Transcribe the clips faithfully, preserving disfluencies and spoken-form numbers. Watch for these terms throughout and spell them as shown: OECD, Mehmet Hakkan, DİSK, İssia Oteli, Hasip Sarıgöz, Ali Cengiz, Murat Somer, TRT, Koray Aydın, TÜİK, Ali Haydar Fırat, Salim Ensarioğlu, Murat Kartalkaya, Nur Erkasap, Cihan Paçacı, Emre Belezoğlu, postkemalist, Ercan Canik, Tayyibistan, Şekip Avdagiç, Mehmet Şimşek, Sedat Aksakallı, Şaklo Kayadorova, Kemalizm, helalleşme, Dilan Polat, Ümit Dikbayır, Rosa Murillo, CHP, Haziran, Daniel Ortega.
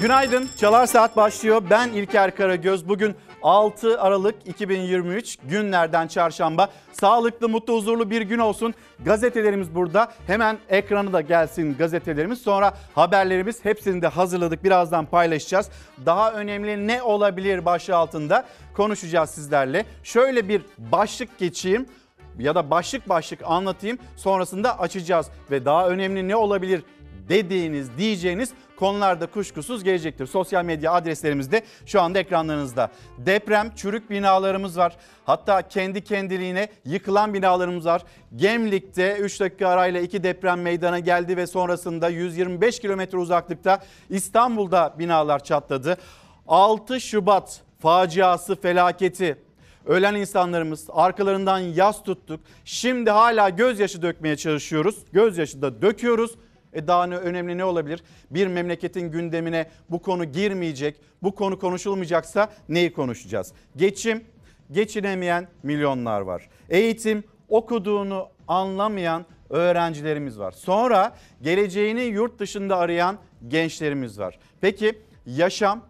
Günaydın. Çalar Saat başlıyor. Ben İlker Karagöz. Bugün altı Aralık iki bin yirmi üç, günlerden çarşamba. Sağlıklı, mutlu, huzurlu bir gün olsun. Gazetelerimiz burada. Hemen ekranı da gelsin gazetelerimiz. Sonra haberlerimiz, hepsini de hazırladık. Birazdan paylaşacağız. Daha önemli ne olabilir başlığı altında konuşacağız sizlerle. Şöyle bir başlık geçeyim ya da başlık başlık anlatayım. Sonrasında açacağız ve daha önemli ne olabilir dediğiniz, diyeceğiniz konularda kuşkusuz gelecektir. Sosyal medya adreslerimiz de şu anda ekranlarınızda. Deprem, çürük binalarımız var. Hatta kendi kendiliğine yıkılan binalarımız var. Gemlik'te üç dakika arayla iki deprem meydana geldi ve sonrasında yüz yirmi beş kilometre uzaklıkta İstanbul'da binalar çatladı. altı Şubat faciası, felaketi. Ölen insanlarımız, arkalarından yas tuttuk. Şimdi hala gözyaşı dökmeye çalışıyoruz. Gözyaşı da döküyoruz. E daha ne, önemli ne olabilir? Bir memleketin gündemine bu konu girmeyecek, bu konu konuşulmayacaksa neyi konuşacağız? Geçim, geçinemeyen milyonlar var. Eğitim, okuduğunu anlamayan öğrencilerimiz var. Sonra geleceğini yurt dışında arayan gençlerimiz var. Peki yaşam,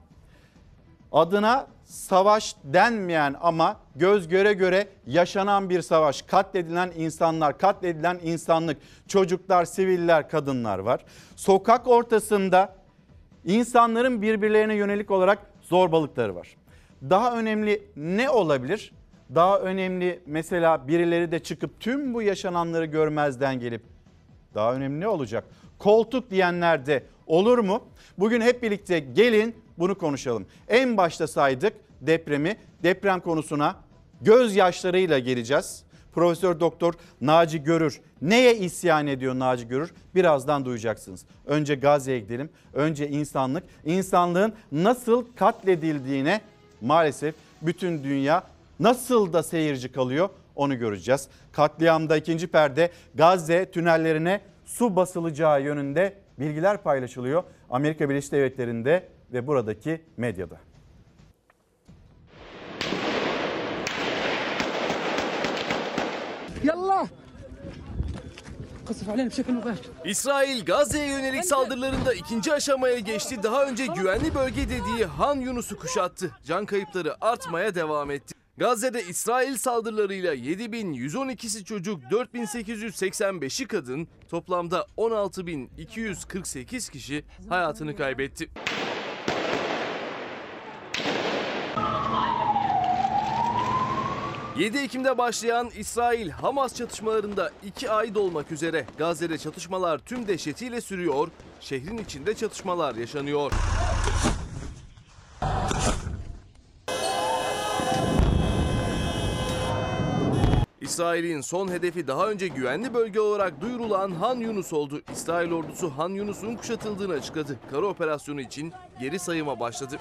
adına savaş denmeyen ama göz göre göre yaşanan bir savaş. Katledilen insanlar, katledilen insanlık, çocuklar, siviller, kadınlar var. Sokak ortasında insanların birbirlerine yönelik olarak zorbalıkları var. Daha önemli ne olabilir? Daha önemli mesela birileri de çıkıp tüm bu yaşananları görmezden gelip daha önemli ne olacak? Koltuk diyenler de olur mu? Bugün hep birlikte gelin bunu konuşalım. En başta saydık depremi. Deprem konusuna gözyaşlarıyla geleceğiz. Profesör Doktor Naci Görür. Neye isyan ediyor Naci Görür? Birazdan duyacaksınız. Önce Gazze'ye gidelim. Önce insanlık. İnsanlığın nasıl katledildiğine maalesef bütün dünya nasıl da seyirci kalıyor onu göreceğiz. Katliamda ikinci perde, Gazze tünellerine su basılacağı yönünde bilgiler paylaşılıyor Amerika Birleşik Devletleri'nde ve buradaki medyada. Yallah! İsrail Gazze'ye yönelik saldırılarında ikinci aşamaya geçti. Daha önce güvenli bölge dediği Han Yunus'u kuşattı. Can kayıpları artmaya devam etti. Gazze'de İsrail saldırılarıyla yedi bin yüz on ikisi çocuk, dört bin sekiz yüz seksen beşi kadın, toplamda on altı bin iki yüz kırk sekiz kişi hayatını kaybetti. yedi Ekim'de başlayan İsrail-Hamas çatışmalarında iki ay dolmak üzere Gazze'de çatışmalar tüm dehşetiyle sürüyor, şehrin içinde çatışmalar yaşanıyor. İsrail'in son hedefi daha önce güvenli bölge olarak duyurulan Han Yunus oldu. İsrail ordusu Han Yunus'un kuşatıldığını açıkladı. Kara operasyonu için geri sayıma başladı.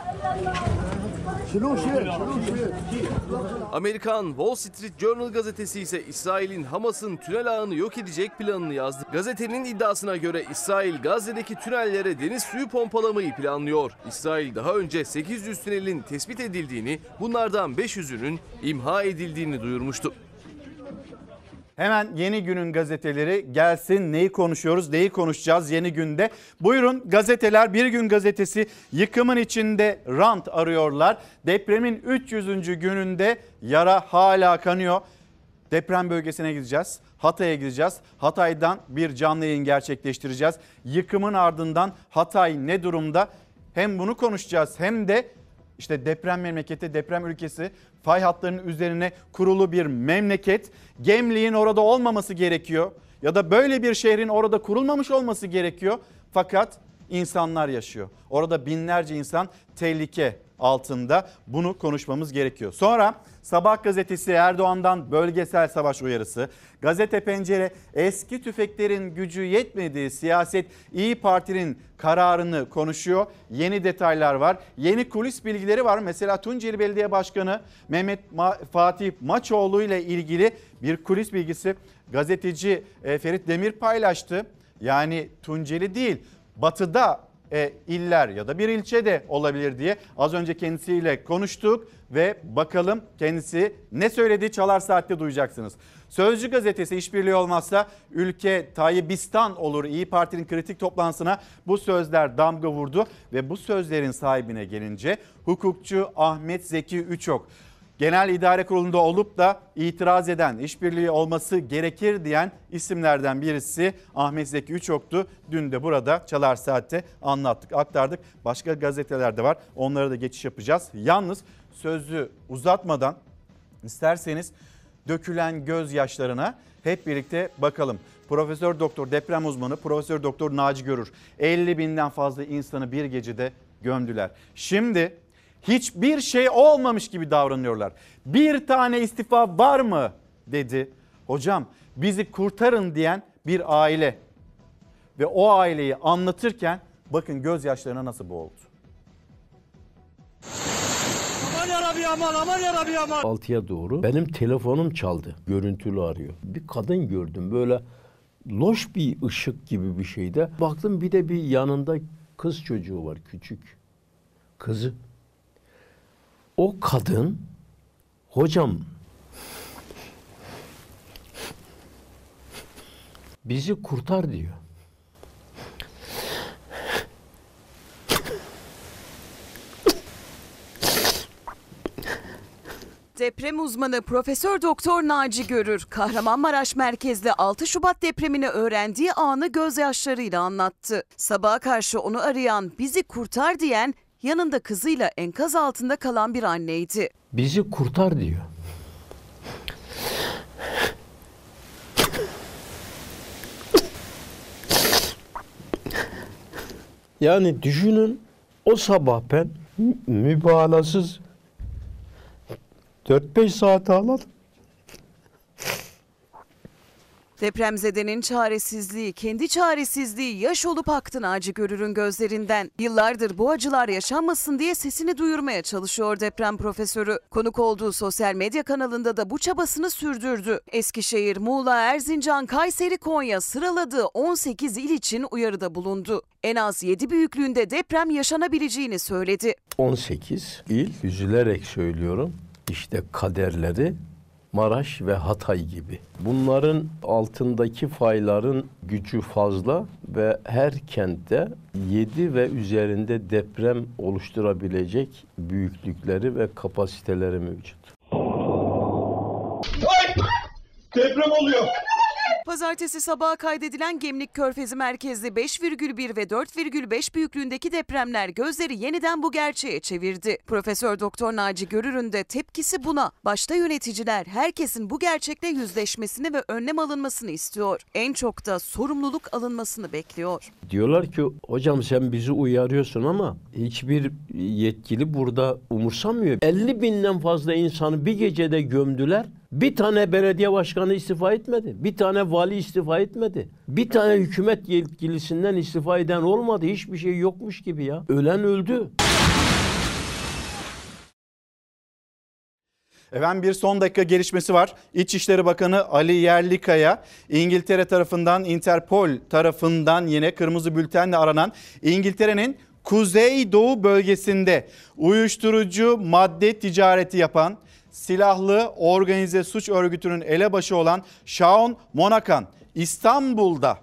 Amerikan Wall Street Journal gazetesi ise İsrail'in Hamas'ın tünel ağını yok edecek planını yazdı. Gazetenin iddiasına göre İsrail Gazze'deki tünellere deniz suyu pompalamayı planlıyor. İsrail daha önce sekiz yüz tünelin tespit edildiğini, bunlardan beş yüzünün imha edildiğini duyurmuştu. Hemen yeni günün gazeteleri gelsin. Neyi konuşuyoruz, neyi konuşacağız yeni günde? Buyurun gazeteler. Bir Gün gazetesi, yıkımın içinde rant arıyorlar. Depremin üç yüzüncü gününde yara hala kanıyor. Deprem bölgesine gideceğiz. Hatay'a gideceğiz. Hatay'dan bir canlı yayın gerçekleştireceğiz. Yıkımın ardından Hatay ne durumda? Hem bunu konuşacağız hem de İşte deprem memleketi, deprem ülkesi, fay hatlarının üzerine kurulu bir memleket. Gemliğin orada olmaması gerekiyor ya da böyle bir şehrin orada kurulmamış olması gerekiyor. Fakat insanlar yaşıyor. Orada binlerce insan tehlike altında, bunu konuşmamız gerekiyor. Sonra Sabah gazetesi, Erdoğan'dan bölgesel savaş uyarısı. Gazete Pencere, eski tüfeklerin gücü yetmediği siyaset, İYİ Parti'nin kararını konuşuyor. Yeni detaylar var. Yeni kulis bilgileri var. Mesela Tunceli Belediye Başkanı Mehmet Fatih Maçoğlu ile ilgili bir kulis bilgisi gazeteci Ferit Demir paylaştı. Yani Tunceli değil, Batı'da e, iller ya da bir ilçe de olabilir diye az önce kendisiyle konuştuk ve bakalım kendisi ne söyledi, Çalar Saat'te duyacaksınız. Sözcü gazetesi işbirliği olmazsa ülke Tayyibistan olur. İYİ Parti'nin kritik toplantısına bu sözler damga vurdu ve bu sözlerin sahibine gelince hukukçu Ahmet Zeki Üçok, Genel İdare Kurulu'nda olup da itiraz eden, işbirliği olması gerekir diyen isimlerden birisi Ahmet Zeki Üçok'tu. Dün de burada Çalar Saat'te anlattık, aktardık. Başka gazeteler de var. Onlara da geçiş yapacağız. Yalnız sözü uzatmadan isterseniz dökülen gözyaşlarına hep birlikte bakalım. Profesör Doktor deprem uzmanı Profesör Doktor Naci Görür, elli binden fazla insanı bir gecede gömdüler. Şimdi hiçbir şey olmamış gibi davranıyorlar. Bir tane istifa var mı dedi. Hocam bizi kurtarın diyen bir aile ve o aileyi anlatırken bakın gözyaşlarına nasıl boğuldu. Aman yarabbi aman, aman yarabbi aman. altıya doğru benim telefonum çaldı. Görüntülü arıyor. Bir kadın gördüm böyle loş bir ışık gibi bir şeyde. Baktım bir de bir yanında kız çocuğu var, küçük kızı. O kadın, hocam bizi kurtar diyor. Deprem uzmanı Profesör Doktor Naci Görür, Kahramanmaraş merkezli altı Şubat depremini öğrendiği anı gözyaşlarıyla anlattı. Sabaha karşı onu arayan, bizi kurtar diyen, yanında kızıyla enkaz altında kalan bir anneydi. Bizi kurtar diyor. Yani düşünün, o sabah ben mübalağasız dört beş saat ağladım. Depremzedenin çaresizliği, kendi çaresizliği yaş olup aktı Naci Görür'ün gözlerinden. Yıllardır bu acılar yaşanmasın diye sesini duyurmaya çalışıyor deprem profesörü. Konuk olduğu sosyal medya kanalında da bu çabasını sürdürdü. Eskişehir, Muğla, Erzincan, Kayseri, Konya sıraladığı on sekiz il için uyarıda bulundu. En az yedi büyüklüğünde deprem yaşanabileceğini söyledi. on sekiz il, üzülerek söylüyorum, işte kaderleri Maraş ve Hatay gibi. Bunların altındaki fayların gücü fazla ve her kentte yedi ve üzerinde deprem oluşturabilecek büyüklükleri ve kapasiteleri mevcut. Ay! Deprem oluyor. Pazartesi sabaha kaydedilen Gemlik Körfezi merkezli beş virgül bir ve dört virgül beş büyüklüğündeki depremler gözleri yeniden bu gerçeğe çevirdi. Profesör Doktor Naci Görür'ün de tepkisi buna. Başta yöneticiler, herkesin bu gerçekle yüzleşmesini ve önlem alınmasını istiyor. En çok da sorumluluk alınmasını bekliyor. Diyorlar ki hocam sen bizi uyarıyorsun ama hiçbir yetkili burada umursamıyor. elli binden fazla insanı bir gecede gömdüler. Bir tane belediye başkanı istifa etmedi. Bir tane vali istifa etmedi. Bir tane hükümet yetkilisinden istifa eden olmadı. Hiçbir şey yokmuş gibi ya. Ölen öldü. Efendim bir son dakika gelişmesi var. İçişleri Bakanı Ali Yerlikaya, İngiltere tarafından, Interpol tarafından yine kırmızı bültenle aranan İngiltere'nin Kuzeydoğu bölgesinde uyuşturucu madde ticareti yapan silahlı organize suç örgütünün elebaşı olan Shaun Monaghan İstanbul'da,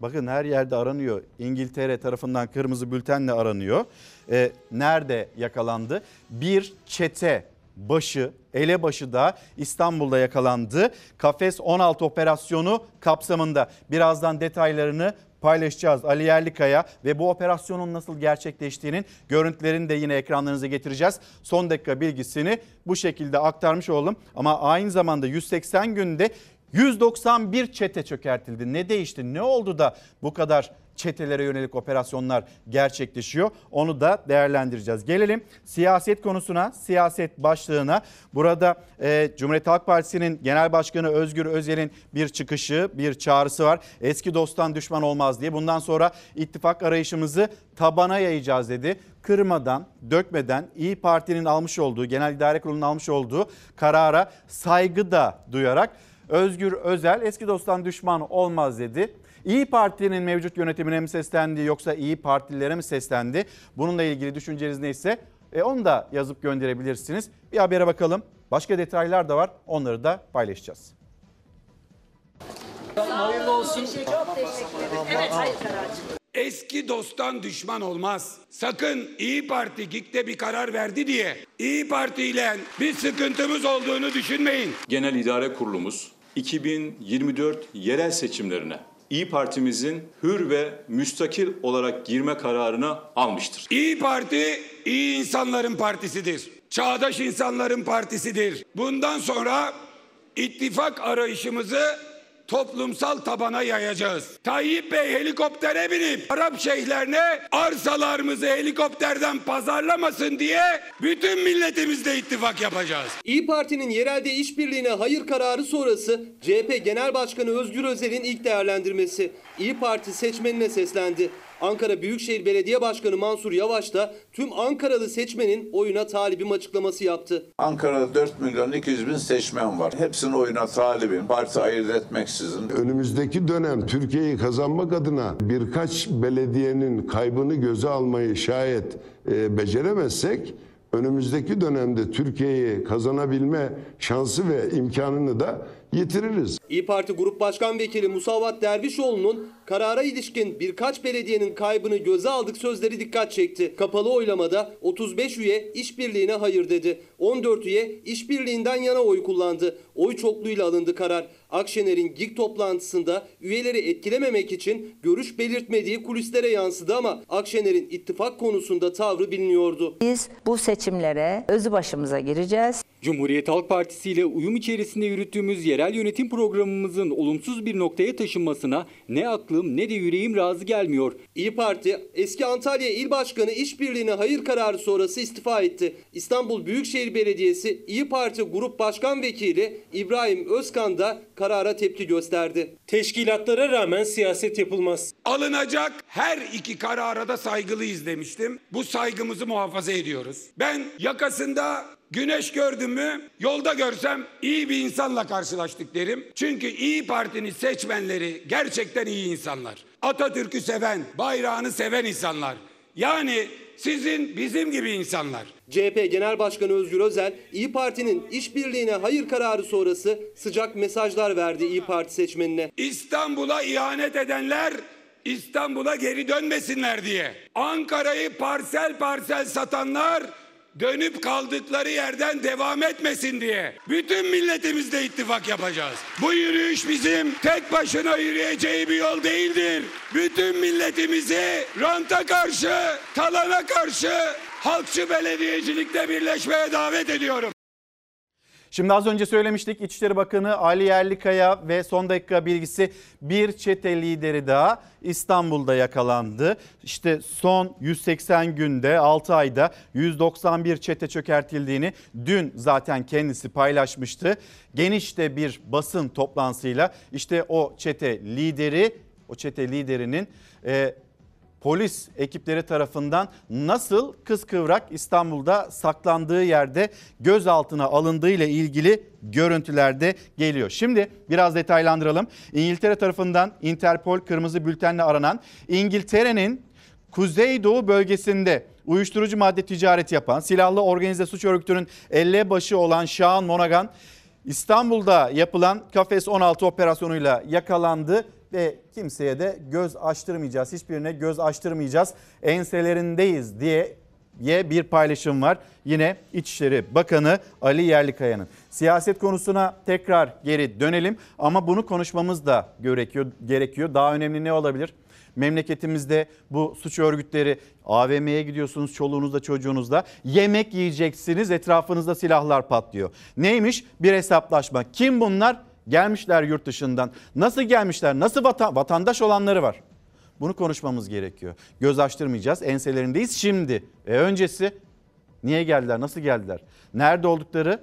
bakın her yerde aranıyor, İngiltere tarafından kırmızı bültenle aranıyor. Ee, nerede yakalandı? Bir çete başı, elebaşı da İstanbul'da yakalandı. Kafes on altı operasyonu kapsamında. Birazdan detaylarını paylaşacağız Ali Yerlikaya ve bu operasyonun nasıl gerçekleştiğinin görüntülerini de yine ekranlarınıza getireceğiz. Son dakika bilgisini bu şekilde aktarmış oldum ama aynı zamanda yüz seksen günde yüz doksan bir çete çökertildi. Ne değişti? Ne oldu da bu kadar çetelere yönelik operasyonlar gerçekleşiyor? Onu da değerlendireceğiz. Gelelim siyaset konusuna, siyaset başlığına. Burada e, Cumhuriyet Halk Partisi'nin Genel Başkanı Özgür Özel'in bir çıkışı, bir çağrısı var. Eski dosttan düşman olmaz diye. Bundan sonra ittifak arayışımızı tabana yayacağız dedi. Kırmadan, dökmeden İYİ Parti'nin almış olduğu, Genel İdare Kurulu'nun almış olduğu karara saygı da duyarak Özgür Özel eski dosttan düşman olmaz dedi. İYİ Parti'nin mevcut yönetimine mi seslendi yoksa İYİ Partililere mi seslendi? Bununla ilgili düşünceniz neyse e, onu da yazıp gönderebilirsiniz. Bir habere bakalım. Başka detaylar da var. Onları da paylaşacağız. Hayırlı olsun. Çok teşekkür ederim. Evet, hayır kararcığım. Eski dosttan düşman olmaz. Sakın İYİ Parti G İ K'te bir karar verdi diye İYİ Parti ile bir sıkıntımız olduğunu düşünmeyin. Genel İdare Kurulumuz iki bin yirmi dört yerel seçimlerine İYİ Parti'mizin hür ve müstakil olarak girme kararını almıştır. İYİ Parti iyi insanların partisidir. Çağdaş insanların partisidir. Bundan sonra ittifak arayışımızı toplumsal tabana yayacağız. Tayyip Bey helikoptere binip Arap şeyhlerine arsalarımızı helikopterden pazarlamasın diye bütün milletimizle ittifak yapacağız. İYİ Parti'nin yerelde işbirliğine hayır kararı sonrası C H P Genel Başkanı Özgür Özel'in ilk değerlendirmesi. İYİ Parti seçmenine seslendi. Ankara Büyükşehir Belediye Başkanı Mansur Yavaş da tüm Ankaralı seçmenin oyuna talibim açıklaması yaptı. Ankara'da dört milyon iki yüz bin seçmen var. Hepsinin oyuna talibim. Parti ayırt etmeksizin. Önümüzdeki dönem Türkiye'yi kazanmak adına birkaç belediyenin kaybını göze almayı şayet beceremezsek, önümüzdeki dönemde Türkiye'yi kazanabilme şansı ve imkanını da yitiririz. İYİ Parti Grup Başkan Vekili Musavat Dervişoğlu'nun karara ilişkin birkaç belediyenin kaybını göze aldık sözleri dikkat çekti. Kapalı oylamada otuz beş üye işbirliğine hayır dedi. on dört üye işbirliğinden yana oy kullandı. Oy çokluğuyla alındı karar. Akşener'in G İ K toplantısında üyeleri etkilememek için görüş belirtmediği kulislere yansıdı ama Akşener'in ittifak konusunda tavrı biliniyordu. Biz bu seçimlere özü başımıza gireceğiz. Cumhuriyet Halk Partisi ile uyum içerisinde yürüttüğümüz yerel yönetim programımızın olumsuz bir noktaya taşınmasına ne aklım ne de yüreğim razı gelmiyor. İYİ Parti eski Antalya İl Başkanı işbirliğine hayır kararı sonrası istifa etti. İstanbul Büyükşehir Belediyesi İYİ Parti Grup Başkan Vekili İbrahim Özkan da karara tepki gösterdi. Teşkilatlara rağmen siyaset yapılmaz. Alınacak her iki karara da saygılıyız demiştim. Bu saygımızı muhafaza ediyoruz. Ben yakasında güneş gördüm mü, yolda görsem iyi bir insanla karşılaştık derim. Çünkü İYİ Parti'nin seçmenleri gerçekten iyi insanlar. Atatürk'ü seven, bayrağını seven insanlar. Yani sizin bizim gibi insanlar. C H P Genel Başkanı Özgür Özel, İYİ Parti'nin işbirliğine hayır kararı sonrası sıcak mesajlar verdi İYİ Parti seçmenine. İstanbul'a ihanet edenler İstanbul'a geri dönmesinler diye. Ankara'yı parsel parsel satanlar dönüp kaldıkları yerden devam etmesin diye bütün milletimizle ittifak yapacağız. Bu yürüyüş bizim tek başına yürüyeceği bir yol değildir. Bütün milletimizi ranta karşı, talana karşı halkçı belediyecilikte birleşmeye davet ediyorum. Şimdi az önce söylemiştik, İçişleri Bakanı Ali Yerlikaya ve son dakika bilgisi, bir çete lideri daha İstanbul'da yakalandı. İşte son yüz seksen günde, altı ayda yüz doksan bir çete çökertildiğini dün zaten kendisi paylaşmıştı. Genişte bir basın toplantısıyla işte o çete lideri, o çete liderinin e, polis ekipleri tarafından nasıl kıskıvrak İstanbul'da saklandığı yerde gözaltına alındığı ile ilgili görüntülerde geliyor. Şimdi biraz detaylandıralım. İngiltere tarafından Interpol kırmızı bültenle aranan İngiltere'nin Kuzeydoğu bölgesinde uyuşturucu madde ticareti yapan silahlı organize suç örgütünün elebaşı olan Shaun Monaghan İstanbul'da yapılan Kafes on altı operasyonuyla yakalandı. Ve kimseye de göz açtırmayacağız, hiçbirine göz açtırmayacağız, enselerindeyiz diye bir paylaşım var. Yine İçişleri Bakanı Ali Yerlikaya'nın. Siyaset konusuna tekrar geri dönelim ama bunu konuşmamız da gerekiyor. Daha önemli ne olabilir? Memleketimizde bu suç örgütleri, A V M'ye gidiyorsunuz çoluğunuzla çocuğunuzla, yemek yiyeceksiniz, etrafınızda silahlar patlıyor. Neymiş? Bir hesaplaşma. Kim bunlar? Gelmişler yurt dışından. Nasıl gelmişler? Nasıl vata- vatandaş olanları var? Bunu konuşmamız gerekiyor. Göz açtırmayacağız. Enselerindeyiz şimdi. E öncesi niye geldiler? Nasıl geldiler? Nerede oldukları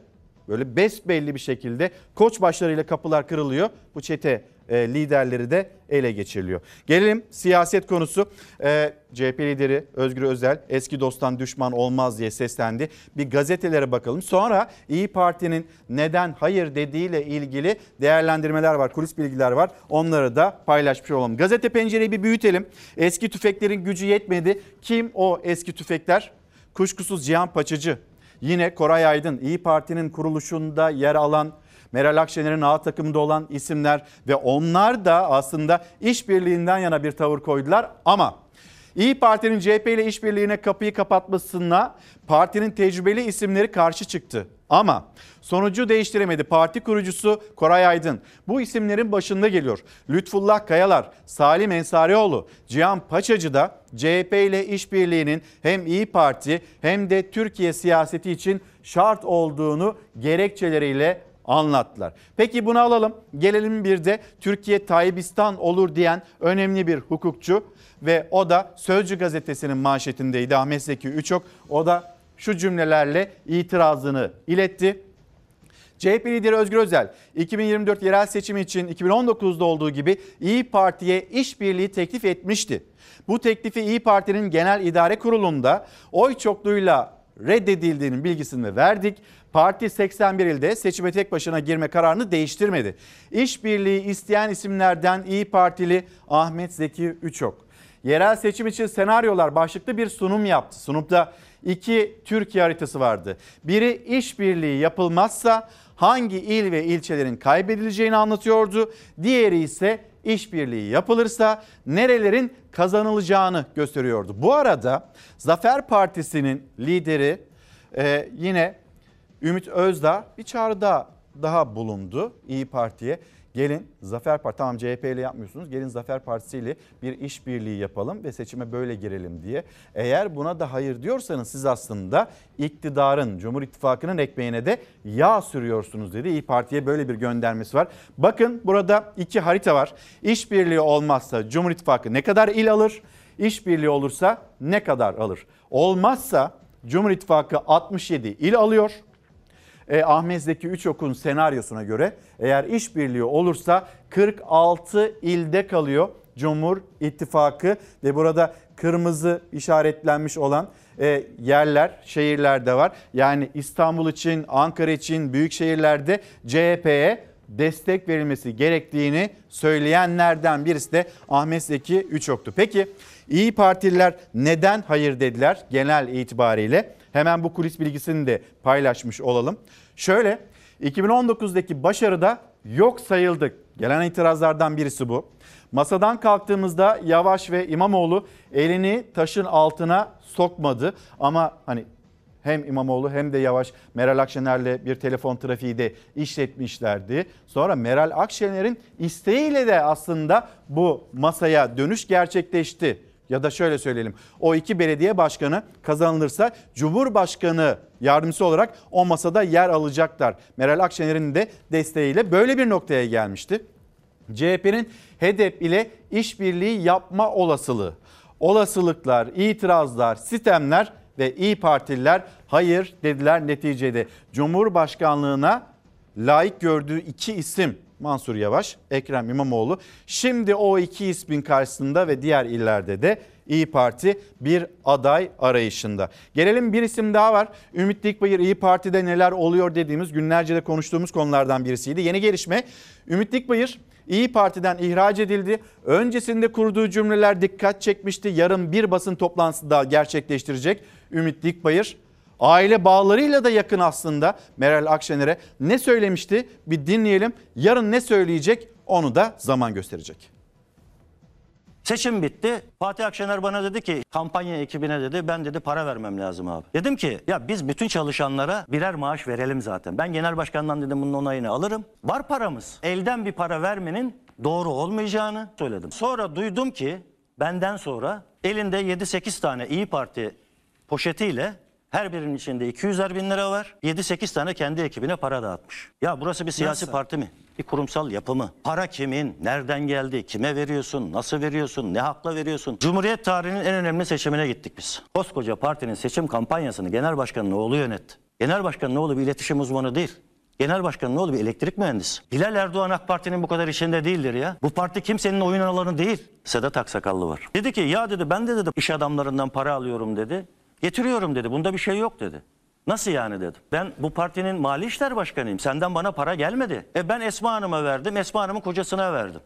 böyle besbelli bir şekilde koç başlarıyla kapılar kırılıyor. Bu çete liderleri de ele geçiriliyor. Gelelim siyaset konusu. E, C H P lideri Özgür Özel eski dosttan düşman olmaz diye seslendi. Bir gazetelere bakalım. Sonra İYİ Parti'nin neden hayır dediğiyle ilgili değerlendirmeler var, kulis bilgiler var. Onları da paylaşmış olalım. Gazete pencereyi bir büyütelim. Eski tüfeklerin gücü yetmedi. Kim o eski tüfekler? Kuşkusuz Cihan Paçacı. Yine Koray Aydın, İYİ Parti'nin kuruluşunda yer alan, Meral Akşener'in A takımında olan isimler ve onlar da aslında işbirliğinden yana bir tavır koydular ama İYİ Parti'nin C H P ile işbirliğine kapıyı kapatmasına partinin tecrübeli isimleri karşı çıktı. Ama sonucu değiştiremedi. Parti kurucusu Koray Aydın bu isimlerin başında geliyor. Lütfullah Kayalar, Salim Ensarioğlu, Cihan Paçacı da C H P ile işbirliğinin hem İYİ Parti hem de Türkiye siyaseti için şart olduğunu gerekçeleriyle anlattılar. Peki bunu alalım. Gelelim bir de Türkiye Tayyibistan olur diyen önemli bir hukukçu ve o da Sözcü gazetesinin manşetindeydi. Ahmet Zeki Üçok o da şu cümlelerle itirazını iletti. C H P lideri Özgür Özel iki bin yirmi dört yerel seçimi için iki bin on dokuzda olduğu gibi İYİ Parti'ye işbirliği teklif etmişti. Bu teklifi İYİ Parti'nin Genel İdare Kurulu'nda oy çokluğuyla reddedildiğinin bilgisini verdik. Parti seksen bir ilde seçime tek başına girme kararını değiştirmedi. İşbirliği isteyen isimlerden İYİ Partili Ahmet Zeki Üçok. Yerel seçim için senaryolar başlıklı bir sunum yaptı. Sunumda iki Türkiye haritası vardı. Biri işbirliği yapılmazsa hangi il ve ilçelerin kaybedileceğini anlatıyordu. Diğeri ise işbirliği yapılırsa nerelerin kazanılacağını gösteriyordu. Bu arada Zafer Partisi'nin lideri e, yine Ümit Özdağ bir çağrıda daha bulundu İYİ Parti'ye. Gelin Zafer Partisi, tamam C H P ile yapmıyorsunuz, gelin Zafer Partisi ile bir işbirliği yapalım ve seçime böyle girelim diye. Eğer buna da hayır diyorsanız siz aslında iktidarın, Cumhur İttifakı'nın ekmeğine de yağ sürüyorsunuz dedi. İYİ Parti'ye böyle bir göndermesi var. Bakın burada iki harita var. İşbirliği olmazsa Cumhur İttifakı ne kadar il alır, işbirliği olursa ne kadar alır. Olmazsa Cumhur İttifakı altmış yedi il alıyor. E, Ahmet Zeki Üçok'un senaryosuna göre eğer işbirliği olursa kırk altı ilde kalıyor Cumhur İttifakı ve burada kırmızı işaretlenmiş olan e, yerler, şehirler de var. Yani İstanbul için, Ankara için büyük şehirlerde C H P'ye destek verilmesi gerektiğini söyleyenlerden birisi de Ahmet Zeki Üçok'tu. Peki İYİ Partililer neden hayır dediler genel itibariyle? Hemen bu kulis bilgisini de paylaşmış olalım. Şöyle, iki bin on dokuzdaki başarıda yok sayıldık. Gelen itirazlardan birisi bu. Masadan kalktığımızda Yavaş ve İmamoğlu elini taşın altına sokmadı. Ama hani hem İmamoğlu hem de Yavaş Meral Akşener'le bir telefon trafiği de işletmişlerdi. Sonra Meral Akşener'in isteğiyle de aslında bu masaya dönüş gerçekleşti. Ya da şöyle söyleyelim, o iki belediye başkanı kazanılırsa Cumhurbaşkanı yardımcısı olarak o masada yer alacaklar. Meral Akşener'in de desteğiyle böyle bir noktaya gelmişti. C H P'nin H D P ile işbirliği yapma olasılığı, olasılıklar, itirazlar, sistemler ve İYİ Partililer hayır dediler neticede. Cumhurbaşkanlığına layık gördüğü iki isim. Mansur Yavaş, Ekrem İmamoğlu. Şimdi o iki ismin karşısında ve diğer illerde de İYİ Parti bir aday arayışında. Gelelim bir isim daha var. Ümit Dikbayır İYİ Parti'de neler oluyor dediğimiz, günlerce de konuştuğumuz konulardan birisiydi. Yeni gelişme, Ümit Dikbayır İYİ Parti'den ihraç edildi. Öncesinde kurduğu cümleler dikkat çekmişti. Yarın bir basın toplantısı daha gerçekleştirecek Ümit Dikbayır. Aile bağlarıyla da yakın aslında Meral Akşener'e. Ne söylemişti bir dinleyelim. Yarın ne söyleyecek onu da zaman gösterecek. Seçim bitti. Fatih Akşener bana dedi ki kampanya ekibine dedi ben dedi para vermem lazım abi. Dedim ki ya biz bütün çalışanlara birer maaş verelim zaten. Ben genel başkandan dedim bunun onayını alırım. Var paramız. Elden bir para vermenin doğru olmayacağını söyledim. Sonra duydum ki benden sonra elinde yedi sekiz tane İYİ Parti poşetiyle her birinin içinde iki yüzer bin lira var. yedi sekiz tane kendi ekibine para dağıtmış. Ya burası bir siyasi nasıl? Parti mi? Bir kurumsal yapı mı? Para kimin? Nereden geldi? Kime veriyorsun? Nasıl veriyorsun? Ne hakla veriyorsun? Cumhuriyet tarihinin en önemli seçimine gittik biz. Koskoca partinin seçim kampanyasını Genel Başkan'ın oğlu yönetti. Genel Başkan'ın oğlu bir iletişim uzmanı değil. Genel başkan ne oldu? Bir elektrik mühendisi. Hilal Erdoğan A K Parti'nin bu kadar içinde değildir ya. Bu parti kimsenin oyun alanı değil. Sedat Aksakallı var. Dedi ki ya dedi ben de dedi iş adamlarından para alıyorum dedi. Getiriyorum dedi. Bunda bir şey yok dedi. Nasıl yani dedim. Ben bu partinin mali işler başkanıyım. Senden bana para gelmedi. E ben Esma Hanım'a verdim. Esma Hanım'ın kocasına verdim.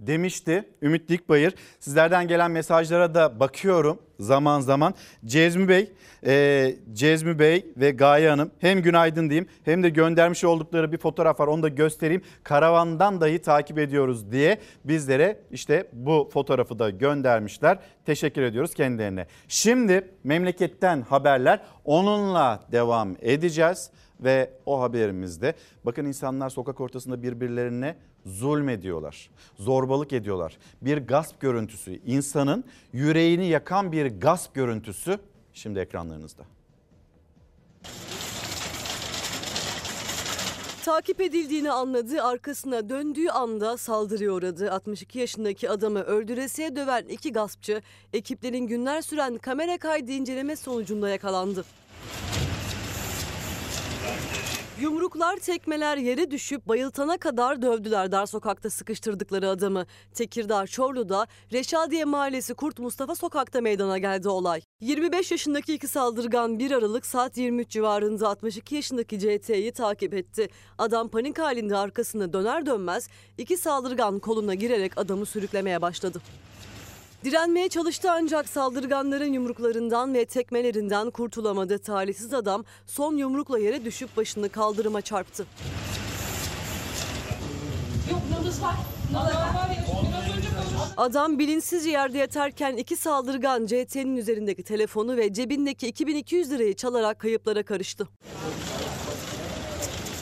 Demişti Ümit Dikbayır. Sizlerden gelen mesajlara da bakıyorum zaman zaman. Cezmi Bey, e, Cezmi Bey ve Gaye Hanım hem günaydın diyeyim hem de göndermiş oldukları bir fotoğraf var, onu da göstereyim. Karavandan dahi takip ediyoruz diye bizlere işte bu fotoğrafı da göndermişler. Teşekkür ediyoruz kendilerine. Şimdi memleketten haberler, onunla devam edeceğiz ve o haberimizde bakın insanlar sokak ortasında birbirlerine zulmediyorlar, zorbalık ediyorlar. Bir gasp görüntüsü, insanın yüreğini yakan bir gasp görüntüsü şimdi ekranlarınızda. Takip edildiğini anladı, arkasına döndüğü anda saldırıya uğradı. altmış iki yaşındaki adamı öldüresiye döven iki gaspçı, ekiplerin günler süren kamera kaydı inceleme sonucunda yakalandı. Yumruklar, tekmeler, yere düşüp bayıltana kadar dövdüler dar sokakta sıkıştırdıkları adamı. Tekirdağ Çorlu'da Reşadiye Mahallesi Kurt Mustafa Sokak'ta meydana geldi olay. yirmi beş yaşındaki iki saldırgan bir Aralık saat yirmi üç civarında altmış iki yaşındaki C T'yi takip etti. Adam panik halinde arkasına döner dönmez iki saldırgan koluna girerek adamı sürüklemeye başladı. Direnmeye çalıştı ancak saldırganların yumruklarından ve tekmelerinden kurtulamadı. Talihsiz adam son yumrukla yere düşüp başını kaldırıma çarptı. Yok, nabız var. Nabız var ya, biraz önce konuştum. Adam bilinçsizce yerde yatarken iki saldırgan C T'nin üzerindeki telefonu ve cebindeki iki bin iki yüz lirayı çalarak kayıplara karıştı.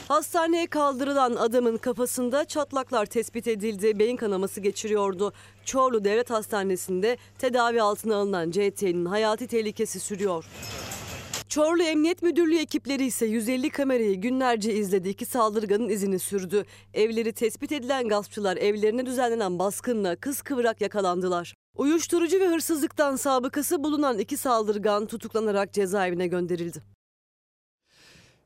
Hastaneye kaldırılan adamın kafasında çatlaklar tespit edildi. Beyin kanaması geçiriyordu. Çorlu Devlet Hastanesi'nde tedavi altına alınan C T'nin hayati tehlikesi sürüyor. Çorlu Emniyet Müdürlüğü ekipleri ise yüz elli kamerayı günlerce izledi. İki saldırganın izini sürdü. Evleri tespit edilen gaspçılar evlerine düzenlenen baskınla kıskıvrak yakalandılar. Uyuşturucu ve hırsızlıktan sabıkası bulunan iki saldırgan tutuklanarak cezaevine gönderildi.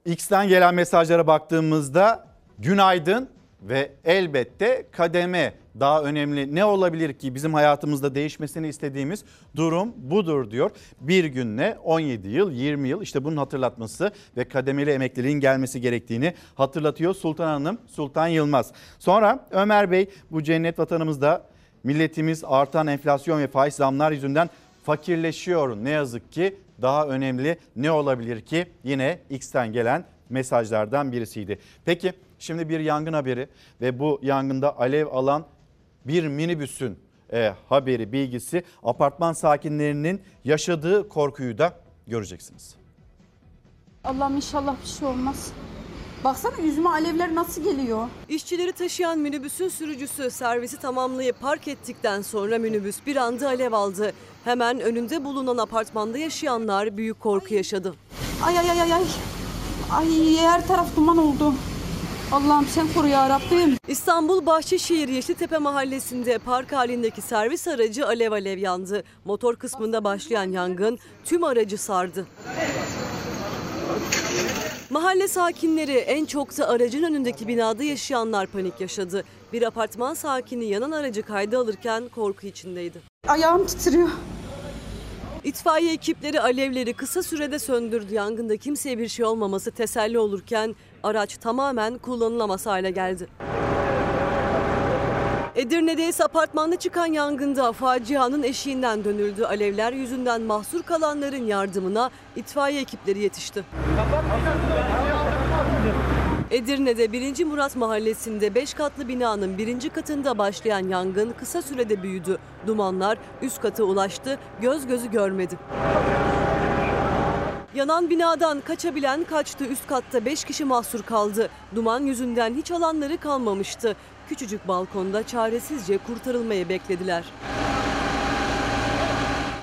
X'ten gelen mesajlara baktığımızda günaydın ve elbette kademe daha önemli ne olabilir ki bizim hayatımızda değişmesini istediğimiz durum budur diyor. Bir günle on yedi yıl, yirmi yıl işte bunun hatırlatması ve kademeli emekliliğin gelmesi gerektiğini hatırlatıyor Sultan Hanım, Sultan Yılmaz. Sonra Ömer Bey, bu cennet vatanımızda milletimiz artan enflasyon ve faiz zamlar yüzünden fakirleşiyor ne yazık ki. Daha önemli ne olabilir ki? Yine X'ten gelen mesajlardan birisiydi. Peki şimdi bir yangın haberi ve bu yangında alev alan bir minibüsün e, haberi, bilgisi, apartman sakinlerinin yaşadığı korkuyu da göreceksiniz. Allah'ım inşallah bir şey olmaz. Baksana yüzüme alevler nasıl geliyor? İşçileri taşıyan minibüsün sürücüsü servisi tamamlayıp park ettikten sonra minibüs bir anda alev aldı. Hemen önünde bulunan apartmanda yaşayanlar büyük korku ay. yaşadı. Ay ay ay ay. Ay her taraf duman oldu. Allah'ım sen koru ya Rabbim. İstanbul Bahçeşehir Yeşiltepe Mahallesi'nde park halindeki servis aracı alev alev yandı. Motor kısmında başlayan yangın tüm aracı sardı. Mahalle sakinleri, en çok da aracın önündeki binada yaşayanlar panik yaşadı. Bir apartman sakini yanan aracı kayda alırken korku içindeydi. Ayağım titriyor. İtfaiye ekipleri alevleri kısa sürede söndürdü. Yangında kimseye bir şey olmaması teselli olurken araç tamamen kullanılamaz hale geldi. Edirne'de ise apartmanda çıkan yangında facianın eşiğinden dönüldü. Alevler yüzünden mahsur kalanların yardımına itfaiye ekipleri yetişti. Edirne'de birinci Murat Mahallesi'nde beş katlı binanın birinci katında başlayan yangın kısa sürede büyüdü. Dumanlar üst kata ulaştı, göz gözü görmedi. Yanan binadan kaçabilen kaçtı, üst katta beş kişi mahsur kaldı. Duman yüzünden hiç alanları kalmamıştı. Küçücük balkonda çaresizce kurtarılmayı beklediler.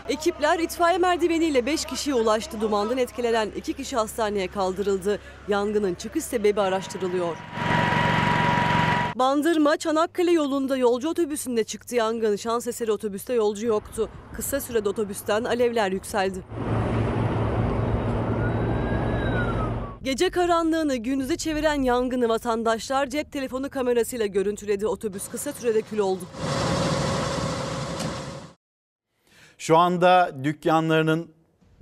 Ekipler itfaiye merdiveniyle beş kişiye ulaştı. Dumandan etkilenen iki kişi hastaneye kaldırıldı. Yangının çıkış sebebi araştırılıyor. Bandırma Çanakkale yolunda yolcu otobüsünde çıktı yangın. Şans eseri otobüste yolcu yoktu. Kısa sürede otobüsten alevler yükseldi. Gece karanlığını gündüze çeviren yangını vatandaşlar cep telefonu kamerasıyla görüntüledi. Otobüs kısa sürede kül oldu. Şu anda dükkanlarının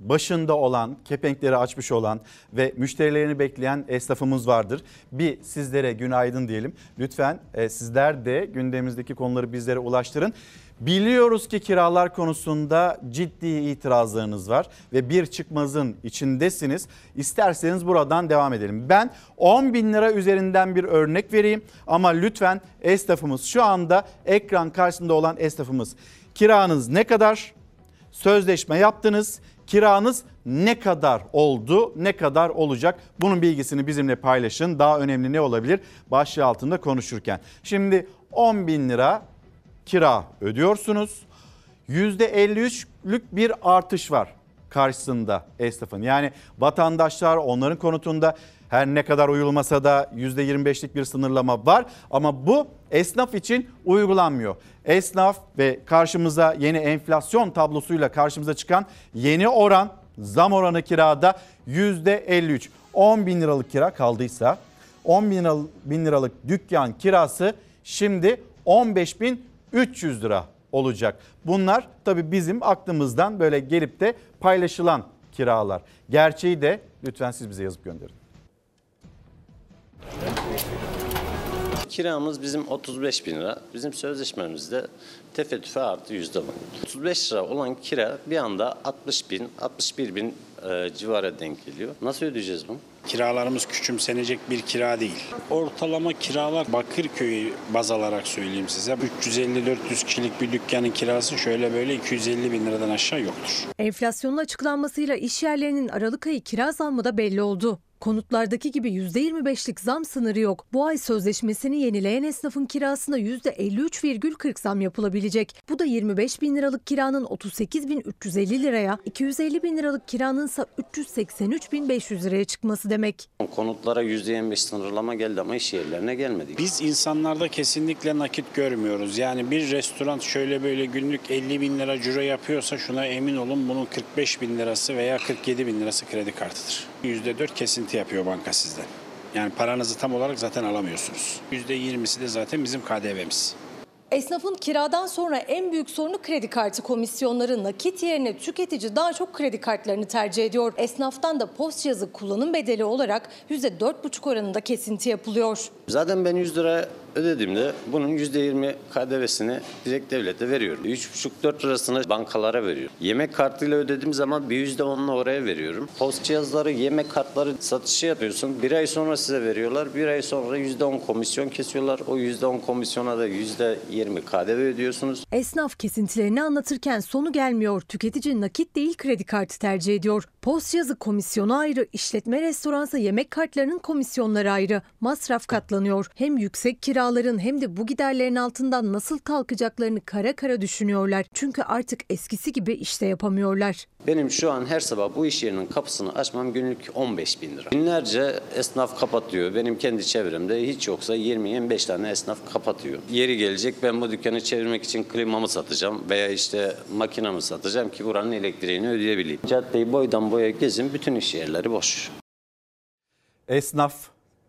başında olan, kepenkleri açmış olan ve müşterilerini bekleyen esnafımız vardır. Bir sizlere günaydın diyelim. Lütfen e, sizler de gündemimizdeki konuları bizlere ulaştırın. Biliyoruz ki kiralar konusunda ciddi itirazlarınız var ve bir çıkmazın içindesiniz. İsterseniz buradan devam edelim. Ben on bin lira üzerinden bir örnek vereyim ama lütfen esnafımız, şu anda ekran karşısında olan esnafımız, kiranız ne kadar, sözleşme yaptınız, kiranız ne kadar oldu, ne kadar olacak? Bunun bilgisini bizimle paylaşın. Daha önemli ne olabilir başlığı altında konuşurken. Şimdi on bin lira kira ödüyorsunuz. yüzde elli üçlük bir artış var karşısında esnafın. Yani vatandaşlar, onların konutunda her ne kadar uyulmasa da yüzde yirmi beşlik bir sınırlama var ama bu esnaf için uygulanmıyor. Esnaf ve karşımıza yeni enflasyon tablosuyla karşımıza çıkan yeni oran, zam oranı kirada yüzde elli üç. on bin liralık kira kaldıysa on bin liralık dükkan kirası şimdi on beş bin üç yüz lira olacak. Bunlar tabii bizim aklımızdan böyle gelip de paylaşılan kiralar. Gerçeği de lütfen siz bize yazıp gönderin. Kiramız bizim otuz beş bin lira. Bizim sözleşmemizde tefettüfe artı yüzde on. otuz beş lira olan kira bir anda altmış bin, altmış bir bin e, civarı denk geliyor. Nasıl ödeyeceğiz bunu? Kiralarımız küçümsenecek bir kira değil. Ortalama kiralar, Bakırköy'ü baz alarak söyleyeyim size, üç yüz elli dört yüz kişilik bir dükkanın kirası şöyle böyle iki yüz elli bin liradan aşağı yoktur. Enflasyonun açıklanmasıyla iş yerlerinin Aralık ayı kira zammı da belli oldu. Konutlardaki gibi yüzde yirmi beşlik zam sınırı yok. Bu ay sözleşmesini yenileyen esnafın kirasına yüzde elli üç virgül kırk zam yapılabilecek. Bu da yirmi beş bin liralık kiranın otuz sekiz bin üç yüz elli liraya, iki yüz elli bin liralık kiranın ise üç yüz seksen üç bin beş yüz liraya çıkması demek. Konutlara yüzde yirmi beş sınırlama geldi ama iş yerlerine gelmedi. Biz insanlarda kesinlikle nakit görmüyoruz. Yani bir restoran şöyle böyle günlük elli bin lira ciro yapıyorsa şuna emin olun bunun kırk beş bin lirası veya kırk yedi bin lirası kredi kartıdır. yüzde dört kesinti yapıyor banka sizden. Yani paranızı tam olarak zaten alamıyorsunuz. yüzde yirmisi de zaten bizim K D V'miz. Esnafın kiradan sonra en büyük sorunu kredi kartı komisyonları. Nakit yerine tüketici daha çok kredi kartlarını tercih ediyor. Esnaftan da post cihazı kullanım bedeli olarak yüzde dört virgül beş oranında kesinti yapılıyor. Zaten ben yüz lira ödediğimde bunun yüzde yirmi K D V'sini direkt devlete veriyorum. üç buçuk dört lirasını bankalara veriyorum. Yemek kartıyla ödediğim zaman bir yüzde onunu oraya veriyorum. Post cihazları, yemek kartları satışı yapıyorsun. Bir ay sonra size veriyorlar. Bir ay sonra yüzde on komisyon kesiyorlar. O yüzde on komisyona da yüzde yirmi K D V ödüyorsunuz. Esnaf kesintilerini anlatırken sonu gelmiyor. Tüketici nakit değil kredi kartı tercih ediyor. Post cihazı komisyonu ayrı, işletme restoransa yemek kartlarının komisyonları ayrı. Masraf katlanıyor. Hem yüksek kira hem de bu giderlerin altından nasıl kalkacaklarını kara kara düşünüyorlar. Çünkü artık eskisi gibi işte yapamıyorlar. Benim şu an her sabah bu iş yerinin kapısını açmam günlük on beş bin lira. Binlerce esnaf kapatıyor. Benim kendi çevremde hiç yoksa yirmi yirmi beş tane esnaf kapatıyor. Yeri gelecek ben bu dükkanı çevirmek için klimamı satacağım veya işte makinamı satacağım ki buranın elektriğini ödeyebileyim. Caddeyi boydan boya gezin, bütün iş yerleri boş. Esnaf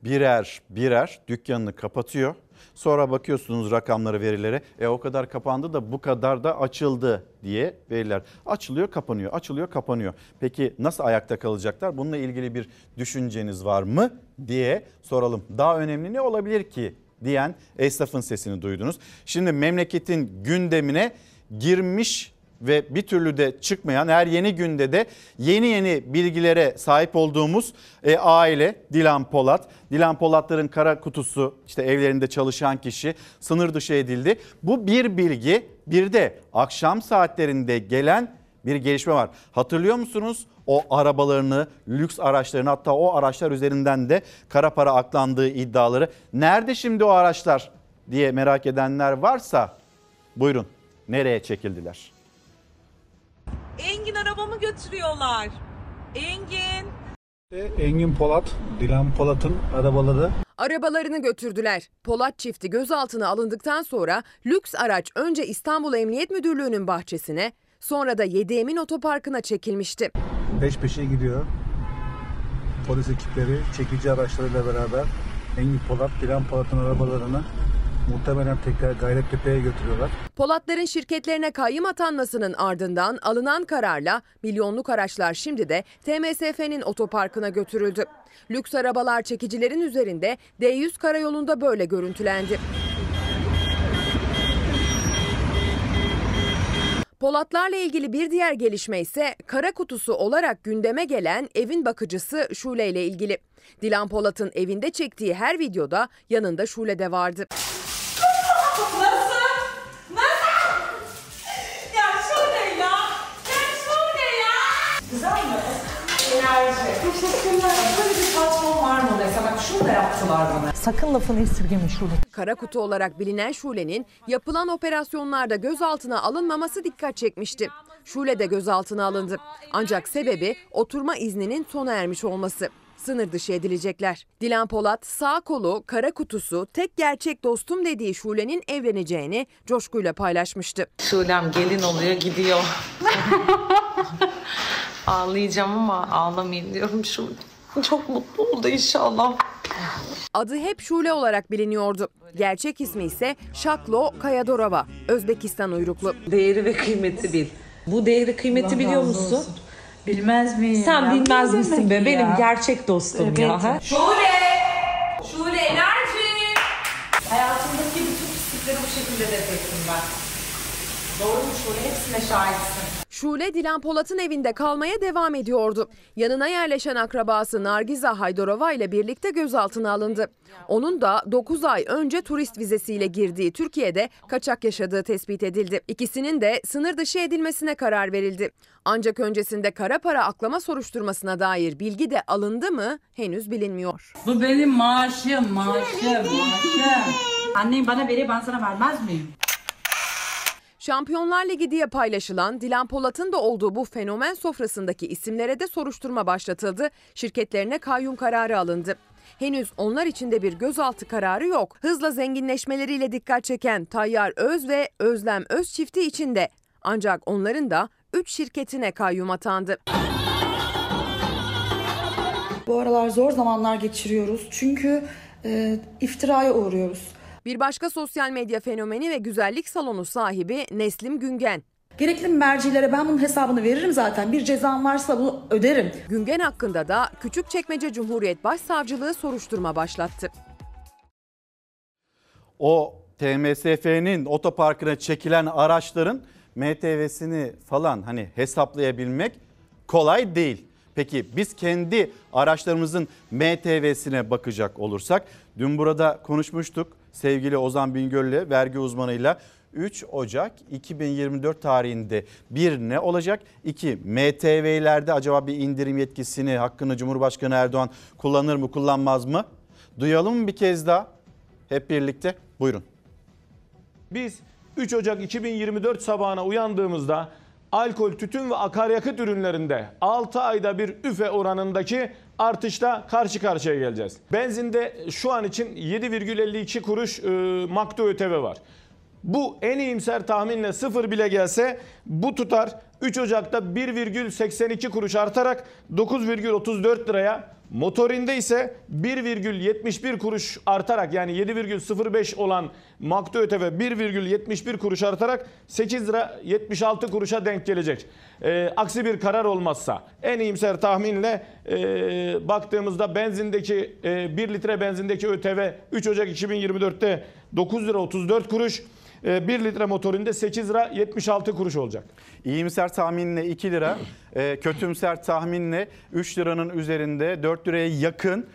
birer birer dükkanını kapatıyor. Sonra bakıyorsunuz rakamlara, verilere, e o kadar kapandı da bu kadar da açıldı diye veriler. Açılıyor, kapanıyor, açılıyor, kapanıyor. Peki nasıl ayakta kalacaklar? Bununla ilgili bir düşünceniz var mı diye soralım. Daha önemli ne olabilir ki diyen esnafın sesini duydunuz. Şimdi memleketin gündemine girmiş ve bir türlü de çıkmayan, her yeni günde de yeni yeni bilgilere sahip olduğumuz e, aile Dilan Polat. Dilan Polatların kara kutusu, işte evlerinde çalışan kişi sınır dışı edildi. Bu bir bilgi. Bir de akşam saatlerinde gelen bir gelişme var. Hatırlıyor musunuz? O arabalarını, lüks araçlarını, hatta o araçlar üzerinden de kara para aklandığı iddiaları. Nerede şimdi o araçlar diye merak edenler varsa buyurun, nereye çekildiler? Engin, arabamı götürüyorlar. Engin. Engin Polat, Dilan Polat'ın arabaları. Arabalarını götürdüler. Polat çifti gözaltına alındıktan sonra lüks araç önce İstanbul Emniyet Müdürlüğü'nün bahçesine, sonra da Yediyemin Otoparkı'na çekilmişti. Beş peşe gidiyor. polis ekipleri çekici araçlarıyla beraber Engin Polat, Dilan Polat'ın arabalarını muhtemelen tekrar Gayrettepe'ye götürüyorlar. Polatların şirketlerine kayyım atanmasının ardından alınan kararla milyonluk araçlar şimdi de T M S F'nin otoparkına götürüldü. Lüks arabalar çekicilerin üzerinde D yüz karayolunda böyle görüntülendi. Polatlarla ilgili bir diğer gelişme ise kara kutusu olarak gündeme gelen evin bakıcısı Şule ile ilgili. Dilan Polat'ın evinde çektiği her videoda yanında Şule de vardı. Sakın lafını esirgeme Şule. Kara kutu olarak bilinen Şule'nin yapılan operasyonlarda gözaltına alınmaması dikkat çekmişti. Şule de gözaltına alındı. Ancak sebebi oturma izninin sona ermiş olması. Sınır dışı edilecekler. Dilan Polat sağ kolu, kara kutusu, tek gerçek dostum dediği Şule'nin evleneceğini coşkuyla paylaşmıştı. Şulem gelin oluyor, gidiyor. Ağlayacağım ama ağlamayayım diyorum Şule. Çok mutlu oldu inşallah. Adı hep Şule olarak biliniyordu. Gerçek ismi ise Şaklo Kayadorova, Özbekistan uyruklu. Değeri ve kıymeti bil. Bu değeri kıymeti Allah biliyor musun? Olsun. Bilmez miyim? Sen ya, bilmez misin be? Ya. Benim gerçek dostum evet. Ya. Şule! Şule enerji! Hayatımdaki bütün pislikleri bu şekilde defettim ben. Doğru mu Şule? Hepsine şahitsin. Şule Dilan Polat'ın evinde kalmaya devam ediyordu. Yanına yerleşen akrabası Nargiza Haydorova ile birlikte gözaltına alındı. Onun da dokuz ay önce turist vizesiyle girdiği Türkiye'de kaçak yaşadığı tespit edildi. İkisinin de sınır dışı edilmesine karar verildi. Ancak öncesinde kara para aklama soruşturmasına dair bilgi de alındı mı henüz bilinmiyor. Bu benim maaşım, maaşım, maaşım. Annem bana veriyor, ben sana vermez miyim? Şampiyonlar Ligi diye paylaşılan Dilan Polat'ın da olduğu bu fenomen sofrasındaki isimlere de soruşturma başlatıldı. Şirketlerine kayyum kararı alındı. Henüz onlar için de bir gözaltı kararı yok. Hızla zenginleşmeleriyle dikkat çeken Tayyar Öz ve Özlem Öz çifti için de ancak onların da üç şirketine kayyum atandı. Bu aralar zor zamanlar geçiriyoruz çünkü e, iftiraya uğruyoruz. Bir başka sosyal medya fenomeni ve güzellik salonu sahibi Neslim Güngen. Gerekli mercilere ben bunun hesabını veririm zaten. Bir cezam varsa bunu öderim. Güngen hakkında da Küçükçekmece Cumhuriyet Başsavcılığı soruşturma başlattı. O T M S F'nin otoparkına çekilen araçların M T V'sini falan hani hesaplayabilmek kolay değil. Peki biz kendi araçlarımızın M T V'sine bakacak olursak dün burada konuşmuştuk. Sevgili Ozan Bingöl'le vergi uzmanıyla üç Ocak iki bin yirmi dört tarihinde bir ne olacak? iki M T V'lerde acaba bir indirim yetkisini hakkını Cumhurbaşkanı Erdoğan kullanır mı kullanmaz mı? Duyalım mı bir kez daha hep birlikte buyurun. Biz üç Ocak iki bin yirmi dört sabahına uyandığımızda alkol, tütün ve akaryakıt ürünlerinde altı ayda bir üfe oranındaki artışla karşı karşıya geleceğiz. Benzinde şu an için yedi virgül elli iki kuruş e, maktu ÖTV var. Bu en iyimser tahminle sıfır bile gelse bu tutar üç Ocak'ta bir virgül seksen iki kuruş artarak dokuz virgül otuz dört liraya, motorinde ise bir virgül yetmiş bir kuruş artarak yani yedi virgül sıfır beş olan maktu ÖTV bir virgül yetmiş bir kuruş artarak sekiz lira yetmiş altı kuruşa denk gelecek. E, aksi bir karar olmazsa en iyimser tahminle e, baktığımızda benzindeki e, bir litre benzindeki ÖTV üç Ocak iki bin yirmi dörtte dokuz lira otuz dört kuruş. bir litre motorinde sekiz lira yetmiş altı kuruş olacak. İyimser tahminle iki lira, kötümser tahminle üç liranın üzerinde dört liraya yakın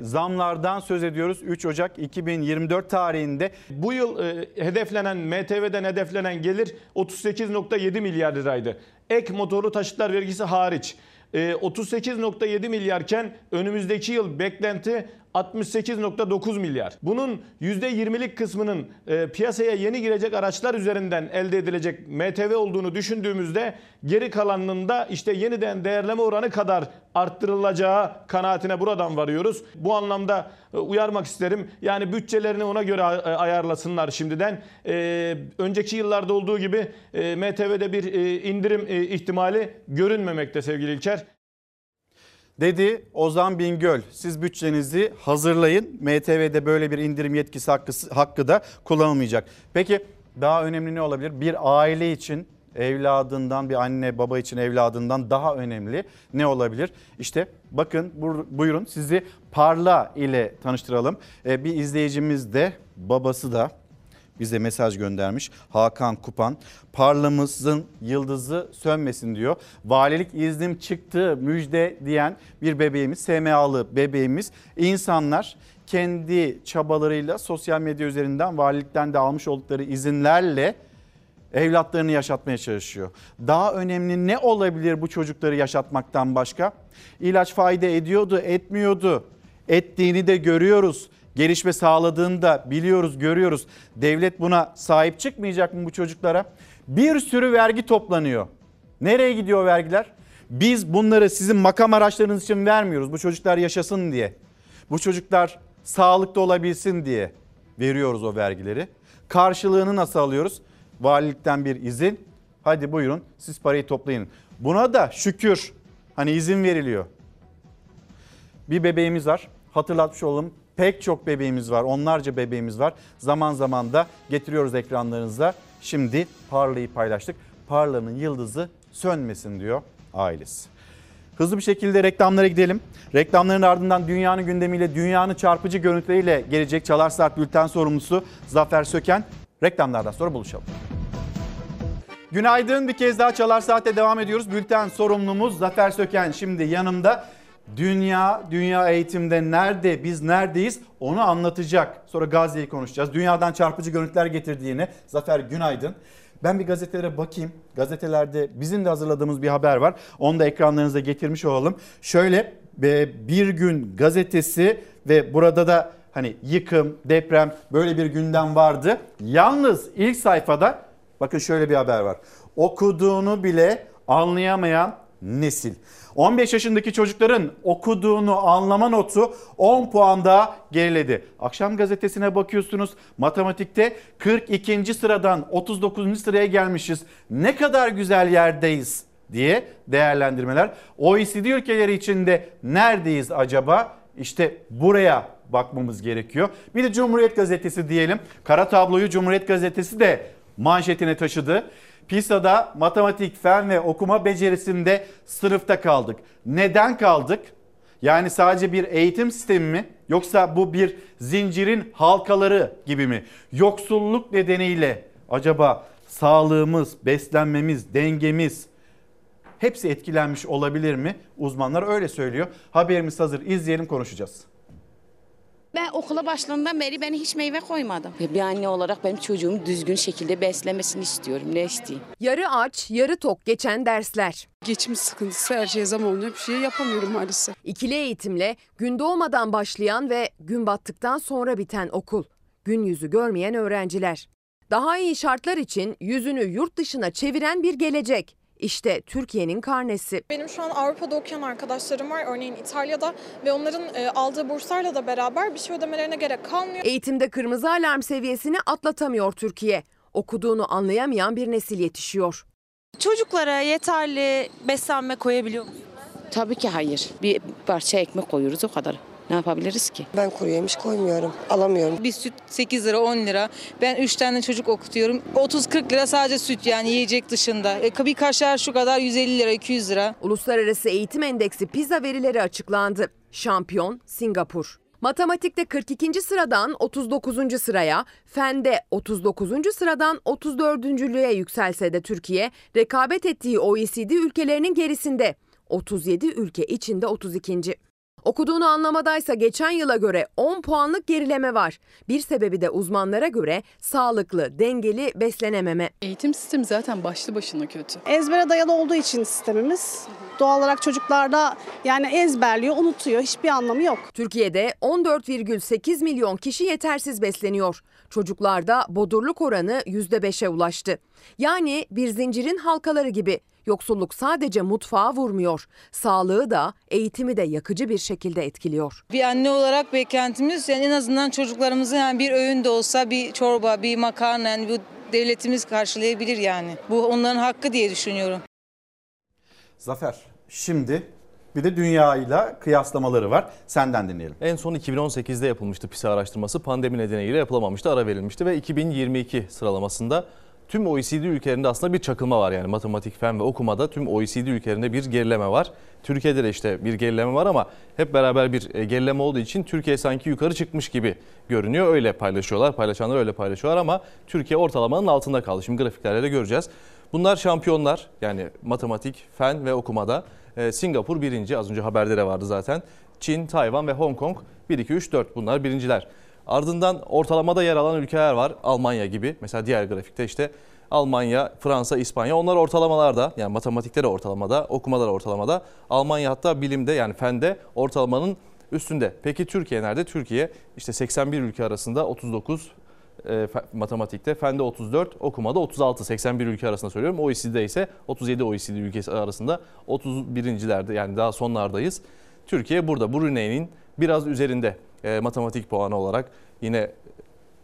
zamlardan söz ediyoruz. üç Ocak iki bin yirmi dört tarihinde bu yıl hedeflenen M T V'den hedeflenen gelir otuz sekiz nokta yedi milyar liraydı. Ek motorlu taşıtlar vergisi hariç. otuz sekiz nokta yedi milyarken önümüzdeki yıl beklenti altmış sekiz nokta dokuz milyar. Bunun yüzde yirmilik kısmının piyasaya yeni girecek araçlar üzerinden elde edilecek M T V olduğunu düşündüğümüzde geri kalanının da işte yeniden değerleme oranı kadar arttırılacağı kanaatine buradan varıyoruz. Bu anlamda uyarmak isterim. Yani bütçelerini ona göre ayarlasınlar şimdiden. Önceki yıllarda olduğu gibi M T V'de bir indirim ihtimali görünmemekte sevgili İlker. Dedi Ozan Bingöl, siz bütçenizi hazırlayın. M T V'de böyle bir indirim yetkisi hakkı, hakkı da kullanılmayacak. Peki daha önemli ne olabilir? Bir aile için evladından, bir anne baba için evladından daha önemli ne olabilir? İşte bakın buyurun sizi Parla ile tanıştıralım. Bir izleyicimiz de, babası da bize mesaj göndermiş. Hakan Kupan, Parlamızın yıldızı sönmesin diyor. Valilik iznim çıktı müjde diyen bir bebeğimiz, S M A'lı bebeğimiz. İnsanlar kendi çabalarıyla sosyal medya üzerinden valilikten de almış oldukları izinlerle evlatlarını yaşatmaya çalışıyor. Daha önemli ne olabilir bu çocukları yaşatmaktan başka? İlaç fayda ediyordu, etmiyordu. Ettiğini de görüyoruz. Gelişme sağladığını da biliyoruz, görüyoruz. Devlet buna sahip çıkmayacak mı bu çocuklara? Bir sürü vergi toplanıyor. Nereye gidiyor vergiler? Biz bunları sizin makam araçlarınız için vermiyoruz. Bu çocuklar yaşasın diye. Bu çocuklar sağlıklı olabilsin diye veriyoruz o vergileri. Karşılığını nasıl alıyoruz? Valilikten bir izin. Hadi buyurun siz parayı toplayın. Buna da şükür hani izin veriliyor. Bir bebeğimiz var. Hatırlatmış olalım. Pek çok bebeğimiz var, onlarca bebeğimiz var. Zaman zaman da getiriyoruz ekranlarınıza. Şimdi Parla'yı paylaştık. Parla'nın yıldızı sönmesin diyor ailesi. Hızlı bir şekilde reklamlara gidelim. Reklamların ardından dünyanın gündemiyle, dünyanın çarpıcı görüntüleriyle gelecek Çalar Saat Bülten sorumlusu Zafer Söken. Reklamlardan sonra buluşalım. Günaydın, bir kez daha Çalar Saat'te devam ediyoruz. Bülten sorumlumuz Zafer Söken şimdi yanımda. Dünya, dünya eğitimde nerede, biz neredeyiz onu anlatacak. Sonra Gazze'yi konuşacağız. Dünyadan çarpıcı görüntüler getirdiğini. Zafer günaydın. Ben bir gazetelere bakayım. Gazetelerde bizim de hazırladığımız bir haber var. Onu da ekranlarınıza getirmiş olalım. Şöyle Bir Gün gazetesi ve burada da hani yıkım, deprem böyle bir gündem vardı. Yalnız ilk sayfada bakın şöyle bir haber var. Okuduğunu bile anlayamayan nesil. on beş yaşındaki çocukların okuduğunu anlama notu on puan daha geriledi. Akşam gazetesine bakıyorsunuz. Matematikte kırk ikinci sıradan otuz dokuzuncu sıraya gelmişiz. Ne kadar güzel yerdeyiz diye değerlendirmeler. O E C D ülkeleri içinde neredeyiz acaba? İşte buraya bakmamız gerekiyor. Bir de Cumhuriyet Gazetesi diyelim. Kara tabloyu Cumhuriyet Gazetesi de manşetine taşıdı. Pisa'da matematik, fen ve okuma becerisinde sınıfta kaldık. Neden kaldık? Yani sadece bir eğitim sistemi mi? Yoksa bu bir zincirin halkaları gibi mi? Yoksulluk nedeniyle acaba sağlığımız, beslenmemiz, dengemiz hepsi etkilenmiş olabilir mi? Uzmanlar öyle söylüyor. Haberimiz hazır. İzleyelim, konuşacağız. Ben okula başladığımdan beri beni hiç meyve koymadım. Bir anne olarak benim çocuğumu düzgün şekilde beslemesini istiyorum. Ne isteyeyim? Yarı aç, yarı tok geçen dersler. Geçim sıkıntısı, her şeye zam olunca bir şey yapamıyorum maalesef. İkili eğitimle gün doğmadan başlayan ve gün battıktan sonra biten okul. Gün yüzü görmeyen öğrenciler. Daha iyi şartlar için yüzünü yurt dışına çeviren bir gelecek. İşte Türkiye'nin karnesi. Benim şu an Avrupa'da okuyan arkadaşlarım var, örneğin İtalya'da ve onların aldığı burslarla da beraber bir şey ödemelerine gerek kalmıyor. Eğitimde kırmızı alarm seviyesini atlatamıyor Türkiye. Okuduğunu anlayamayan bir nesil yetişiyor. Çocuklara yeterli beslenme koyabiliyor muyuz? Tabii ki hayır. Bir parça ekmek koyuyoruz, o kadar. Ne yapabiliriz ki? Ben kuru yemiş koymuyorum, alamıyorum. Bir süt sekiz lira on lira. Ben üç tane çocuk okutuyorum. otuz kırk lira sadece süt, yani yiyecek dışında. E, bir kaşar şu kadar yüz elli lira iki yüz lira. Uluslararası Eğitim Endeksi PISA verileri açıklandı. Şampiyon Singapur. Matematikte kırk ikinci sıradan otuz dokuzuncu sıraya, fende otuz dokuzuncu sıradan otuz dördüncülüğe yükselse de Türkiye rekabet ettiği O E C D ülkelerinin gerisinde. otuz yedi ülke içinde otuz ikinci. Okuduğunu anlamadaysa geçen yıla göre on puanlık gerileme var. Bir sebebi de uzmanlara göre sağlıklı, dengeli beslenememe. Eğitim sistemi zaten başlı başına kötü. Ezbere dayalı olduğu için sistemimiz doğal olarak çocuklarda, yani ezberliyor, unutuyor, hiçbir anlamı yok. Türkiye'de on dört virgül sekiz milyon kişi yetersiz besleniyor. Çocuklarda bodurluk oranı yüzde beşe ulaştı. Yani bir zincirin halkaları gibi. Yoksulluk sadece mutfağa vurmuyor. Sağlığı da eğitimi de yakıcı bir şekilde etkiliyor. Bir anne olarak beklentimiz, yani en azından çocuklarımızın yani bir öğün de olsa bir çorba, bir makarna, yani bu devletimiz karşılayabilir yani. Bu onların hakkı diye düşünüyorum. Zafer, şimdi bir de dünyayla kıyaslamaları var. Senden dinleyelim. En son iki bin on sekizde yapılmıştı PISA araştırması. Pandemi nedeniyle yapılamamıştı, ara verilmişti ve iki bin yirmi iki sıralamasında tüm O E C D ülkelerinde aslında bir çakılma var. Yani matematik, fen ve okumada tüm O E C D ülkelerinde bir gerileme var. Türkiye'de de işte bir gerileme var ama hep beraber bir gerileme olduğu için Türkiye sanki yukarı çıkmış gibi görünüyor. Öyle paylaşıyorlar, paylaşanlar öyle paylaşıyorlar ama Türkiye ortalamanın altında kaldı. Şimdi grafiklerde de göreceğiz. Bunlar şampiyonlar, yani matematik, fen ve okumada. Ee, Singapur birinci, az önce haberde de vardı zaten. Çin, Tayvan ve Hong Kong bir, iki, üç, dört bunlar birinciler. Ardından ortalamada yer alan ülkeler var. Almanya gibi. Mesela diğer grafikte işte Almanya, Fransa, İspanya, onlar ortalamalarda, yani matematikte de ortalamada, okumada da ortalamada. Almanya hatta bilimde, yani fende ortalamanın üstünde. Peki Türkiye nerede? Türkiye işte seksen bir ülke arasında otuz dokuz e, matematikte, fende otuz dört, okumada otuz altı. seksen bir ülke arasında söylüyorum. O E C D'de ise otuz yedi O E C D ülkesi arasında otuz birinci.lerde, yani daha sonlardayız. Türkiye burada, Brunei'nin biraz üzerinde. E, matematik puanı olarak yine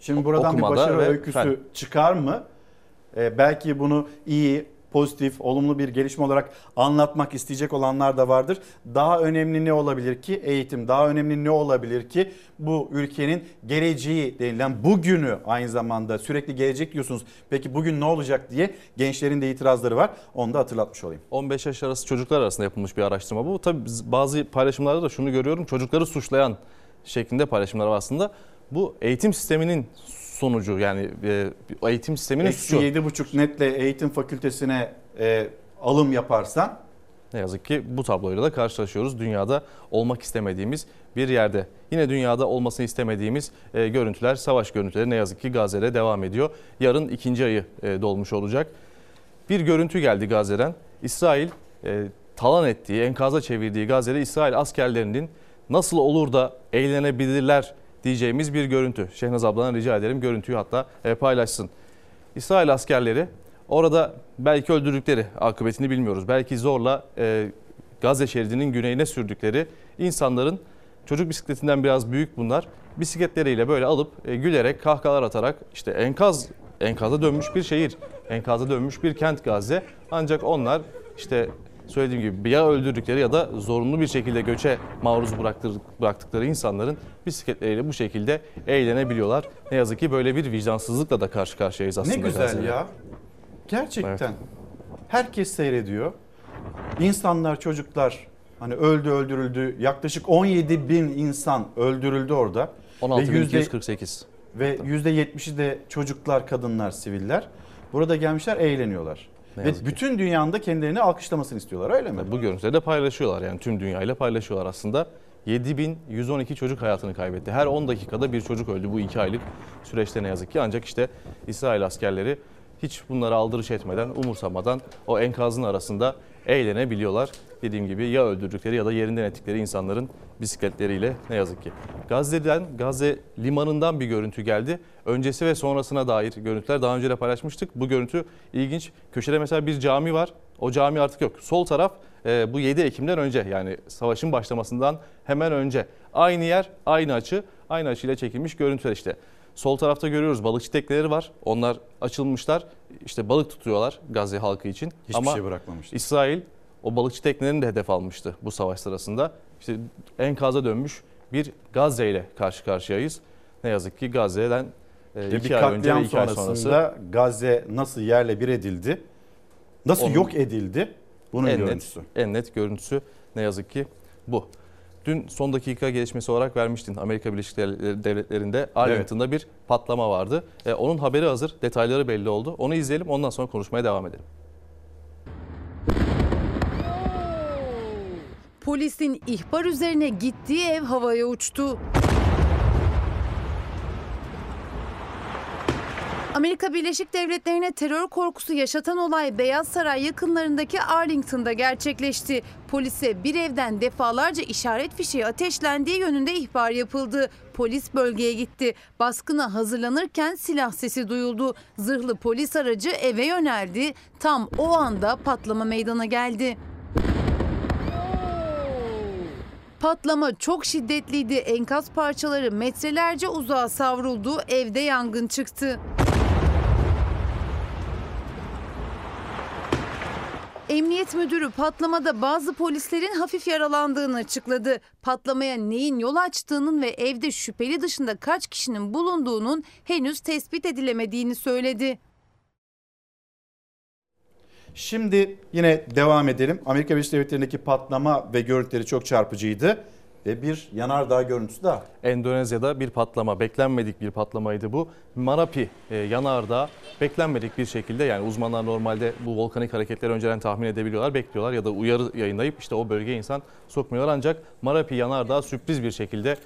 şimdi buradan bir başarı öyküsü fen çıkar mı? E, belki bunu iyi, pozitif, olumlu bir gelişme olarak anlatmak isteyecek olanlar da vardır. Daha önemli ne olabilir ki? Eğitim. Daha önemli ne olabilir ki? Bu ülkenin geleceği denilen bugünü, aynı zamanda sürekli gelecek diyorsunuz. Peki bugün ne olacak diye gençlerin de itirazları var. Onu da hatırlatmış olayım. on beş yaş arası çocuklar arasında yapılmış bir araştırma bu. Tabii bazı paylaşımlarda da şunu görüyorum. Çocukları suçlayan şeklinde paylaşımlar var aslında. Bu eğitim sisteminin sonucu, yani eğitim sisteminin suçu. yedi buçuk netle eğitim fakültesine e, alım yaparsan. Ne yazık ki bu tabloyla da karşılaşıyoruz. Dünyada olmak istemediğimiz bir yerde. Yine dünyada olmasını istemediğimiz e, görüntüler, savaş görüntüleri ne yazık ki Gazze'de devam ediyor. Yarın ikinci ayı e, dolmuş olacak. Bir görüntü geldi Gazze'den. İsrail e, talan ettiği, enkaza çevirdiği Gazze'de İsrail askerlerinin nasıl olur da eğlenebilirler diyeceğimiz bir görüntü. Şehnaz abladan rica ederim görüntüyü hatta paylaşsın. İsrail askerleri orada belki öldürdükleri, akıbetini bilmiyoruz, belki zorla e, Gazze şeridinin güneyine sürdükleri insanların, çocuk bisikletinden biraz büyük bunlar, bisikletleriyle böyle alıp e, gülerek, kahkahalar atarak, işte enkaz, enkaza dönmüş bir şehir, enkaza dönmüş bir kent Gazze. Ancak onlar işte söylediğim gibi ya öldürdükleri ya da zorunlu bir şekilde göçe maruz bıraktıkları insanların bisikletleriyle bu şekilde eğlenebiliyorlar. Ne yazık ki böyle bir vicdansızlıkla da karşı karşıyayız aslında. Ne güzel Gazze'de ya. Gerçekten. Evet. Herkes seyrediyor. İnsanlar, çocuklar hani öldü, öldürüldü. Yaklaşık on yedi bin insan öldürüldü orada. on altı bin iki yüz kırk sekiz. Ve yüzde yetmişi de çocuklar, kadınlar, siviller. Burada gelmişler, eğleniyorlar. Ve bütün dünyanın da kendilerini alkışlamasını istiyorlar, öyle mi? Bu görüntüleri de paylaşıyorlar, yani tüm dünyayla paylaşıyorlar aslında. yedi bin yüz on iki çocuk hayatını kaybetti. Her on dakikada bir çocuk öldü bu iki aylık süreçte ne yazık ki. Ancak işte İsrail askerleri hiç bunlara aldırış etmeden, umursamadan o enkazın arasında eğlenebiliyorlar. Dediğim gibi ya öldürdükleri ya da yerinden ettikleri insanların bisikletleriyle ne yazık ki. Gazze'den, Gazze limanından bir görüntü geldi. Öncesi ve sonrasına dair görüntüler daha önce de paylaşmıştık. Bu görüntü ilginç. Köşede mesela bir cami var. O cami artık yok. Sol taraf e, bu yedi Ekim'den önce, yani savaşın başlamasından hemen önce. Aynı yer, aynı açı, aynı açıyla çekilmiş görüntüler işte. Sol tarafta görüyoruz balıkçı tekneleri var. Onlar açılmışlar. İşte balık tutuyorlar Gazze halkı için. Hiçbir ama şey bırakmamıştı. İsrail o balıkçı teknelerini de hedef almıştı bu savaş sırasında. İşte enkaza dönmüş bir Gazze ile karşı karşıyayız. Ne yazık ki Gazze'den e, iki ay önce ve iki ay sonrası. Gazze nasıl yerle bir edildi? Nasıl onun yok edildi? Bunun en görüntüsü. Net, en net görüntüsü ne yazık ki bu. Dün son dakika gelişmesi olarak vermiştin. Amerika Birleşik Devletleri'nde Arlington'da evet, bir patlama vardı. E, onun haberi hazır. Detayları belli oldu. Onu izleyelim. Ondan sonra konuşmaya devam edelim. Polisin ihbar üzerine gittiği ev havaya uçtu. Amerika Birleşik Devletleri'ne terör korkusu yaşatan olay Beyaz Saray yakınlarındaki Arlington'da gerçekleşti. Polise bir evden defalarca işaret fişeği ateşlendiği yönünde ihbar yapıldı. Polis bölgeye gitti. Baskına hazırlanırken silah sesi duyuldu. Zırhlı polis aracı eve yöneldi. Tam o anda patlama meydana geldi. Patlama çok şiddetliydi. Enkaz parçaları metrelerce uzağa savruldu. Evde yangın çıktı. Emniyet müdürü patlamada bazı polislerin hafif yaralandığını açıkladı. Patlamaya neyin yol açtığının ve evde şüpheli dışında kaç kişinin bulunduğunun henüz tespit edilemediğini söyledi. Şimdi yine devam edelim. Amerika Birleşik Devletleri'ndeki patlama ve görüntüleri çok çarpıcıydı. Ve bir yanardağ görüntüsü daha. Endonezya'da bir patlama, beklenmedik bir patlamaydı bu. Marapi e, yanardağ beklenmedik bir şekilde, yani uzmanlar normalde bu volkanik hareketleri önceden tahmin edebiliyorlar, bekliyorlar ya da uyarı yayınlayıp işte o bölgeye insan sokmuyorlar. Ancak Marapi yanardağ sürpriz bir şekilde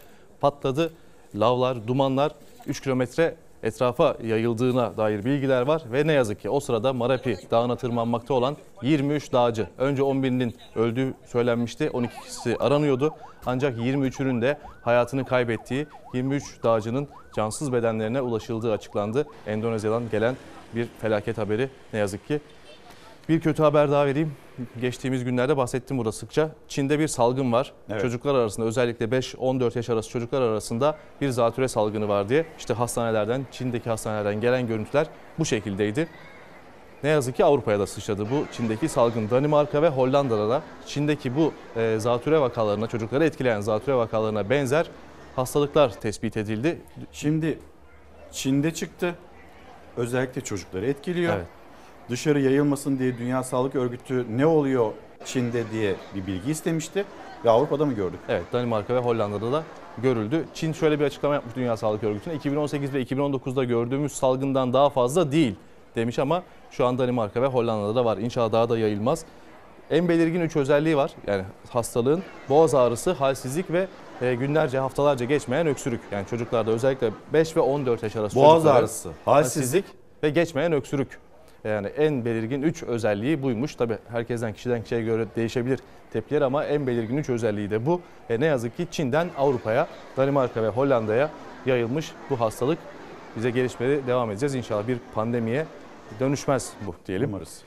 patladı. Lavlar, dumanlar üç kilometre etrafa yayıldığına dair bilgiler var ve ne yazık ki o sırada Marapi Dağı'na tırmanmakta olan yirmi üç dağcı. Önce on birinin öldüğü söylenmişti, on iki kişisi aranıyordu. Ancak yirmi üçünün de hayatını kaybettiği, yirmi üç dağcının cansız bedenlerine ulaşıldığı açıklandı. Endonezya'dan gelen bir felaket haberi ne yazık ki. Bir kötü haber daha vereyim. Geçtiğimiz günlerde bahsettim burada sıkça. Çin'de bir salgın var. Evet. Çocuklar arasında, özellikle beş on dört yaş arası çocuklar arasında bir zatüre salgını var diye. İşte hastanelerden, Çin'deki hastanelerden gelen görüntüler bu şekildeydi. Ne yazık ki Avrupa'ya da sıçradı bu Çin'deki salgın. Danimarka ve Hollanda'da da Çin'deki bu zatüre vakalarına, çocukları etkileyen zatüre vakalarına benzer hastalıklar tespit edildi. Şimdi Çin'de çıktı. Özellikle çocukları etkiliyor. Evet. Dışarı yayılmasın diye Dünya Sağlık Örgütü ne oluyor Çin'de diye bir bilgi istemişti ve Avrupa'da mı gördük? Evet, Danimarka ve Hollanda'da da görüldü. Çin şöyle bir açıklama yapmış Dünya Sağlık Örgütü'ne. iki bin on sekiz ve iki bin on dokuzda gördüğümüz salgından daha fazla değil demiş ama şu an Danimarka ve Hollanda'da da var. İnşallah daha da yayılmaz. En belirgin üç özelliği var. Yani hastalığın boğaz ağrısı, halsizlik ve günlerce, haftalarca geçmeyen öksürük. Yani çocuklarda özellikle beş ve on dört yaş arası boğaz ağrısı, halsizlik ve geçmeyen öksürük. Yani en belirgin üç özelliği buymuş. Tabii herkesten, kişiden kişiye göre değişebilir tepkiler ama en belirgin üç özelliği de bu. E ne yazık ki Çin'den Avrupa'ya, Danimarka ve Hollanda'ya yayılmış bu hastalık. Bize gelişmeleri devam edeceğiz. İnşallah bir pandemiye dönüşmez bu diyelim. Umarız.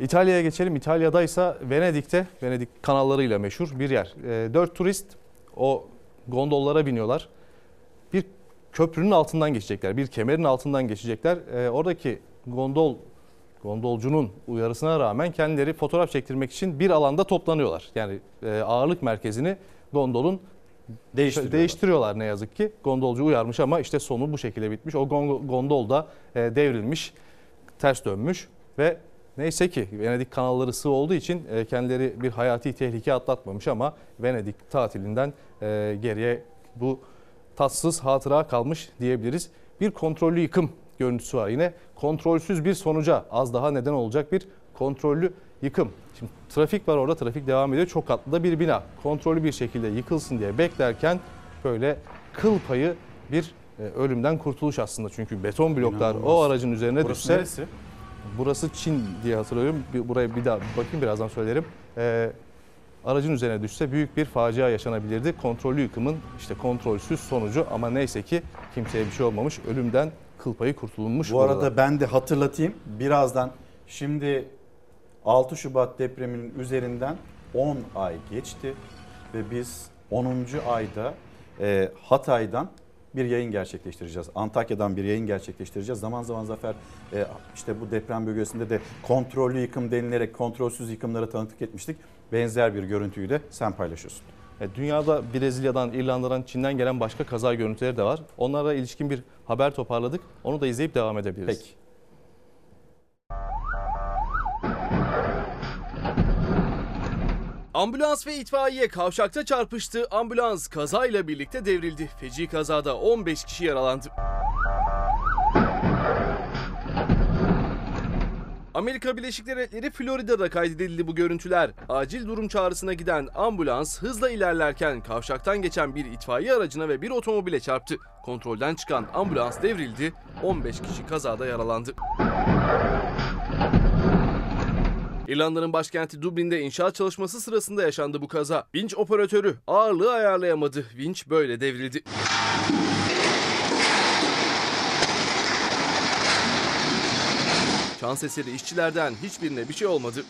İtalya'ya geçelim. İtalya'daysa Venedik'te, Venedik kanallarıyla meşhur bir yer. E, dört turist o gondollara biniyorlar. Bir köprünün altından geçecekler, bir kemerin altından geçecekler. E, oradaki gondol Gondolcunun uyarısına rağmen kendileri fotoğraf çektirmek için bir alanda toplanıyorlar. Yani ağırlık merkezini gondolun değiştiriyorlar. değiştiriyorlar ne yazık ki. Gondolcu uyarmış ama işte sonu bu şekilde bitmiş. O gondol da devrilmiş, ters dönmüş ve neyse ki Venedik kanalları sığ olduğu için kendileri bir hayati tehlike atlatmamış ama Venedik tatilinden geriye bu tatsız hatıra kalmış diyebiliriz. Bir kontrollü yıkım görüntüsü var yine. Kontrolsüz bir sonuca az daha neden olacak bir kontrollü yıkım. Şimdi trafik var orada, trafik devam ediyor. Çok katlı da bir bina. Kontrollü bir şekilde yıkılsın diye beklerken böyle kıl payı bir ölümden kurtuluş aslında. Çünkü beton bloklar İnanılmaz. O aracın üzerine Burası düşse. Neresi? Burası Çin diye hatırlıyorum. Buraya bir daha bakayım, birazdan söylerim. Ee, aracın üzerine düşse büyük bir facia yaşanabilirdi. Kontrollü yıkımın işte kontrolsüz sonucu ama neyse ki kimseye bir şey olmamış. Ölümden kıl payı kurtulmuş. Bu arada burada ben de hatırlatayım birazdan. Şimdi altı Şubat depreminin üzerinden on ay geçti ve biz onuncu ayda e, Hatay'dan bir yayın gerçekleştireceğiz. Antakya'dan bir yayın gerçekleştireceğiz. Zaman zaman Zafer e, işte bu deprem bölgesinde de kontrollü yıkım denilerek kontrolsüz yıkımlara tanıklık etmiştik. Benzer bir görüntüyü de sen paylaşıyorsun. Dünyada Brezilya'dan, İrlanda'dan, Çin'den gelen başka kaza görüntüleri de var. Onlara ilişkin bir haber toparladık. Onu da izleyip devam edebiliriz. Peki. Ambulans ve itfaiye kavşakta çarpıştı. Ambulans kazayla birlikte devrildi. Feci kazada on beş kişi yaralandı. Amerika Birleşik Devletleri Florida'da kaydedildi bu görüntüler. Acil durum çağrısına giden ambulans hızla ilerlerken kavşaktan geçen bir itfaiye aracına ve bir otomobile çarptı. Kontrolden çıkan ambulans devrildi. on beş kişi kazada yaralandı. İrlanda'nın başkenti Dublin'de inşaat çalışması sırasında yaşandı bu kaza. Vinç operatörü ağırlığı ayarlayamadı. Vinç böyle devrildi. Şans eseri işçilerden hiçbirine bir şey olmadı.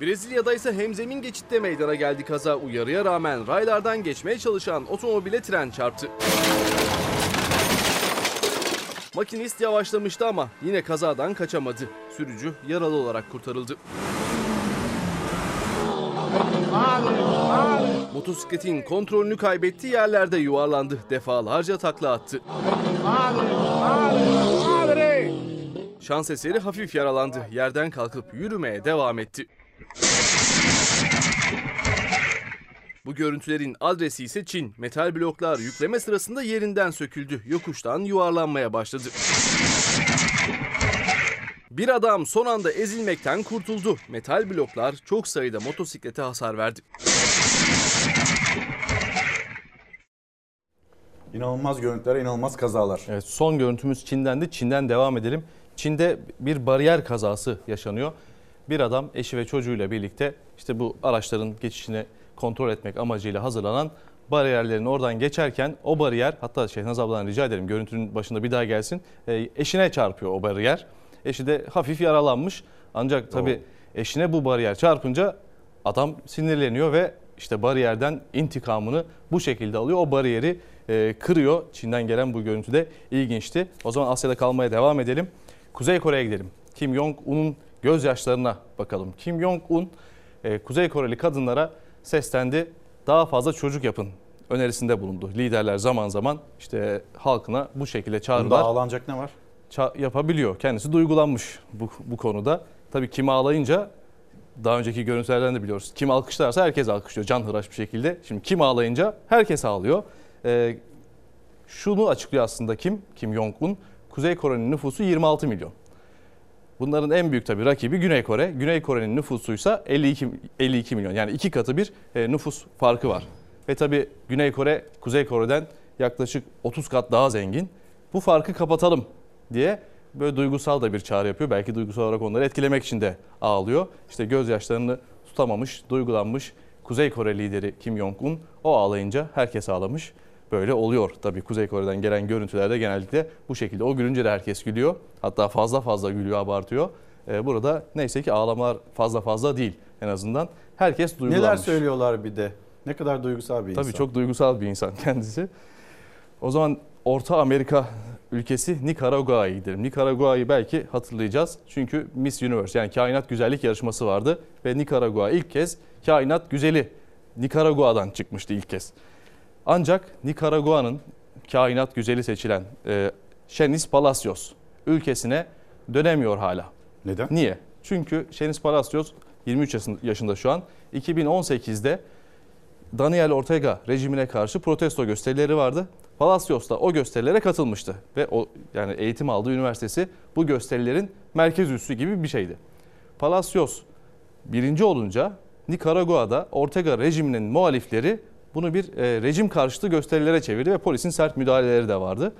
Brezilya'da ise hemzemin geçitte meydana geldi kaza. Uyarıya rağmen raylardan geçmeye çalışan otomobile tren çarptı. Makinist yavaşlamıştı ama yine kazadan kaçamadı. Sürücü yaralı olarak kurtarıldı. Motosikletin kontrolünü kaybettiği yerlerde yuvarlandı. Defalarca takla attı. Şans eseri hafif yaralandı. Yerden kalkıp yürümeye devam etti. Bu görüntülerin adresi ise Çin. Metal bloklar yükleme sırasında yerinden söküldü. Yokuştan yuvarlanmaya başladı. Bir adam son anda ezilmekten kurtuldu. Metal bloklar çok sayıda motosiklete hasar verdi. İnanılmaz görüntüler, inanılmaz kazalar. Evet, son görüntümüz Çin'dendi. Çin'den devam edelim. Çin'de bir bariyer kazası yaşanıyor. Bir adam eşi ve çocuğuyla birlikte işte bu araçların geçişine kontrol etmek amacıyla hazırlanan bariyerlerin oradan geçerken o bariyer, hatta Şehnaz ablan rica ederim görüntünün başında bir daha gelsin, eşine çarpıyor o bariyer. Eşi de hafif yaralanmış ancak tabii eşine bu bariyer çarpınca adam sinirleniyor ve işte bariyerden intikamını bu şekilde alıyor. O bariyeri kırıyor. Çin'den gelen bu görüntü de ilginçti. O zaman Asya'da kalmaya devam edelim. Kuzey Kore'ye gidelim. Kim Jong-un'un gözyaşlarına bakalım. Kim Jong-un Kuzey Koreli kadınlara seslendi. Daha fazla çocuk yapın önerisinde bulundu. Liderler zaman zaman işte halkına bu şekilde çağrılar. Bunda ağlanacak ne var? Ça- yapabiliyor. Kendisi duygulanmış bu, bu konuda. Tabii kim ağlayınca, daha önceki görüntülerden de biliyoruz, kim alkışlarsa herkes alkışlıyor canhıraş bir şekilde. Şimdi kim ağlayınca herkes ağlıyor. Ee, şunu açıklıyor aslında Kim, Kim Jong-un. Kuzey Kore'nin nüfusu yirmi altı milyon. Bunların en büyük tabii rakibi Güney Kore. Güney Kore'nin nüfusuysa elli iki milyon. Yani iki katı bir nüfus farkı var. Ve tabii Güney Kore, Kuzey Kore'den yaklaşık otuz kat daha zengin. Bu farkı kapatalım diye böyle duygusal da bir çağrı yapıyor. Belki duygusal olarak onları etkilemek için de ağlıyor. İşte gözyaşlarını tutamamış, duygulanmış Kuzey Kore lideri Kim Jong-un. O ağlayınca herkes ağlamış. Böyle oluyor. Tabii Kuzey Kore'den gelen görüntülerde genellikle bu şekilde. O gülünce de herkes gülüyor. Hatta fazla fazla gülüyor, abartıyor. Ee, burada neyse ki ağlamalar fazla fazla değil en azından. Herkes duygulanmış. Neler söylüyorlar bir de. Ne kadar duygusal bir insan. Tabii çok duygusal bir insan kendisi. O zaman Orta Amerika ülkesi Nikaragua'ya gidelim. Nikaragua'yı belki hatırlayacağız. Çünkü Miss Universe, yani Kainat Güzellik Yarışması vardı. Ve Nikaragua ilk kez Kainat Güzeli Nikaragua'dan çıkmıştı ilk kez. Ancak Nikaragua'nın kainat güzeli seçilen e, Şenis Palacios ülkesine dönemiyor hala. Neden? Niye? Çünkü Şenis Palacios yirmi üç yaşında şu an. iki bin on sekizde Daniel Ortega rejimine karşı protesto gösterileri vardı. Palacios da o gösterilere katılmıştı ve o, yani eğitim aldığı üniversitesi bu gösterilerin merkez üssü gibi bir şeydi. Palacios birinci olunca Nikaragua'da Ortega rejiminin muhalifleri bunu bir e, rejim karşıtı gösterilere çevirdi ve polisin sert müdahaleleri de vardı.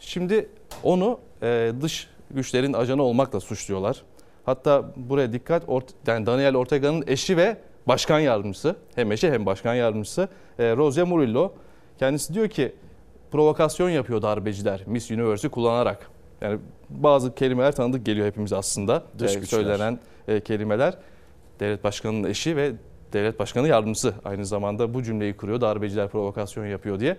Şimdi onu e, dış güçlerin ajanı olmakla suçluyorlar. Hatta buraya dikkat, Ort- yani Daniel Ortega'nın eşi ve başkan yardımcısı, hem eşi hem başkan yardımcısı e, Rosa Murillo. Kendisi diyor ki provokasyon yapıyor darbeciler Miss Universe'i kullanarak. Yani bazı kelimeler tanıdık geliyor hepimize aslında. Dış e, söylenen e, kelimeler. Devlet başkanının eşi ve devlet başkanı yardımcısı aynı zamanda bu cümleyi kuruyor. Darbeciler provokasyon yapıyor diye.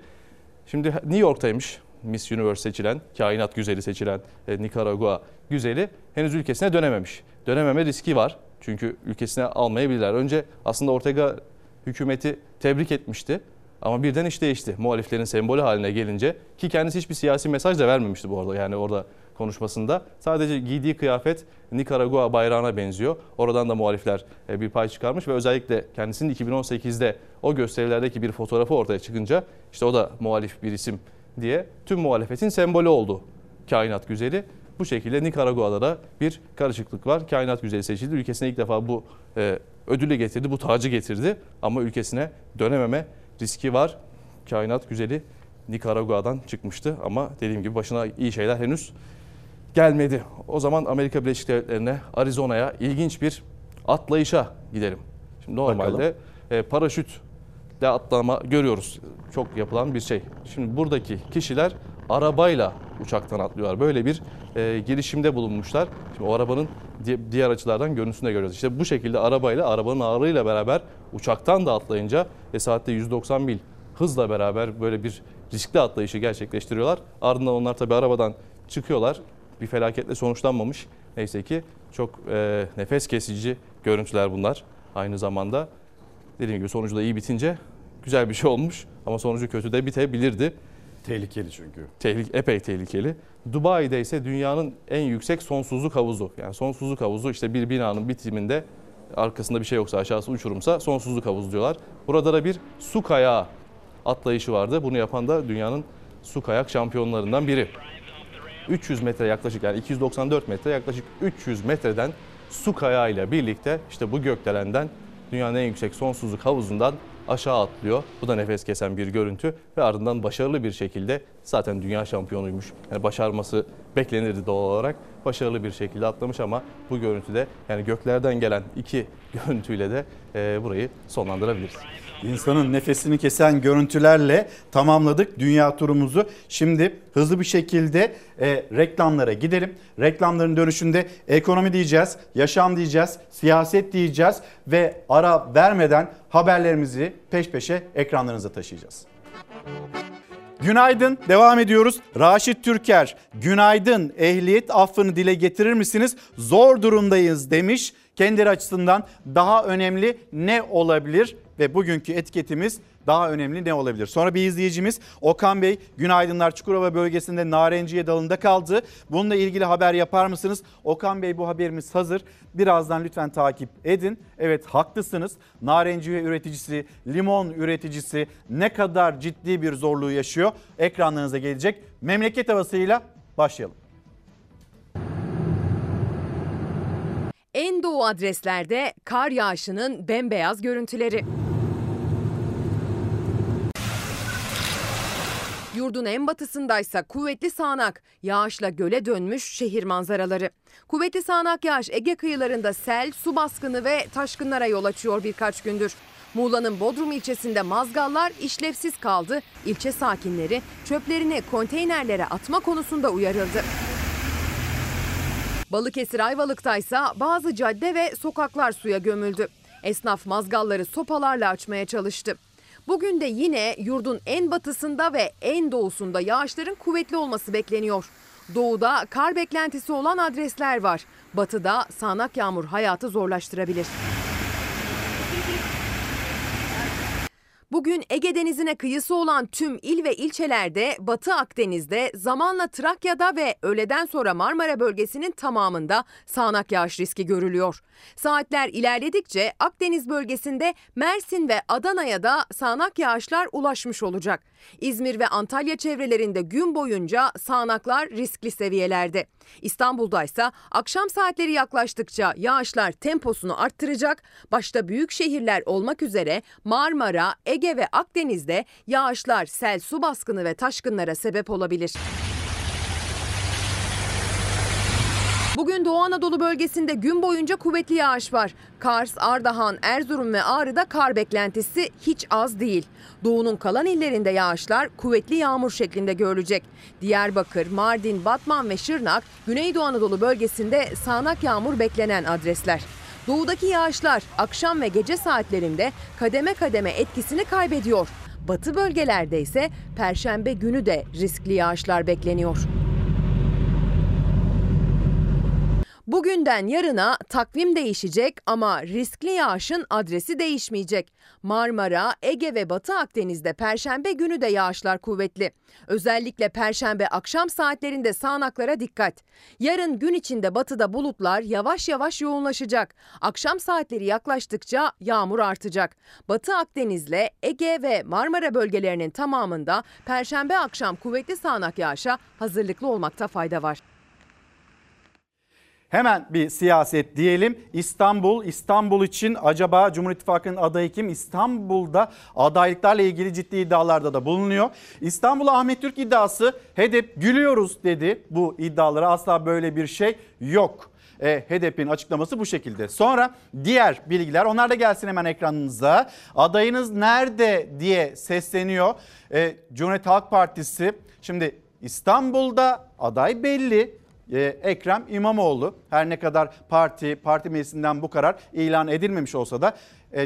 Şimdi New York'taymış Miss Universe seçilen, kainat güzeli seçilen e, Nikaragua güzeli. Henüz ülkesine dönememiş. Dönememe riski var. Çünkü ülkesine almayabilirler. Önce aslında Ortega hükümeti tebrik etmişti. Ama birden iş değişti. Muhaliflerin sembolü haline gelince, ki kendisi hiçbir siyasi mesaj da vermemişti bu arada. Yani orada konuşmasında sadece giydiği kıyafet Nikaragua bayrağına benziyor. Oradan da muhalifler bir pay çıkarmış ve özellikle kendisinin iki bin on sekizde o gösterilerdeki bir fotoğrafı ortaya çıkınca işte o da muhalif bir isim diye tüm muhalefetin sembolü oldu kainat güzeli. Bu şekilde Nikaragua'da da bir karışıklık var. Kainat güzeli seçildi. Ülkesine ilk defa bu ödülü getirdi, bu tacı getirdi ama ülkesine dönememe riski var. Kainat güzeli Nikaragua'dan çıkmıştı ama dediğim gibi başına iyi şeyler henüz gelmedi. O zaman Amerika Birleşik Devletleri'ne, Arizona'ya ilginç bir atlayışa gidelim. Şimdi normalde e, paraşütle atlama görüyoruz. Çok yapılan bir şey. Şimdi buradaki kişiler arabayla uçaktan atlıyorlar. Böyle bir e, girişimde bulunmuşlar. Şimdi o arabanın diğer açılardan görüntüsünü de görüyoruz. İşte bu şekilde arabayla, arabanın ağırlığıyla beraber uçaktan da atlayınca ve saatte yüz doksan mil hızla beraber böyle bir riskli atlayışı gerçekleştiriyorlar. Ardından onlar tabii arabadan çıkıyorlar. Bir felaketle sonuçlanmamış. Neyse ki çok e, nefes kesici görüntüler bunlar. Aynı zamanda dediğim gibi sonucu da iyi bitince güzel bir şey olmuş. Ama sonucu kötü de bitebilirdi. Tehlikeli çünkü. Tehlike, epey tehlikeli. Dubai'de ise dünyanın en yüksek sonsuzluk havuzu. Yani sonsuzluk havuzu işte bir binanın bitiminde arkasında bir şey yoksa, aşağısı uçurumsa sonsuzluk havuzu diyorlar. Burada da bir su kayağı atlayışı vardı. Bunu yapan da dünyanın su kayak şampiyonlarından biri. üç yüz metre yaklaşık, yani iki yüz doksan dört metre yaklaşık üç yüz metreden su kayağıyla birlikte işte bu gökdelenden, dünyanın en yüksek sonsuzluk havuzundan aşağı atlıyor. Bu da nefes kesen bir görüntü ve ardından başarılı bir şekilde, zaten dünya şampiyonuymuş, yani başarması beklenirdi doğal olarak, başarılı bir şekilde atlamış ama bu görüntüde, yani göklerden gelen iki görüntüyle de e, burayı sonlandırabiliriz. İnsanın nefesini kesen görüntülerle tamamladık dünya turumuzu. Şimdi hızlı bir şekilde e, reklamlara gidelim. Reklamların dönüşünde ekonomi diyeceğiz, yaşam diyeceğiz, siyaset diyeceğiz ve ara vermeden haberlerimizi peş peşe ekranlarınıza taşıyacağız. Günaydın, devam ediyoruz. Raşit Türker, günaydın, ehliyet affını dile getirir misiniz? Zor durumdayız demiş. Kendileri açısından daha önemli ne olabilir? Ve bugünkü etiketimiz daha önemli ne olabilir? Sonra bir izleyicimiz Okan Bey, günaydınlar, Çukurova bölgesinde narenciye dalında kaldı. Bununla ilgili haber yapar mısınız? Okan Bey, bu haberimiz hazır. Birazdan lütfen takip edin. Evet, haklısınız. Narenciye üreticisi, limon üreticisi ne kadar ciddi bir zorluğu yaşıyor? Ekranlarınıza gelecek. Memleket havasıyla başlayalım. En doğu adreslerde kar yağışının bembeyaz görüntüleri. Yurdun en batısındaysa kuvvetli sağanak, yağışla göle dönmüş şehir manzaraları. Kuvvetli sağanak yağış Ege kıyılarında sel, su baskını ve taşkınlara yol açıyor birkaç gündür. Muğla'nın Bodrum ilçesinde mazgallar işlevsiz kaldı. İlçe sakinleri çöplerini konteynerlere atma konusunda uyarıldı. Balıkesir Ayvalık'taysa bazı cadde ve sokaklar suya gömüldü. Esnaf mazgalları sopalarla açmaya çalıştı. Bugün de yine yurdun en batısında ve en doğusunda yağışların kuvvetli olması bekleniyor. Doğuda kar beklentisi olan adresler var. Batıda sağanak yağmur hayatı zorlaştırabilir. Bugün Ege Denizi'ne kıyısı olan tüm il ve ilçelerde, Batı Akdeniz'de, zamanla Trakya'da ve öğleden sonra Marmara bölgesinin tamamında sağanak yağış riski görülüyor. Saatler ilerledikçe Akdeniz bölgesinde Mersin ve Adana'ya da sağanak yağışlar ulaşmış olacak. İzmir ve Antalya çevrelerinde gün boyunca sağanaklar riskli seviyelerde. İstanbul'daysa akşam saatleri yaklaştıkça yağışlar temposunu arttıracak. Başta büyük şehirler olmak üzere Marmara, Ege ve Akdeniz'de yağışlar sel, su baskını ve taşkınlara sebep olabilir. Bugün Doğu Anadolu bölgesinde gün boyunca kuvvetli yağış var. Kars, Ardahan, Erzurum ve Ağrı'da kar beklentisi hiç az değil. Doğu'nun kalan illerinde yağışlar kuvvetli yağmur şeklinde görülecek. Diyarbakır, Mardin, Batman ve Şırnak, Güneydoğu Anadolu bölgesinde sağanak yağmur beklenen adresler. Doğudaki yağışlar akşam ve gece saatlerinde kademe kademe etkisini kaybediyor. Batı bölgelerde ise Perşembe günü de riskli yağışlar bekleniyor. Bugünden yarına takvim değişecek ama riskli yağışın adresi değişmeyecek. Marmara, Ege ve Batı Akdeniz'de Perşembe günü de yağışlar kuvvetli. Özellikle Perşembe akşam saatlerinde sağanaklara dikkat. Yarın gün içinde batıda bulutlar yavaş yavaş yoğunlaşacak. Akşam saatleri yaklaştıkça yağmur artacak. Batı Akdeniz'le Ege ve Marmara bölgelerinin tamamında Perşembe akşam kuvvetli sağanak yağışa hazırlıklı olmakta fayda var. Hemen bir siyaset diyelim. İstanbul, İstanbul için acaba Cumhur İttifakı'nın adayı kim? İstanbul'da adaylıklarla ilgili ciddi iddialarda da bulunuyor. İstanbul Ahmet Türk iddiası, H D P gülüyoruz dedi bu iddialara, asla böyle bir şey yok. E, H D P'nin açıklaması bu şekilde. Sonra diğer bilgiler, onlar da gelsin hemen ekranınıza. Adayınız nerede diye sesleniyor e, Cumhuriyet Halk Partisi. Şimdi İstanbul'da aday belli. Ekrem İmamoğlu, her ne kadar parti, parti meclisinden bu karar ilan edilmemiş olsa da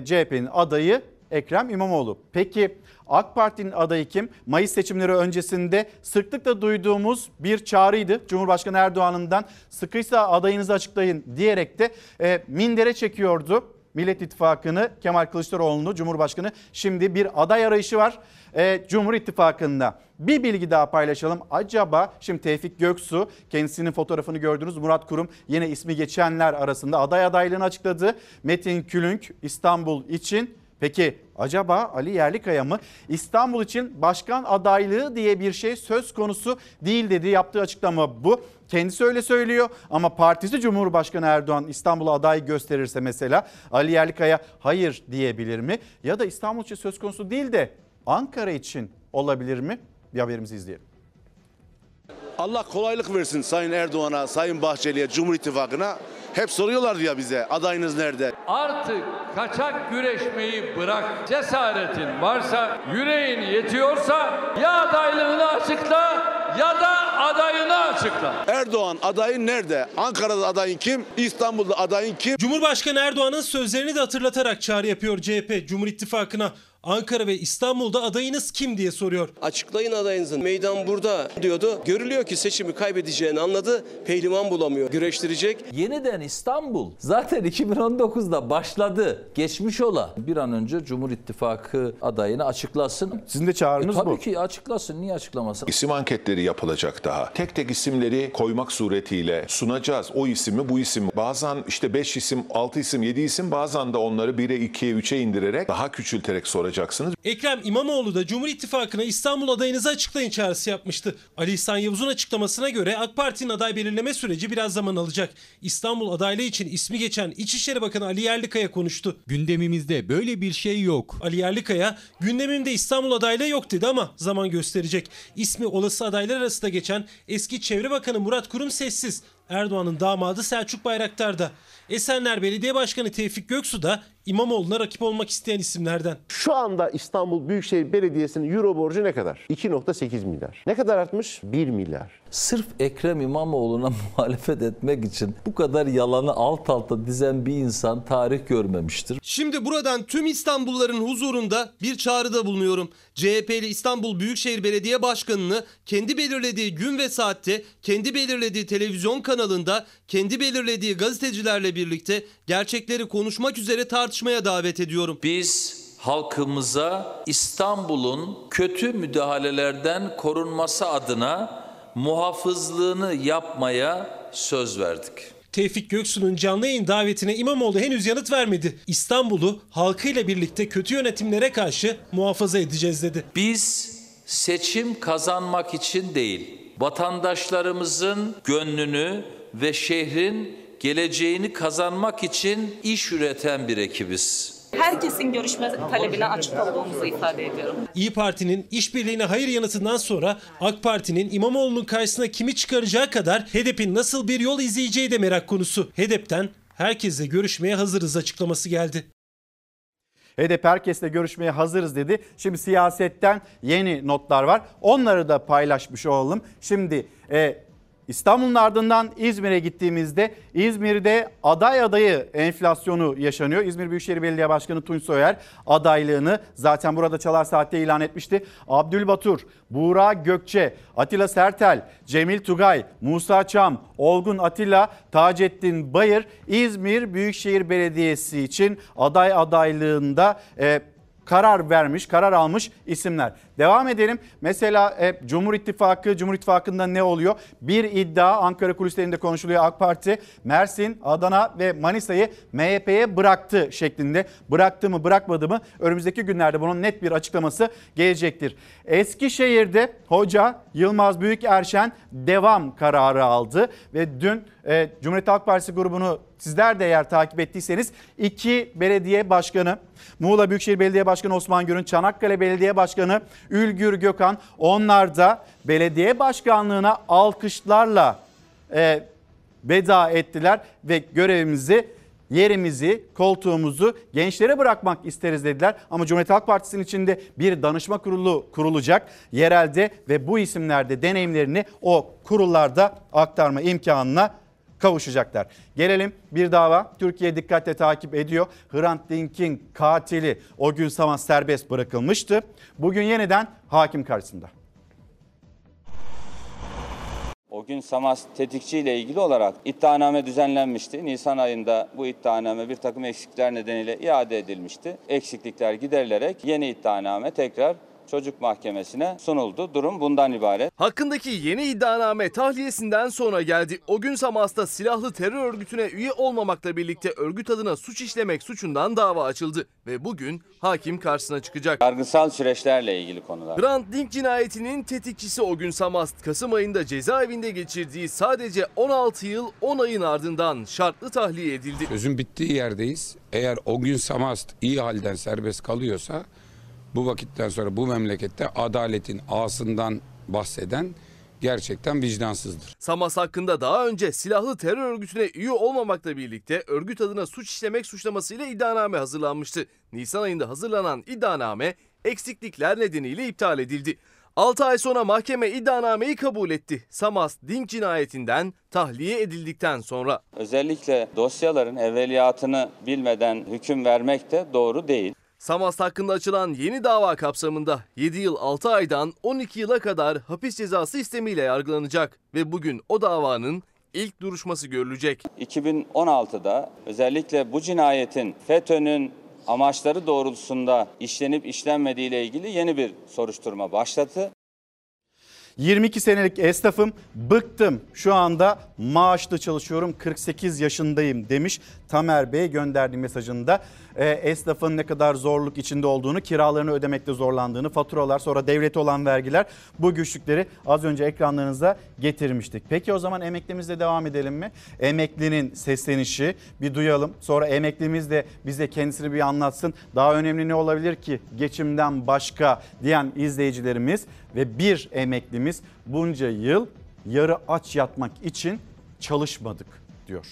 C H P'nin adayı Ekrem İmamoğlu. Peki AK Parti'nin adayı kim? Mayıs seçimleri öncesinde sıklıkla duyduğumuz bir çağrıydı. Cumhurbaşkanı Erdoğan'ından sıkıysa adayınızı açıklayın diyerek de e, mindere çekiyordu Millet İttifakı'nı Kemal Kılıçdaroğlu'nu, Cumhurbaşkanı. Şimdi bir aday arayışı var e, Cumhur İttifakı'nda. Bir bilgi daha paylaşalım. Acaba şimdi Tevfik Göksu, kendisinin fotoğrafını gördünüz. Murat Kurum yine ismi geçenler arasında aday adaylığını açıkladı. Metin Külünk İstanbul için. Peki acaba Ali Yerlikaya mı? İstanbul için başkan adaylığı diye bir şey söz konusu değil dedi. Yaptığı açıklama bu. Kendisi öyle söylüyor ama partisi Cumhurbaşkanı Erdoğan İstanbul'a aday gösterirse mesela Ali Yerlikaya hayır diyebilir mi? Ya da İstanbul için söz konusu değil de Ankara için olabilir mi? Bir haberimizi izleyelim. Allah kolaylık versin Sayın Erdoğan'a, Sayın Bahçeli'ye, Cumhur İttifakı'na. Hep soruyorlar ya bize, adayınız nerede? Artık kaçak güreşmeyi bırak. Cesaretin varsa, yüreğin yetiyorsa ya adaylığını açıkla ya da adayını açıkla. Erdoğan adayın nerede? Ankara'da adayın kim? İstanbul'da adayın kim? Cumhurbaşkanı Erdoğan'ın sözlerini de hatırlatarak çağrı yapıyor C H P Cumhur İttifakı'na. Ankara ve İstanbul'da adayınız kim diye soruyor. Açıklayın adayınızı. Meydan burada diyordu. Görülüyor ki seçimi kaybedeceğini anladı. Pehlivan bulamıyor. Güreştirecek. Yeniden İstanbul zaten iki bin on dokuzda başladı. Geçmiş ola. Bir an önce Cumhur İttifakı adayını açıklasın. Sizin de çağrınız e, tabii bu. Tabii ki açıklasın. Niye açıklamasın? İsim anketleri yapılacak daha. Tek tek isimleri koymak suretiyle sunacağız. O ismi, bu ismi. Bazen işte beş isim, altı isim, yedi isim, bazen de onları bire, ikiye, üçe indirerek daha küçülterek soracağız. Ekrem İmamoğlu da Cumhur İttifakı'na İstanbul adayınızı açıklayın çağrısı yapmıştı. Ali İhsan Yavuz'un açıklamasına göre AK Parti'nin aday belirleme süreci biraz zaman alacak. İstanbul adaylığı için ismi geçen İçişleri Bakanı Ali Yerlikaya konuştu. Gündemimizde böyle bir şey yok. Ali Yerlikaya gündemimde İstanbul adaylığı yok dedi ama zaman gösterecek. İsmi olası adaylar arasında geçen eski Çevre Bakanı Murat Kurum sessiz. Erdoğan'ın damadı Selçuk Bayraktar da. Esenler Belediye Başkanı Tevfik Göksu da İmamoğlu'na rakip olmak isteyen isimlerden. Şu anda İstanbul Büyükşehir Belediyesi'nin euro borcu ne kadar? iki virgül sekiz milyar. Ne kadar artmış? bir milyar. Sırf Ekrem İmamoğlu'na muhalefet etmek için bu kadar yalanı alt alta dizen bir insan tarih görmemiştir. Şimdi buradan tüm İstanbulluların huzurunda bir çağrıda bulunuyorum. C H P'li İstanbul Büyükşehir Belediye Başkanı'nı kendi belirlediği gün ve saatte, kendi belirlediği televizyon kanalında, kendi belirlediği gazetecilerle birlikte gerçekleri konuşmak üzere tartışmaya davet ediyorum. Biz halkımıza İstanbul'un kötü müdahalelerden korunması adına muhafızlığını yapmaya söz verdik. Tevfik Göksu'nun canlı yayın davetine İmamoğlu henüz yanıt vermedi. İstanbul'u halkıyla birlikte kötü yönetimlere karşı muhafaza edeceğiz dedi. Biz seçim kazanmak için değil, vatandaşlarımızın gönlünü ve şehrin geleceğini kazanmak için iş üreten bir ekibiz. Herkesin görüşme talebine açık olduğumuzu ifade ediyorum. İYİ Parti'nin işbirliğine hayır yanıtından sonra AK Parti'nin İmamoğlu'nun karşısına kimi çıkaracağı kadar H D P'nin nasıl bir yol izleyeceği de merak konusu. H D P'ten herkesle görüşmeye hazırız açıklaması geldi. H D P herkesle görüşmeye hazırız dedi. Şimdi siyasetten yeni notlar var. Onları da paylaşmış olalım. Şimdi e, İstanbul'un ardından İzmir'e gittiğimizde İzmir'de aday adayı enflasyonu yaşanıyor. İzmir Büyükşehir Belediye Başkanı Tunç Soyer adaylığını zaten burada Çalar Saat'te ilan etmişti. Abdülbatur, Buğra Gökçe, Atilla Sertel, Cemil Tugay, Musa Çam, Olgun Atilla, Taceddin Bayır İzmir Büyükşehir Belediyesi için aday adaylığında e, karar vermiş, karar almış isimler. Devam edelim. Mesela e, Cumhur İttifakı, Cumhur İttifakı'nda ne oluyor? Bir iddia Ankara kulislerinde konuşuluyor. AK Parti Mersin, Adana ve Manisa'yı M H P'ye bıraktı şeklinde. Bıraktı mı, bırakmadı mı? Önümüzdeki günlerde bunun net bir açıklaması gelecektir. Eskişehir'de Hoca Yılmaz Büyükerşen devam kararı aldı ve dün e, Cumhuriyet Halk Partisi grubunu sizler de eğer takip ettiyseniz iki belediye başkanı, Muğla Büyükşehir Belediye Başkanı Osman Gür'ün, Çanakkale Belediye Başkanı Ülgür Gökhan, onlar da belediye başkanlığına alkışlarla e, veda ettiler ve görevimizi, yerimizi, koltuğumuzu gençlere bırakmak isteriz dediler. Ama Cumhuriyet Halk Partisi'nin içinde bir danışma kurulu kurulacak yerelde ve bu isimlerde deneyimlerini o kurullarda aktarma imkanına kavuşacaklar. Gelelim bir dava. Türkiye dikkatle takip ediyor. Hrant Dink'in katili o gün Saman serbest bırakılmıştı. Bugün yeniden hakim karşısında. O gün Samas tetikçiyle ilgili olarak iddianame düzenlenmişti. Nisan ayında bu iddianame bir takım eksiklikler nedeniyle iade edilmişti. Eksiklikler giderilerek yeni iddianame tekrar Çocuk Mahkemesi'ne sunuldu. Durum bundan ibaret. Hakkındaki yeni iddianame tahliyesinden sonra geldi. O gün Samas'ta silahlı terör örgütüne üye olmamakla birlikte örgüt adına suç işlemek suçundan dava açıldı ve bugün hakim karşısına çıkacak. Yargısal süreçlerle ilgili konular. Hrant Dink cinayetinin tetikçisi o gün Samast, Kasım ayında cezaevinde geçirdiği sadece on altı yıl on ayın ardından şartlı tahliye edildi. Sözün bittiği yerdeyiz. Eğer o gün Samast iyi halden serbest kalıyorsa, bu vakitten sonra bu memlekette adaletin ağasından bahseden gerçekten vicdansızdır. Samas hakkında daha önce silahlı terör örgütüne üye olmamakla birlikte örgüt adına suç işlemek suçlamasıyla iddianame hazırlanmıştı. Nisan ayında hazırlanan iddianame eksiklikler nedeniyle iptal edildi. altı ay sonra mahkeme iddianameyi kabul etti. Samas, Dink cinayetinden tahliye edildikten sonra. Özellikle dosyaların evveliyatını bilmeden hüküm vermek de doğru değil. Samas hakkında açılan yeni dava kapsamında yedi yıl altı aydan on iki yıla kadar hapis cezası istemiyle yargılanacak ve bugün o davanın ilk duruşması görülecek. iki bin on altıda özellikle bu cinayetin FETÖ'nün amaçları doğrultusunda işlenip işlenmediği ile ilgili yeni bir soruşturma başlattı. yirmi iki senelik esnafım, bıktım, şu anda maaşla çalışıyorum, kırk sekiz yaşındayım demiş Tamer Bey gönderdiği mesajında. E, esnafın ne kadar zorluk içinde olduğunu, kiralarını ödemekte zorlandığını, faturalar, sonra devlete olan vergiler, bu güçlükleri az önce ekranlarınıza getirmiştik. Peki o zaman emeklimizle devam edelim mi? Emeklinin seslenişi bir duyalım, sonra emeklimiz de bize kendisini bir anlatsın. Daha önemli ne olabilir ki geçimden başka diyen izleyicilerimiz ve bir emeklimiz bunca yıl yarı aç yatmak için çalışmadık diyor.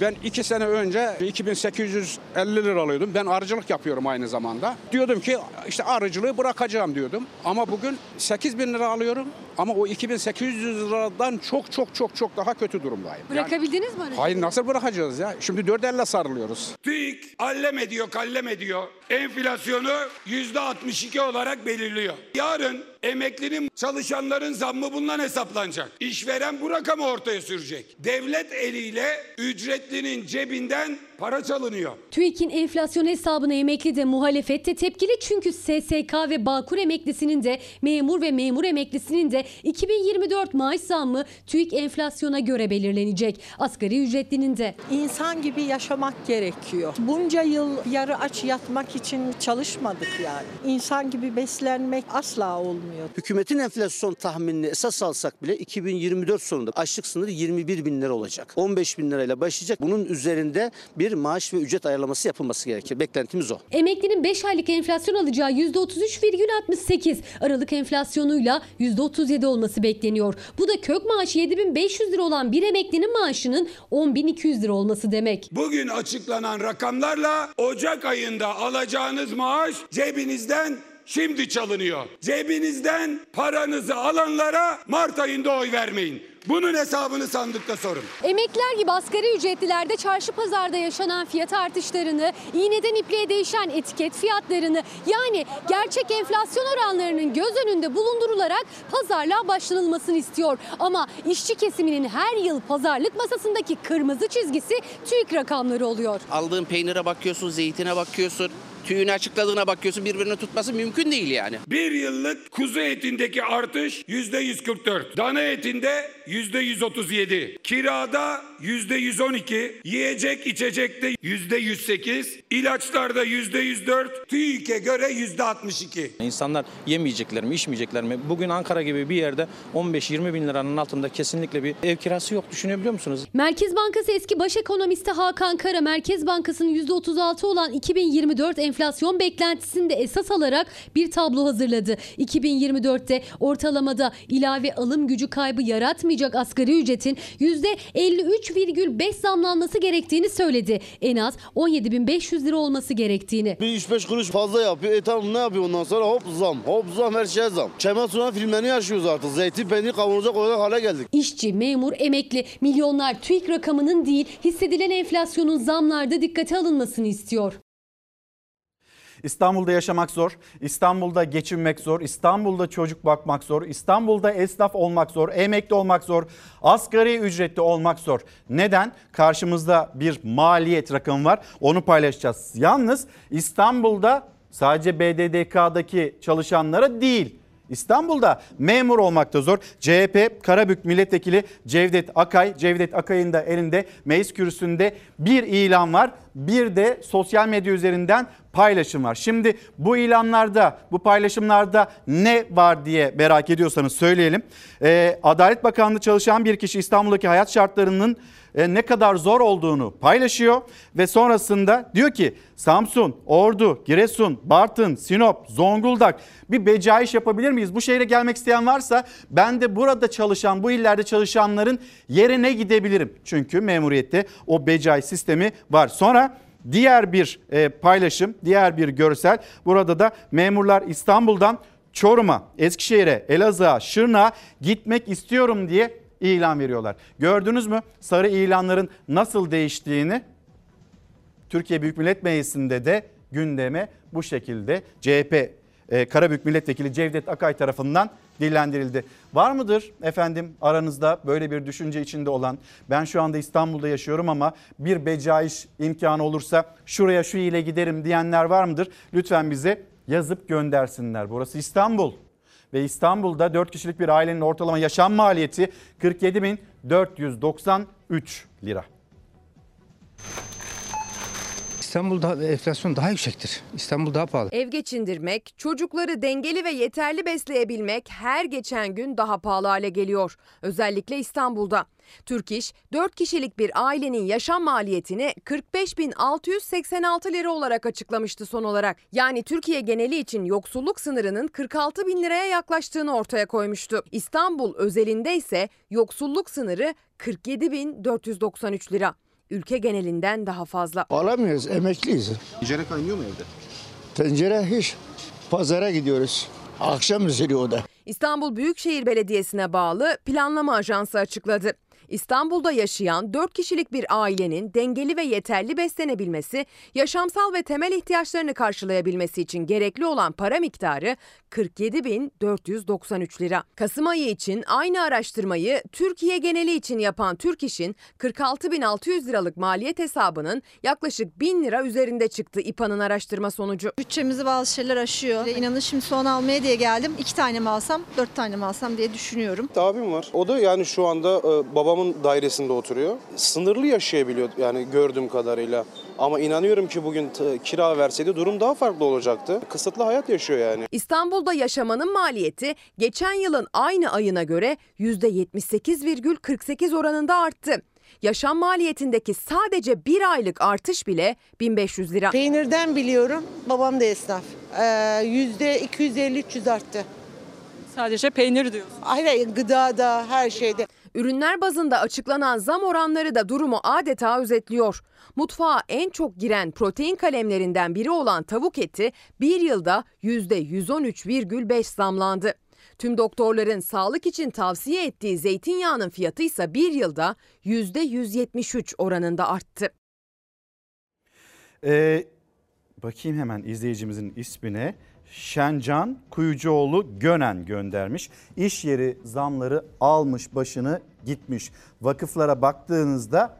Ben iki sene önce iki bin sekiz yüz elli lira alıyordum. Ben arıcılık yapıyorum aynı zamanda. Diyordum ki işte arıcılığı bırakacağım diyordum. Ama bugün sekiz bin lira alıyorum. Ama o iki bin sekiz yüz liradan çok çok çok çok daha kötü durumdayım. Bırakabildiniz yani, mi? Aracılığı? Hayır, nasıl bırakacağız ya? Şimdi dört elle sarılıyoruz. TÜİK allem ediyor, kallem ediyor. Enflasyonu yüzde altmış iki olarak belirliyor. Yarın emeklinin, çalışanların zammı bundan hesaplanacak. İşveren bu rakamı ortaya sürecek. Devlet eliyle ücretlinin cebinden para çalınıyor. TÜİK'in enflasyon hesabına emekli de muhalefet de tepkili, çünkü S S K ve Bağkur emeklisinin de memur ve memur emeklisinin de iki bin yirmi dört maaş zammı TÜİK enflasyona göre belirlenecek. Asgari ücretlinin de. İnsan gibi yaşamak gerekiyor. Bunca yıl yarı aç yatmak için çalışmadık yani. İnsan gibi beslenmek asla olmuyor. Hükümetin enflasyon tahminini esas alsak bile iki bin yirmi dört sonunda açlık sınırı yirmi bir bin lira olacak. on beş bin lirayla başlayacak. Bunun üzerinde bir Bir maaş ve ücret ayarlaması yapılması gerekir. Beklentimiz o. Emeklinin beş aylık enflasyon alacağı yüzde otuz üç virgül altmış sekiz, Aralık enflasyonuyla yüzde otuz yedi olması bekleniyor. Bu da kök maaşı yedi bin beş yüz lira olan bir emeklinin maaşının on bin iki yüz lira olması demek. Bugün açıklanan rakamlarla Ocak ayında alacağınız maaş cebinizden şimdi çalınıyor. Cebinizden paranızı alanlara Mart ayında oy vermeyin. Bunun hesabını sandıkta sorun. Emekliler gibi asgari ücretlilerde çarşı pazarda yaşanan fiyat artışlarını, iğneden ipliğe değişen etiket fiyatlarını, yani gerçek enflasyon oranlarının göz önünde bulundurularak pazarlığa başlanılmasını istiyor. Ama işçi kesiminin her yıl pazarlık masasındaki kırmızı çizgisi TÜİK rakamları oluyor. Aldığın peynire bakıyorsun, zeytine bakıyorsun, tüyünü açıkladığına bakıyorsun, birbirini tutması mümkün değil yani. Bir yıllık kuzu etindeki artış yüzde yüz kırk dört, dana etinde yüzde yüz otuz yedi, kirada yüzde yüz on iki, yiyecek içecekte yüzde yüz sekiz, ilaçlarda yüzde yüz dört, TÜİK'e göre yüzde altmış iki. İnsanlar yemeyecekler mi, içmeyecekler mi? Bugün Ankara gibi bir yerde on beş yirmi bin liranın altında kesinlikle bir ev kirası yok, düşünebiliyor musunuz? Merkez Bankası eski baş ekonomisti Hakan Kara, Merkez Bankası'nın yüzde otuz altı olan iki bin yirmi dört enflasyonu enflasyon beklentisini de esas alarak bir tablo hazırladı. iki bin yirmi dörtte ortalamada ilave alım gücü kaybı yaratmayacak asgari ücretin yüzde elli üç virgül beş zamlanması gerektiğini söyledi. En az on yedi bin beş yüz lira olması gerektiğini. Bir üç beş kuruş fazla yapıyor. E tamam, ne yapıyor ondan sonra? Hop zam, hop zam, her şeye zam. Kemal Sunal filmlerini yaşıyoruz artık. Zeytin peynir kavanoza koyacak hale geldik. İşçi, memur, emekli, milyonlar TÜİK rakamının değil hissedilen enflasyonun zamlarda dikkate alınmasını istiyor. İstanbul'da yaşamak zor, İstanbul'da geçinmek zor, İstanbul'da çocuk bakmak zor, İstanbul'da esnaf olmak zor, emekli olmak zor, asgari ücretli olmak zor. Neden? Karşımızda bir maliyet rakamı var, onu paylaşacağız. Yalnız İstanbul'da sadece B D D K'daki çalışanlara değil, İstanbul'da memur olmak da zor. C H P Karabük Milletvekili Cevdet Akay, Cevdet Akay'ın da elinde meclis kürsüsünde bir ilan var. Bir de sosyal medya üzerinden paylaşım var. Şimdi bu ilanlarda, bu paylaşımlarda ne var diye merak ediyorsanız söyleyelim. Ee, Adalet Bakanlığı çalışan bir kişi İstanbul'daki hayat şartlarının e, ne kadar zor olduğunu paylaşıyor. Ve sonrasında diyor ki Samsun, Ordu, Giresun, Bartın, Sinop, Zonguldak bir beca iş yapabilir miyiz? Bu şehre gelmek isteyen varsa ben de burada çalışan, bu illerde çalışanların yerine gidebilirim. Çünkü memuriyette o beca iş sistemi var. Sonra diğer bir paylaşım, diğer bir görsel. Burada da memurlar İstanbul'dan Çorum'a, Eskişehir'e, Elazığ'a, Şırnak'a gitmek istiyorum diye ilan veriyorlar. Gördünüz mü sarı ilanların nasıl değiştiğini? Türkiye Büyük Millet Meclisi'nde de gündeme bu şekilde C H P Karabük Milletvekili Cevdet Akay tarafından dillendirildi. Var mıdır efendim aranızda böyle bir düşünce içinde olan, ben şu anda İstanbul'da yaşıyorum ama bir becaiş imkanı olursa şuraya şu ile giderim diyenler var mıdır? Lütfen bize yazıp göndersinler. Burası İstanbul ve İstanbul'da dört kişilik bir ailenin ortalama yaşam maliyeti kırk yedi bin dört yüz doksan üç lira. İstanbul'da enflasyon daha yüksektir. İstanbul daha pahalı. Ev geçindirmek, çocukları dengeli ve yeterli besleyebilmek her geçen gün daha pahalı hale geliyor. Özellikle İstanbul'da. Türk İş, dört kişilik bir ailenin yaşam maliyetini kırk beş bin altı yüz seksen altı lira olarak açıklamıştı son olarak. Yani Türkiye geneli için yoksulluk sınırının kırk altı bin liraya yaklaştığını ortaya koymuştu. İstanbul özelinde ise yoksulluk sınırı kırk yedi bin dört yüz doksan üç lira. Ülke genelinden daha fazla. Alamıyoruz, emekliyiz. Tencere kaynıyor mu evde? Tencere hiç. Pazara gidiyoruz. Akşam üzeri o da. İstanbul Büyükşehir Belediyesi'ne bağlı planlama ajansı açıkladı. İstanbul'da yaşayan dört kişilik bir ailenin dengeli ve yeterli beslenebilmesi, yaşamsal ve temel ihtiyaçlarını karşılayabilmesi için gerekli olan para miktarı kırk yedi bin dört yüz doksan üç lira. Kasım ayı için aynı araştırmayı Türkiye geneli için yapan Türk İş'in kırk altı bin altı yüz liralık maliyet hesabının yaklaşık bin lira üzerinde çıktı İ P A'nın araştırma sonucu. Bütçemizi bazı şeyler aşıyor. İnanın şimdi son almaya diye geldim. İki tane mi alsam, dört tane mi alsam diye düşünüyorum. Abim var. O da yani şu anda e, babam dairesinde oturuyor. Sınırlı yaşayabiliyor yani gördüğüm kadarıyla. Ama inanıyorum ki bugün kira verseydi durum daha farklı olacaktı. Kısıtlı hayat yaşıyor yani. İstanbul'da yaşamanın maliyeti geçen yılın aynı ayına göre yüzde yetmiş sekiz virgül kırk sekiz oranında arttı. Yaşam maliyetindeki sadece bir aylık artış bile bin beş yüz lira. Peynirden biliyorum. Babam da esnaf. Ee, yüzde iki yüz elli üç yüz arttı. Sadece peynir diyorsun. Aynen, gıdada, her şeyde. Ürünler bazında açıklanan zam oranları da durumu adeta özetliyor. Mutfağa en çok giren protein kalemlerinden biri olan tavuk eti bir yılda yüzde yüz on üç virgül beş zamlandı. Tüm doktorların sağlık için tavsiye ettiği zeytinyağının fiyatı ise bir yılda yüzde yüz yetmiş üç oranında arttı. Ee, bakayım hemen izleyicimizin ismine. Şencan Kuyucuoğlu Gönen göndermiş. İş yeri zamları almış başını gitmiş. Vakıflara baktığınızda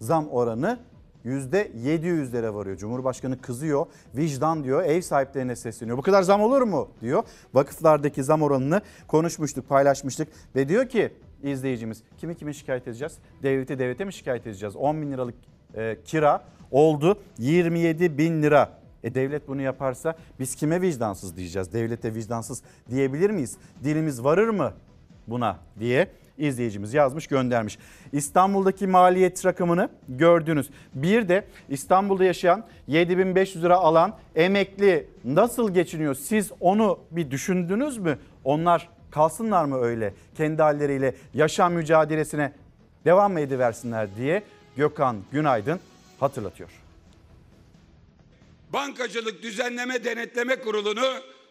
zam oranı yüzde yedi yüzlere varıyor. Cumhurbaşkanı kızıyor, vicdan diyor, ev sahiplerine sesleniyor. Bu kadar zam olur mu diyor. Vakıflardaki zam oranını konuşmuştuk, paylaşmıştık ve diyor ki izleyicimiz, kimi kime şikayet edeceğiz? Devleti devlete mi şikayet edeceğiz? on bin liralık e, kira oldu yirmi yedi bin lira. E devlet bunu yaparsa biz kime vicdansız diyeceğiz? Devlete vicdansız diyebilir miyiz? Dilimiz varır mı buna diye izleyicimiz yazmış, göndermiş. İstanbul'daki maliyet rakamını gördünüz. Bir de İstanbul'da yaşayan yedi bin beş yüz lira alan emekli nasıl geçiniyor? Siz onu bir düşündünüz mü? Onlar kalsınlar mı öyle? Kendi halleriyle yaşam mücadelesine devam mı ediversinler diye Gökhan Günaydın hatırlatıyor. Bankacılık Düzenleme Denetleme Kurulu'nu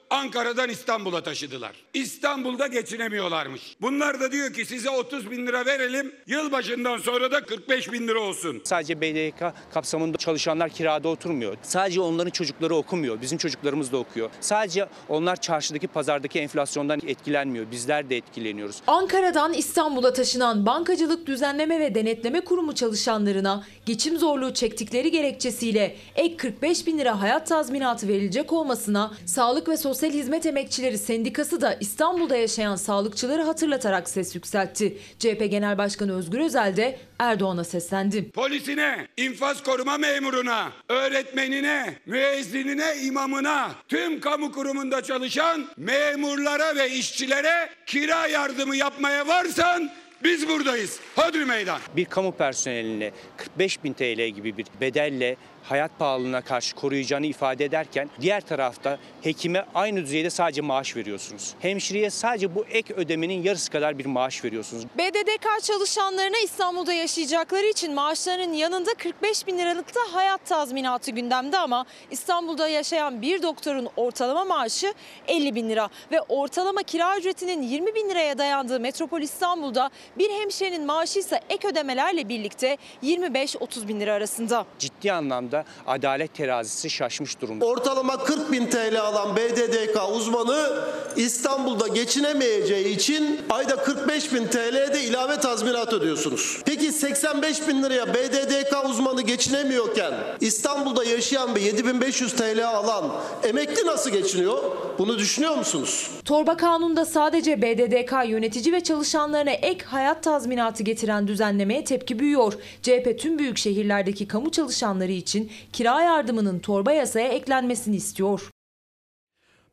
Ankara'dan İstanbul'a taşıdılar. İstanbul'da geçinemiyorlarmış. Bunlar da diyor ki size otuz bin lira verelim, yılbaşından sonra da kırk beş bin lira olsun. Sadece B D D K kapsamında çalışanlar kirada oturmuyor. Sadece onların çocukları okumuyor. Bizim çocuklarımız da okuyor. Sadece onlar çarşıdaki, pazardaki enflasyondan etkilenmiyor. Bizler de etkileniyoruz. Ankara'dan İstanbul'a taşınan Bankacılık Düzenleme ve Denetleme Kurumu çalışanlarına geçim zorluğu çektikleri gerekçesiyle ek kırk beş bin lira hayat tazminatı verilecek olmasına Sağlık ve Sosyal Sosyal Hizmet Emekçileri Sendikası da İstanbul'da yaşayan sağlıkçıları hatırlatarak ses yükseltti. C H P Genel Başkanı Özgür Özel de Erdoğan'a seslendi. Polisine, infaz koruma memuruna, öğretmenine, müezzinine, imamına, tüm kamu kurumunda çalışan memurlara ve işçilere kira yardımı yapmaya varsan biz buradayız. Hadi meydan. Bir kamu personeline kırk beş bin T L gibi bir bedelle hayat pahalılığına karşı koruyacağını ifade ederken diğer tarafta hekime aynı düzeyde sadece maaş veriyorsunuz. Hemşireye sadece bu ek ödemenin yarısı kadar bir maaş veriyorsunuz. B D D K çalışanlarına İstanbul'da yaşayacakları için maaşlarının yanında kırk beş bin liralık da hayat tazminatı gündemde ama İstanbul'da yaşayan bir doktorun ortalama maaşı elli bin lira ve ortalama kira ücretinin yirmi bin liraya dayandığı metropol İstanbul'da bir hemşirenin maaşı ise ek ödemelerle birlikte yirmi beş otuz bin lira arasında. Ciddi anlamda adalet terazisi şaşmış durumda. Ortalama kırk bin T L alan B D D K uzmanı İstanbul'da geçinemeyeceği için ayda kırk beş bin T L'de ilave tazminat ödüyorsunuz. Peki seksen beş bin liraya B D D K uzmanı geçinemiyorken İstanbul'da yaşayan ve yedi bin beş yüz T L alan emekli nasıl geçiniyor? Bunu düşünüyor musunuz? Torba kanunda sadece B D D K yönetici ve çalışanlarına ek hayat tazminatı getiren düzenlemeye tepki büyüyor. C H P tüm büyük şehirlerdeki kamu çalışanları için kira yardımının torba yasaya eklenmesini istiyor.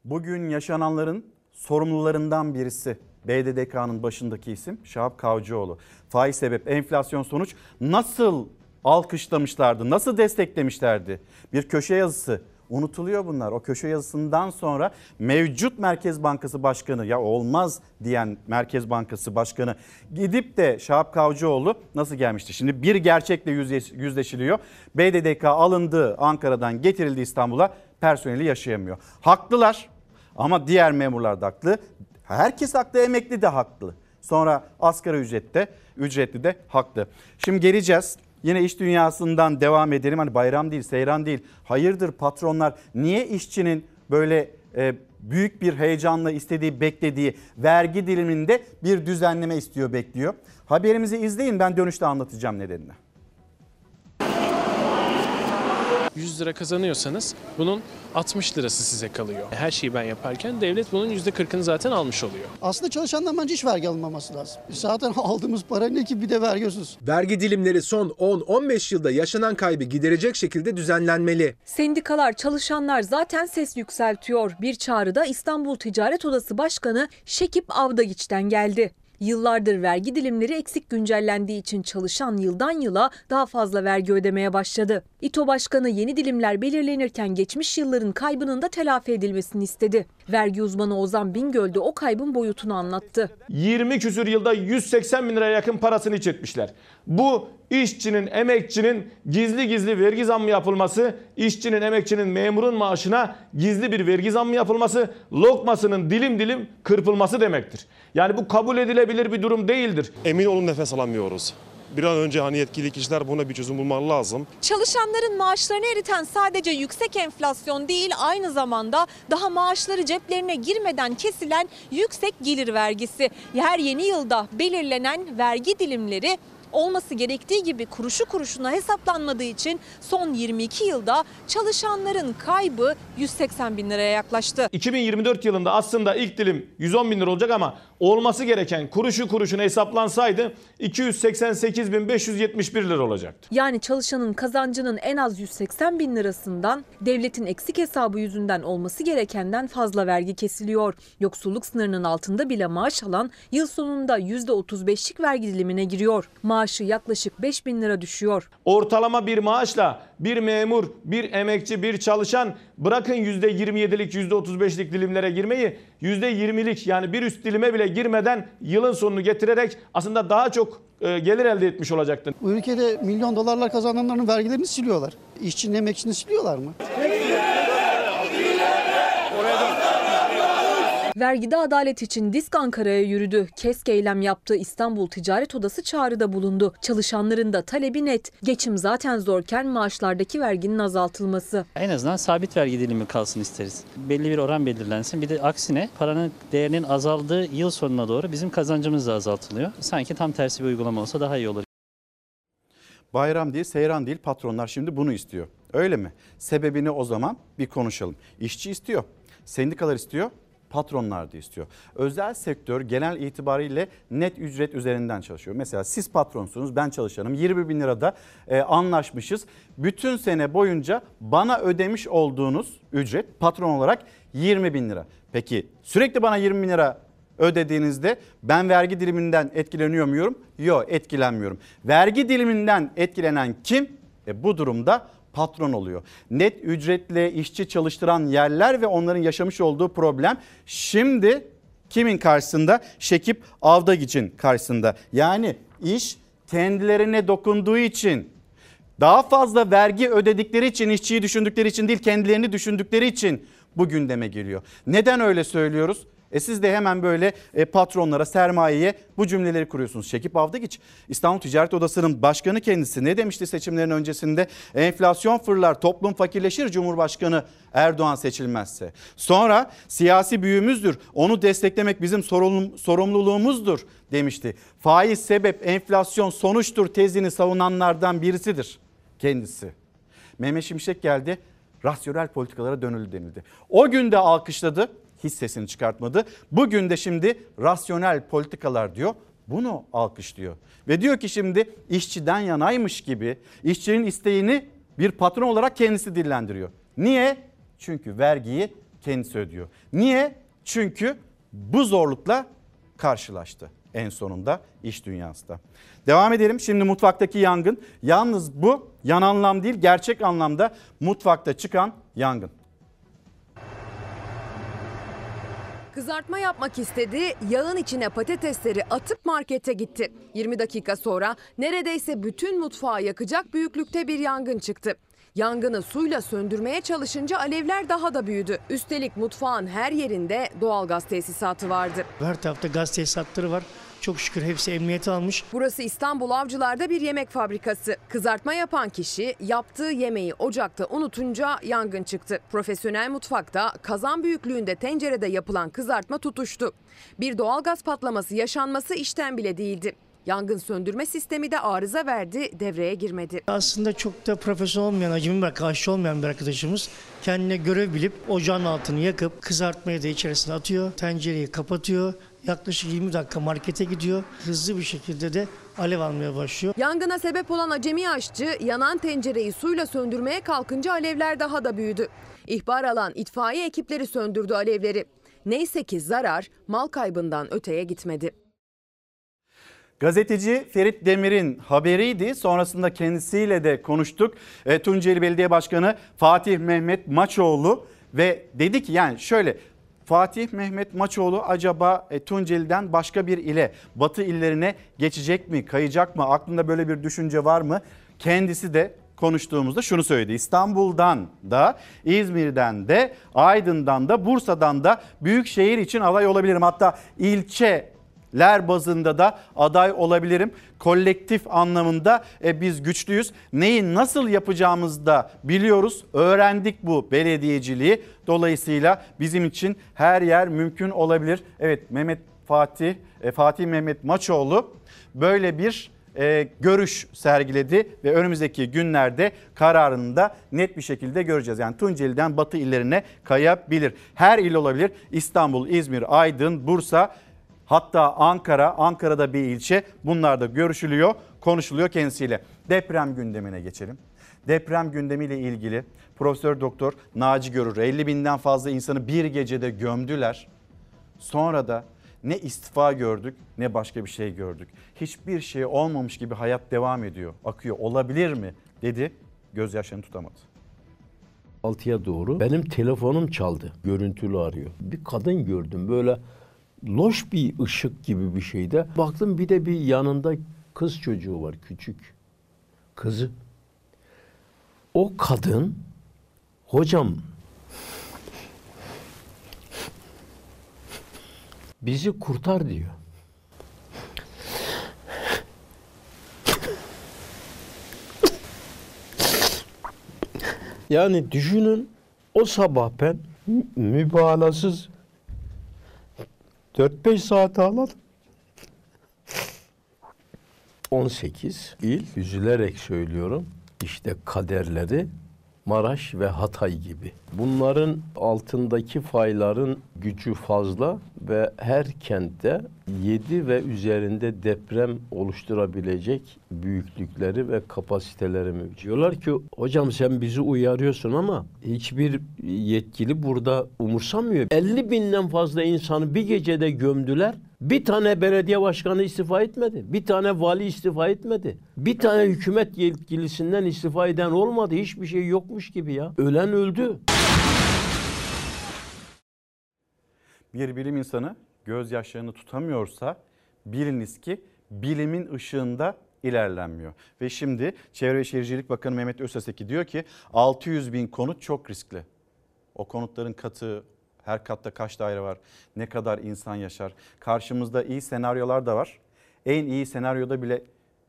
Bugün yaşananların sorumlularından birisi B D D K'nın başındaki isim Şahap Kavcıoğlu. Faiz sebep, enflasyon sonuç nasıl alkışlamışlardı, nasıl desteklemişlerdi? Bir köşe yazısı. Unutuluyor bunlar. O köşe yazısından sonra mevcut Merkez Bankası Başkanı, ya olmaz diyen Merkez Bankası Başkanı gidip de Şahap Kavcıoğlu nasıl gelmişti? Şimdi bir gerçekle yüzleşiliyor. B D D K alındı, Ankara'dan getirildi İstanbul'a, personeli yaşayamıyor. Haklılar ama diğer memurlar da haklı. Herkes haklı, emekli de haklı. Sonra asgari ücrette, ücretli de haklı. Şimdi geleceğiz. Yine iş dünyasından devam edelim. Hani bayram değil, seyran değil. Hayırdır patronlar? Niye işçinin böyle e, büyük bir heyecanla istediği, beklediği vergi diliminde bir düzenleme istiyor, bekliyor? Haberimizi izleyin, ben dönüşte anlatacağım nedenini. yüz lira kazanıyorsanız bunun altmış lirası size kalıyor. Her şeyi ben yaparken devlet bunun yüzde kırkını zaten almış oluyor. Aslında çalışandan bence hiç vergi alınmaması lazım. Zaten aldığımız para ne ki, bir de vergiyorsunuz. Vergi dilimleri son on on beş yılda yaşanan kaybı giderecek şekilde düzenlenmeli. Sendikalar, çalışanlar zaten ses yükseltiyor. Bir çağrıda İstanbul Ticaret Odası Başkanı Şekip Avdagiç'ten geldi. Yıllardır vergi dilimleri eksik güncellendiği için çalışan yıldan yıla daha fazla vergi ödemeye başladı. İTO Başkanı yeni dilimler belirlenirken geçmiş yılların kaybının da telafi edilmesini istedi. Vergi uzmanı Ozan Bingöl de o kaybın boyutunu anlattı. yirmi küsür yılda yüz seksen bin liraya yakın parasını çekmişler. Bu işçinin, emekçinin gizli gizli vergi zammı yapılması, işçinin, emekçinin, memurun maaşına gizli bir vergi zammı yapılması, lokmasının dilim dilim kırpılması demektir. Yani bu kabul edilebilir bir durum değildir. Emin olun nefes alamıyoruz. Bir an önce hani yetkili kişiler buna bir çözüm bulmalı lazım. Çalışanların maaşlarını eriten sadece yüksek enflasyon değil, aynı zamanda daha maaşları ceplerine girmeden kesilen yüksek gelir vergisi. Her yeni yılda belirlenen vergi dilimleri olması gerektiği gibi kuruşu kuruşuna hesaplanmadığı için son yirmi iki yılda çalışanların kaybı yüz seksen bin liraya yaklaştı. iki bin yirmi dört yılında aslında ilk dilim yüz on bin lira olacak ama olması gereken kuruşu kuruşuna hesaplansaydı iki yüz seksen sekiz bin beş yüz yetmiş bir lira olacaktı. Yani çalışanın kazancının en az yüz seksen bin lirasından devletin eksik hesabı yüzünden olması gerekenden fazla vergi kesiliyor. Yoksulluk sınırının altında bile maaş alan yıl sonunda yüzde otuz beşlik vergi dilimine giriyor. Maaşı yaklaşık beş bin lira düşüyor. Ortalama bir maaşla bir memur, bir emekçi, bir çalışan bırakın yüzde yirmi yedilik, yüzde otuz beşlik dilimlere girmeyi, yüzde yirmilik yani bir üst dilime bile girmeden yılın sonunu getirerek aslında daha çok gelir elde etmiş olacaktı. Bu ülkede milyon dolarlar kazananların vergilerini siliyorlar. İşçinin emekçisini siliyorlar mı? Vergide adalet için DİSK Ankara'ya yürüdü. KESK eylem yaptı. İstanbul Ticaret Odası çağrıda bulundu. Çalışanların da talebi net. Geçim zaten zorken maaşlardaki verginin azaltılması. En azından sabit vergi dilimi kalsın isteriz. Belli bir oran belirlensin. Bir de aksine paranın değerinin azaldığı yıl sonuna doğru bizim kazancımız da azaltılıyor. Sanki tam tersi bir uygulama olsa daha iyi olur. Bayram değil, seyran değil, patronlar şimdi bunu istiyor. Öyle mi? Sebebini o zaman bir konuşalım. İşçi istiyor, sendikalar istiyor. Patronlar da istiyor. Özel sektör genel itibariyle net ücret üzerinden çalışıyor. Mesela siz patronsunuz, ben çalışanım. yirmi bin lirada e, anlaşmışız. Bütün sene boyunca bana ödemiş olduğunuz ücret patron olarak yirmi bin lira. Peki sürekli bana yirmi bin lira ödediğinizde ben vergi diliminden etkileniyor muyum? Yok, etkilenmiyorum. Vergi diliminden etkilenen kim? E, bu durumda patron oluyor. Net ücretle işçi çalıştıran yerler ve onların yaşamış olduğu problem şimdi kimin karşısında? Şekip Avdagiç'in karşısında. Yani iş kendilerine dokunduğu için, daha fazla vergi ödedikleri için, işçiyi düşündükleri için değil kendilerini düşündükleri için bu gündeme geliyor. Neden öyle söylüyoruz? E siz de hemen böyle patronlara, sermayeye bu cümleleri kuruyorsunuz. Şekip Avdagiç, İstanbul Ticaret Odası'nın başkanı kendisi, ne demişti seçimlerin öncesinde? Enflasyon fırlar, toplum fakirleşir Cumhurbaşkanı Erdoğan seçilmezse. Sonra siyasi büyüğümüzdür, onu desteklemek bizim sorumluluğumuzdur demişti. Faiz sebep, enflasyon sonuçtur tezini savunanlardan birisidir kendisi. Mehmet Şimşek geldi, rasyonel politikalara dönüldü denildi. O gün de alkışladı. Hiç sesini çıkartmadı. Bugün de şimdi rasyonel politikalar diyor. Bunu alkışlıyor. Ve diyor ki şimdi işçiden yanaymış gibi işçinin isteğini bir patron olarak kendisi dillendiriyor. Niye? Çünkü vergiyi kendisi ödüyor. Niye? Çünkü bu zorlukla karşılaştı en sonunda iş dünyasında. Devam edelim. Şimdi mutfaktaki yangın. Yalnız bu yan anlam değil, gerçek anlamda mutfakta çıkan yangın. Kızartma yapmak istedi, yağın içine patatesleri atıp markete gitti. yirmi dakika sonra neredeyse bütün mutfağı yakacak büyüklükte bir yangın çıktı. Yangını suyla söndürmeye çalışınca alevler daha da büyüdü. Üstelik mutfağın her yerinde doğalgaz tesisatı vardı. Her tarafta gaz tesisatları var. Çok şükür hepsi emniyete almış. Burası İstanbul Avcılar'da bir yemek fabrikası. Kızartma yapan kişi yaptığı yemeği ocakta unutunca yangın çıktı. Profesyonel mutfakta kazan büyüklüğünde tencerede yapılan kızartma tutuştu. Bir doğalgaz patlaması yaşanması işten bile değildi. Yangın söndürme sistemi de arıza verdi, devreye girmedi. Aslında çok da profesyonel olmayan, acemi ve karşı olmayan bir arkadaşımız kendine görev bilip ocağın altını yakıp kızartmayı da içerisine atıyor, tencereyi kapatıyor. Yaklaşık yirmi dakika markete gidiyor. Hızlı bir şekilde de alev almaya başlıyor. Yangına sebep olan acemi aşçı yanan tencereyi suyla söndürmeye kalkınca alevler daha da büyüdü. İhbar alan itfaiye ekipleri söndürdü alevleri. Neyse ki zarar mal kaybından öteye gitmedi. Gazeteci Ferit Demir'in haberiydi. Sonrasında kendisiyle de konuştuk. Tunceli Belediye Başkanı Fatih Mehmet Maçoğlu ve dedi ki yani şöyle... Fatih Mehmet Maçoğlu acaba Tunceli'den başka bir ile, batı illerine geçecek mi, kayacak mı? Aklında böyle bir düşünce var mı? Kendisi de konuştuğumuzda şunu söyledi. İstanbul'dan da, İzmir'den de, Aydın'dan da, Bursa'dan da büyük şehir için aday olabilirim. Hatta ilçeler bazında da aday olabilirim. Kolektif anlamında biz güçlüyüz. Neyi nasıl yapacağımızı da biliyoruz. Öğrendik bu belediyeciliği. Dolayısıyla bizim için her yer mümkün olabilir. Evet, Mehmet Fatih Fatih Mehmet Maçoğlu böyle bir görüş sergiledi ve önümüzdeki günlerde kararını da net bir şekilde göreceğiz. Yani Tunceli'den batı illerine kayabilir. Her il olabilir. İstanbul, İzmir, Aydın, Bursa, Hatta Ankara, Ankara'da bir ilçe, bunlar da görüşülüyor, konuşuluyor kendisiyle. Deprem gündemine geçelim. Deprem gündemiyle ilgili Profesör Doktor Naci Görür, elli binden fazla insanı bir gecede gömdüler. Sonra da ne istifa gördük ne başka bir şey gördük. Hiçbir şey olmamış gibi hayat devam ediyor, akıyor. Olabilir mi dedi, gözyaşlarını tutamadı. altıya doğru benim telefonum çaldı, görüntülü arıyor. Bir kadın gördüm böyle loş bir ışık gibi bir şeyde. Baktım bir de bir yanında kız çocuğu var, küçük kızı. O kadın, hocam bizi kurtar diyor. Yani düşünün, o sabah ben mübalağasız dört beş saat ağladım. on sekiz il, üzülerek söylüyorum, işte kaderleri Maraş ve Hatay gibi. Bunların altındaki fayların gücü fazla ve her kentte yedi ve üzerinde deprem oluşturabilecek büyüklükleri ve kapasiteleri mevcut. Diyorlar ki hocam sen bizi uyarıyorsun ama hiçbir yetkili burada umursamıyor. elli binden fazla insanı bir gecede gömdüler. Bir tane belediye başkanı istifa etmedi. Bir tane vali istifa etmedi. Bir tane hükümet yetkilisinden istifa eden olmadı. Hiçbir şey yokmuş gibi ya. Ölen öldü. Bir bilim insanı gözyaşlarını tutamıyorsa biliniz ki bilimin ışığında ilerlenmiyor. Ve şimdi Çevre ve Şehircilik Bakanı Mehmet Özeseki diyor ki altı yüz bin konut çok riskli. O konutların katı, her katta kaç daire var, ne kadar insan yaşar. Karşımızda iyi senaryolar da var. En iyi senaryoda bile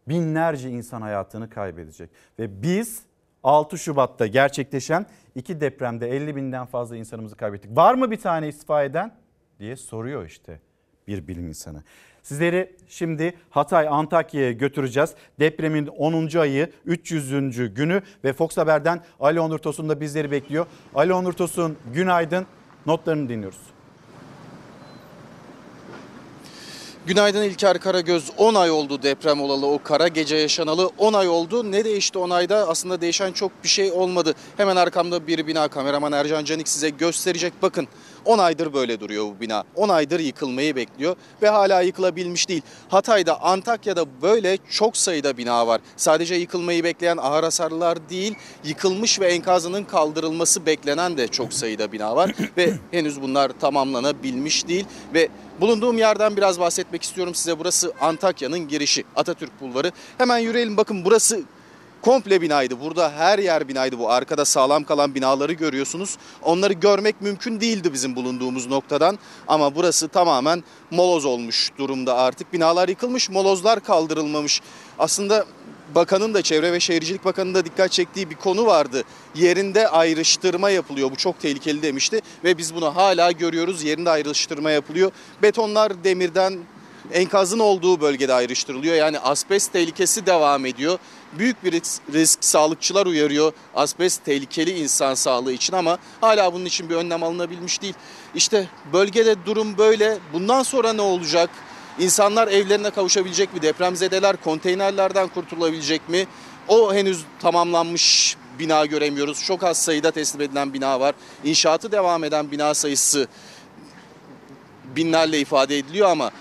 binlerce insan hayatını kaybedecek. Ve biz altı Şubat'ta gerçekleşen iki depremde elli binden fazla insanımızı kaybettik. Var mı bir tane istifa eden diye soruyor işte bir bilim insanı. Sizleri şimdi Hatay, Antakya'ya götüreceğiz. Depremin onuncu ayı, üç yüzüncü günü ve Fox Haber'den Ali Onur Tosun da bizleri bekliyor. Ali Onur Tosun, günaydın. Notlarını dinliyoruz. Günaydın İlker Karagöz. on ay oldu deprem olalı, o kara gece yaşanalı on ay oldu. Ne değişti on ayda? Aslında değişen çok bir şey olmadı. Hemen arkamda bir bina, kameraman Ercan Canik size gösterecek. Bakın on aydır böyle duruyor bu bina. on aydır yıkılmayı bekliyor ve hala yıkılabilmiş değil. Hatay'da, Antakya'da böyle çok sayıda bina var. Sadece yıkılmayı bekleyen ağır hasarlılar değil, yıkılmış ve enkazının kaldırılması beklenen de çok sayıda bina var. Ve henüz bunlar tamamlanabilmiş değil ve bulunduğum yerden biraz bahsetmek istiyorum size. Burası Antakya'nın girişi, Atatürk Bulvarı. Hemen yürüyelim. Bakın burası komple binaydı. Burada her yer binaydı. Bu arkada sağlam kalan binaları görüyorsunuz. Onları görmek mümkün değildi bizim bulunduğumuz noktadan. Ama burası tamamen moloz olmuş durumda artık. Binalar yıkılmış, molozlar kaldırılmamış. Aslında Bakanın da Çevre ve Şehircilik Bakanı'nın da dikkat çektiği bir konu vardı. Yerinde ayrıştırma yapılıyor. Bu çok tehlikeli demişti ve biz bunu hala görüyoruz. Yerinde ayrıştırma yapılıyor. Betonlar demirden, enkazın olduğu bölgede ayrıştırılıyor. Yani asbest tehlikesi devam ediyor. Büyük bir risk, sağlıkçılar uyarıyor. Asbest tehlikeli insan sağlığı için ama hala bunun için bir önlem alınabilmiş değil. İşte bölgede durum böyle. Bundan sonra ne olacak? İnsanlar evlerine kavuşabilecek mi? Depremzedeler konteynerlerden kurtulabilecek mi? O henüz tamamlanmış bina göremiyoruz. Çok az sayıda teslim edilen bina var. İnşaatı devam eden bina sayısı binlerle ifade ediliyor ama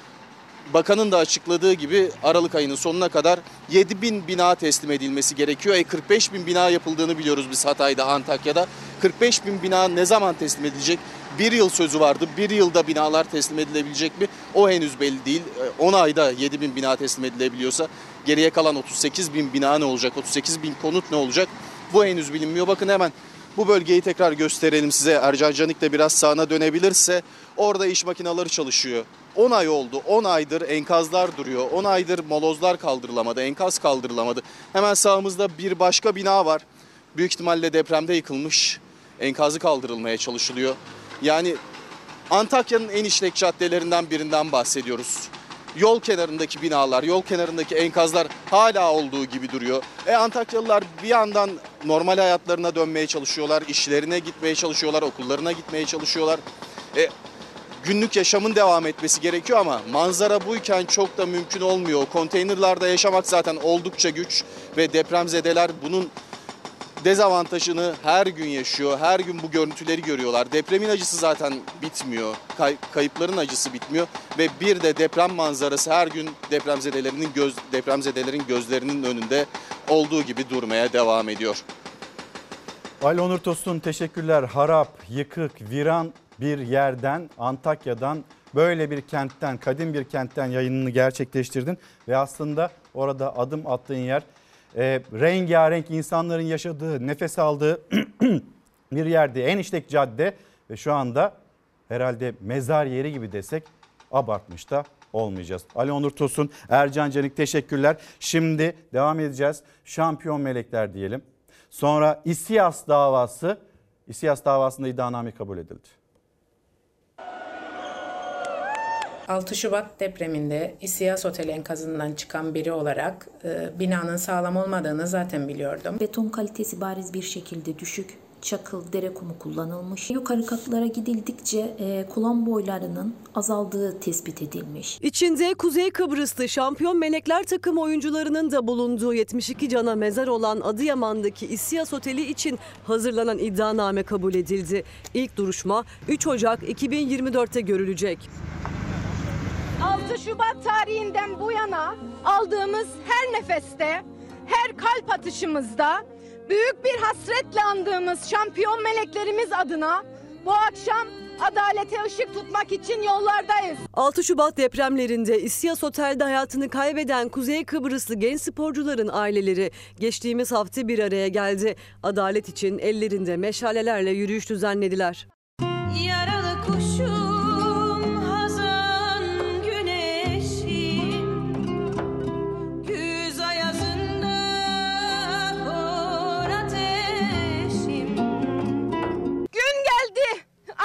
bakanın da açıkladığı gibi Aralık ayının sonuna kadar yedi bin bina teslim edilmesi gerekiyor. E kırk beş bin bina yapıldığını biliyoruz biz Hatay'da, Antakya'da. kırk beş bin bina ne zaman teslim edilecek? Bir yıl sözü vardı. Bir yılda binalar teslim edilebilecek mi? O henüz belli değil. on ayda yedi bin bina teslim edilebiliyorsa geriye kalan otuz sekiz bin bina ne olacak? otuz sekiz bin konut ne olacak? Bu henüz bilinmiyor. Bakın hemen bu bölgeyi tekrar gösterelim size. Ercan Canik de biraz sağına dönebilirse, orada iş makineleri çalışıyor. on ay oldu. on aydır enkazlar duruyor. on aydır molozlar kaldırılamadı. Enkaz kaldırılamadı. Hemen sağımızda bir başka bina var. Büyük ihtimalle depremde yıkılmış. Enkazı kaldırılmaya çalışılıyor. Yani Antakya'nın en işlek caddelerinden birinden bahsediyoruz. Yol kenarındaki binalar, yol kenarındaki enkazlar hala olduğu gibi duruyor. E Antakyalılar bir yandan normal hayatlarına dönmeye çalışıyorlar, işlerine gitmeye çalışıyorlar, okullarına gitmeye çalışıyorlar. E günlük yaşamın devam etmesi gerekiyor ama manzara buyken çok da mümkün olmuyor. Konteynerlarda yaşamak zaten oldukça güç ve depremzedeler bunun dezavantajını her gün yaşıyor. Her gün bu görüntüleri görüyorlar. Depremin acısı zaten bitmiyor. Kay- kayıpların acısı bitmiyor ve bir de deprem manzarası her gün depremzedelerinin göz depremzedelerin gözlerinin önünde olduğu gibi durmaya devam ediyor. Ali Onur Tosun teşekkürler. Harap, yıkık, viran bir yerden, Antakya'dan, böyle bir kentten, kadim bir kentten yayınını gerçekleştirdin. Ve aslında orada adım attığın yer e, rengarenk insanların yaşadığı, nefes aldığı bir yerdi. Eniştek cadde ve şu anda herhalde mezar yeri gibi desek abartmış da olmayacağız. Ali Onur Tosun, Ercan Canik teşekkürler. Şimdi devam edeceğiz. Şampiyon melekler diyelim. Sonra İssia davası, İssia davasında iddianame kabul edildi. altı Şubat depreminde İssia Oteli enkazından çıkan biri olarak e, binanın sağlam olmadığını zaten biliyordum. Beton kalitesi bariz bir şekilde düşük, çakıl, dere kumu kullanılmış. Yukarı katlara gidildikçe e, kolon boylarının azaldığı tespit edilmiş. İçinde Kuzey Kıbrıs'ta şampiyon melekler takımı oyuncularının da bulunduğu yetmiş iki cana mezar olan Adıyaman'daki İssia Oteli için hazırlanan iddianame kabul edildi. İlk duruşma üç Ocak iki bin yirmi dört'te görülecek. altı Şubat tarihinden bu yana aldığımız her nefeste, her kalp atışımızda büyük bir hasretle andığımız şampiyon meleklerimiz adına bu akşam adalete ışık tutmak için yollardayız. altı Şubat depremlerinde İssia Otel'de hayatını kaybeden Kuzey Kıbrıslı genç sporcuların aileleri geçtiğimiz hafta bir araya geldi. Adalet için ellerinde meşalelerle yürüyüş düzenlediler. Yaralı kuşu.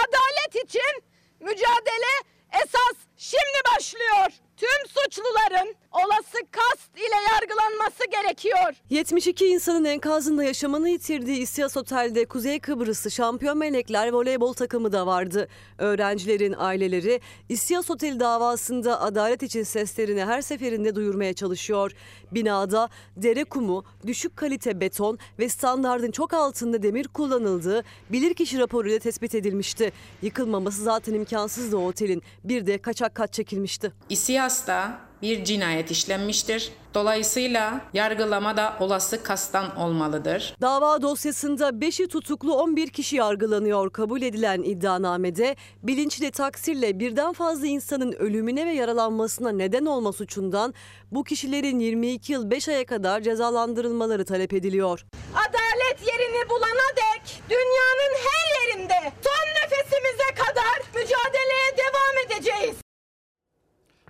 Adalet için mücadele esas şimdi başlıyor. Tüm suçluların olası kast ile yargılanması gerekiyor. yetmiş iki insanın enkazında yaşamını yitirdiği İssia Otel'de Kuzey Kıbrıslı şampiyon melekler voleybol takımı da vardı. Öğrencilerin aileleri İssia Oteli davasında adalet için seslerini her seferinde duyurmaya çalışıyor. Binada dere kumu, düşük kalite beton ve standardın çok altında demir kullanıldığı bilirkişi raporuyla tespit edilmişti. Yıkılmaması zaten imkansızdı o otelin. Bir de kaçak kat çekilmişti. İssia Asla bir cinayet işlenmiştir. Dolayısıyla yargılama da olası kastan olmalıdır. Dava dosyasında beşi tutuklu on bir kişi yargılanıyor. Kabul edilen iddianamede bilinçli taksirle birden fazla insanın ölümüne ve yaralanmasına neden olma suçundan bu kişilerin yirmi iki yıl beş aya kadar cezalandırılmaları talep ediliyor. Adalet yerini bulana dek dünyanın her yerinde son nefesimize kadar mücadeleye devam edeceğiz.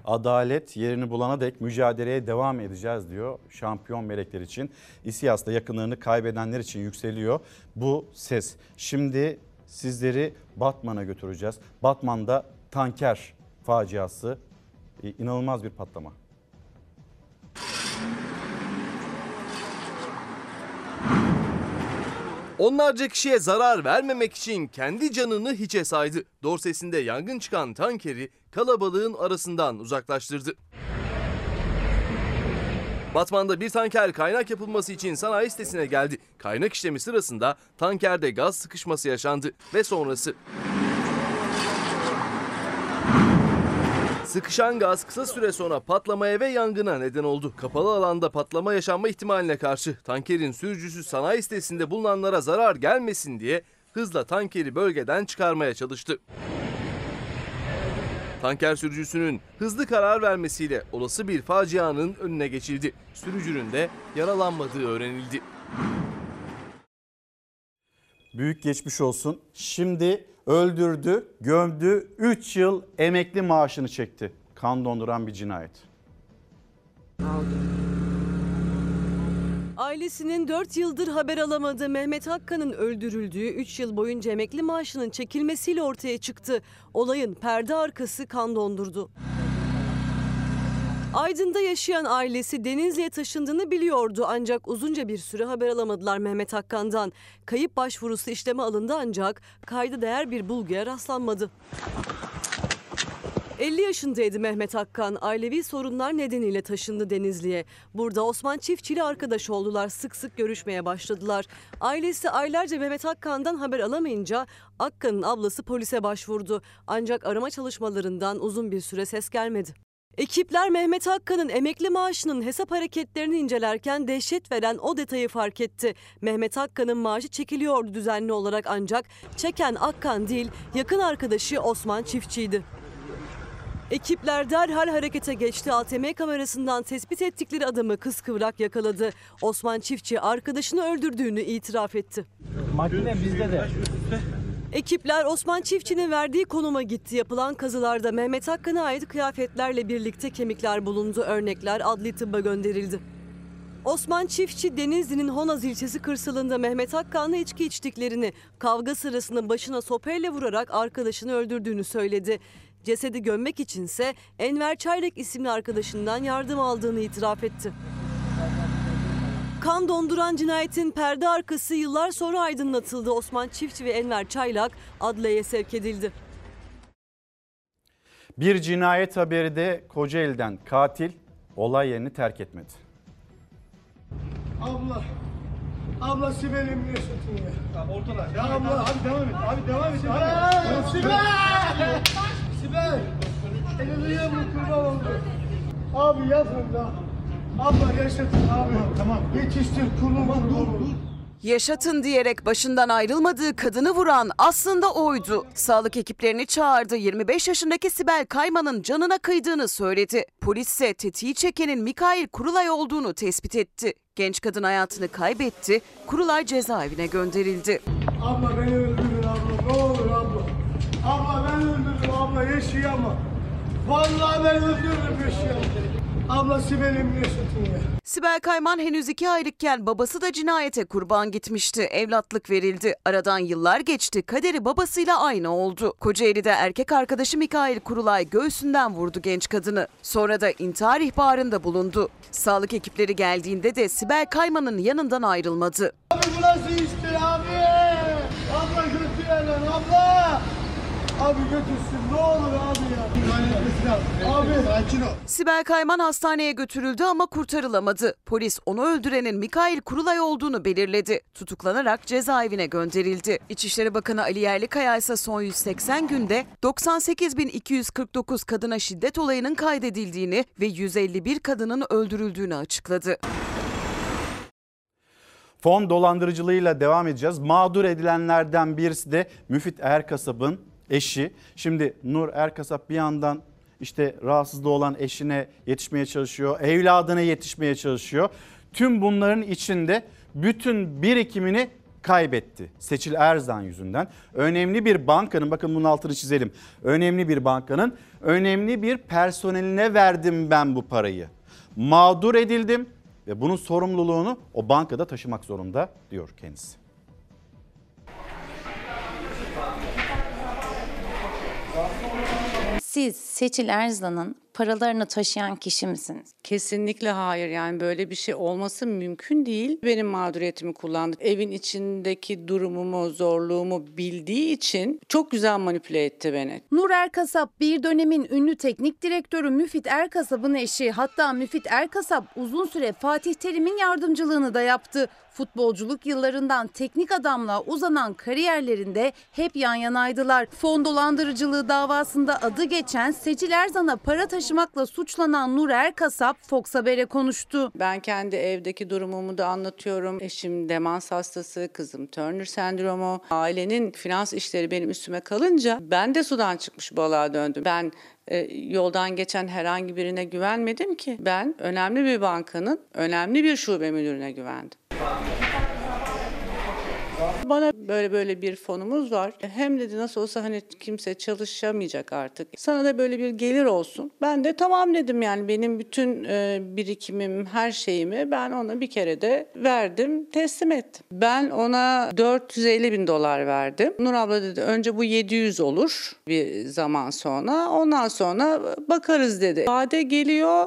Adalet yerini bulana dek mücadeleye devam edeceğiz diyor şampiyon melekler için. İssia'da yakınlarını kaybedenler için yükseliyor bu ses. Şimdi sizleri Batman'a götüreceğiz. Batman'da tanker faciası, inanılmaz bir patlama. Onlarca kişiye zarar vermemek için kendi canını hiçe saydı. Dorsesinde yangın çıkan tankeri kalabalığın arasından uzaklaştırdı. Batman'da bir tanker kaynak yapılması için sanayi sitesine geldi. Kaynak işlemi sırasında tankerde gaz sıkışması yaşandı ve sonrası. Sıkışan gaz kısa süre sonra patlamaya ve yangına neden oldu. Kapalı alanda patlama yaşanma ihtimaline karşı tankerin sürücüsü sanayi sitesinde bulunanlara zarar gelmesin diye hızla tankeri bölgeden çıkarmaya çalıştı. Tanker sürücüsünün hızlı karar vermesiyle olası bir facianın önüne geçildi. Sürücünün de yaralanmadığı öğrenildi. Büyük geçmiş olsun. Şimdi öldürdü, gömdü, üç yıl emekli maaşını çekti. Kan donduran bir cinayet. Aldım. Ailesinin dört yıldır haber alamadığı Mehmet Hakkan'ın öldürüldüğü üç yıl boyunca emekli maaşının çekilmesiyle ortaya çıktı. Olayın perde arkası kan dondurdu. Aydın'da yaşayan ailesi Denizli'ye taşındığını biliyordu ancak uzunca bir süre haber alamadılar Mehmet Hakkan'dan. Kayıp başvurusu işleme alındı ancak kayda değer bir bulguya rastlanmadı. elli yaşındaydı Mehmet Hakkan. Ailevi sorunlar nedeniyle taşındı Denizli'ye. Burada Osman Çiftçi ile arkadaş oldular. Sık sık görüşmeye başladılar. Ailesi aylarca Mehmet Hakkan'dan haber alamayınca Akkan'ın ablası polise başvurdu. Ancak arama çalışmalarından uzun bir süre ses gelmedi. Ekipler Mehmet Hakkan'ın emekli maaşının hesap hareketlerini incelerken dehşet veren o detayı fark etti. Mehmet Hakkan'ın maaşı çekiliyordu düzenli olarak, ancak çeken Akkan değil, yakın arkadaşı Osman Çiftçi'ydi. Ekipler derhal harekete geçti. A T M kamerasından tespit ettikleri adamı kıskıvrak yakaladı. Osman Çiftçi arkadaşını öldürdüğünü itiraf etti. Makine bizde de. Ekipler Osman Çiftçi'nin verdiği konuma gitti. Yapılan kazılarda Mehmet Hakkan'a ait kıyafetlerle birlikte kemikler bulundu. Örnekler adli tıbba gönderildi. Osman Çiftçi, Denizli'nin Honaz ilçesi kırsalında Mehmet Hakkan'la içki içtiklerini, kavga sırasında başına sopayla vurarak arkadaşını öldürdüğünü söyledi. Cesedi gömmek içinse Enver Çaylak isimli arkadaşından yardım aldığını itiraf etti. Kan donduran cinayetin perde arkası yıllar sonra aydınlatıldı. Osman Çiftçi ve Enver Çaylak adliyeye sevk edildi. Bir cinayet haberi de Kocaeli'den. Katil olay yerini terk etmedi. Abla, abla Sibel'i mi yaşatın ya? Tamam, ortalar. Ya abla, abi devam et, abi devam et. Abi. Sibel! Sibel! Elini yanına kurban oldu. Abi yapın da. Abla yaşatın abi. Tamam. Yetiştir kuluma dur. Yaşatın diyerek başından ayrılmadığı kadını vuran aslında oydu. Sağlık ekiplerini çağırdı. yirmi beş yaşındaki Sibel Kayman'ın canına kıydığını söyledi. Polis ise tetiği çekenin Mikail Kurulay olduğunu tespit etti. Genç kadın hayatını kaybetti. Kurulay cezaevine gönderildi. Abla beni öldürün abla. Ne olur abla. Abla beni öldürün abla. Yaşayamam. Vallahi beni öldürün yaşayamam. Abla Sibel'im yaşatın ya. Sibel Kayman henüz iki aylıkken babası da cinayete kurban gitmişti. Evlatlık verildi. Aradan yıllar geçti. Kaderi babasıyla aynı oldu. Kocaeli'de erkek arkadaşı Mikail Kurulay göğsünden vurdu genç kadını. Sonra da intihar ihbarında bulundu. Sağlık ekipleri geldiğinde de Sibel Kayman'ın yanından ayrılmadı. Abi bu nasıl iştir abi? Abla götür lan abla! Abi götürsün ne olur abi ya. Abi. Sibel Kayman hastaneye götürüldü ama kurtarılamadı. Polis onu öldürenin Mikail Kurulay olduğunu belirledi. Tutuklanarak cezaevine gönderildi. İçişleri Bakanı Ali Yerlikaya ise son yüz seksen günde doksan sekiz bin iki yüz kırk dokuz kadına şiddet olayının kaydedildiğini ve yüz elli bir kadının öldürüldüğünü açıkladı. Fon dolandırıcılığıyla devam edeceğiz. Mağdur edilenlerden birisi de Müfit Erkasap'ın eşi. Şimdi Nur Erkasap bir yandan işte rahatsızlığı olan eşine yetişmeye çalışıyor, evladına yetişmeye çalışıyor. Tüm bunların içinde bütün birikimini kaybetti Seçil Erzan yüzünden. Önemli bir bankanın, bakın bunun altını çizelim, önemli bir bankanın önemli bir personeline verdim ben bu parayı. Mağdur edildim ve bunun sorumluluğunu o bankada taşımak zorunda diyor kendisi. Siz Seçil Erzan'ın paralarını taşıyan kişi misiniz? Kesinlikle hayır, yani böyle bir şey olması mümkün değil. Benim mağduriyetimi kullandı. Evin içindeki durumumu, zorluğumu bildiği için çok güzel manipüle etti beni. Nur Erkasap bir dönemin ünlü teknik direktörü Müfit Erkasap'ın eşi. Hatta Müfit Erkasap uzun süre Fatih Terim'in yardımcılığını da yaptı. Futbolculuk yıllarından teknik adamla uzanan kariyerlerinde hep yan yanaydılar. Fon dolandırıcılığı davasında adı geçen Seçil Erzan'a para taşımakla suçlanan Nur Erkasap Fox Haber'e konuştu. Ben kendi evdeki durumumu da anlatıyorum. Eşim demans hastası, kızım Turner sendromu. Ailenin finans işleri benim üstüme kalınca ben de sudan çıkmış balığa döndüm. Ben yoldan geçen herhangi birine güvenmedim ki. Ben önemli bir bankanın önemli bir şube müdürüne güvendim. Bana böyle böyle bir fonumuz var. Hem dedi nasıl olsa hani kimse çalışamayacak artık. Sana da böyle bir gelir olsun. Ben de tamam dedim, yani benim bütün birikimim, her şeyimi ben ona bir kere de verdim, teslim ettim. Ben ona dört yüz elli bin dolar verdim. Nur abla dedi önce bu yedi yüz olur bir zaman sonra. Ondan sonra bakarız dedi. Vade geliyor.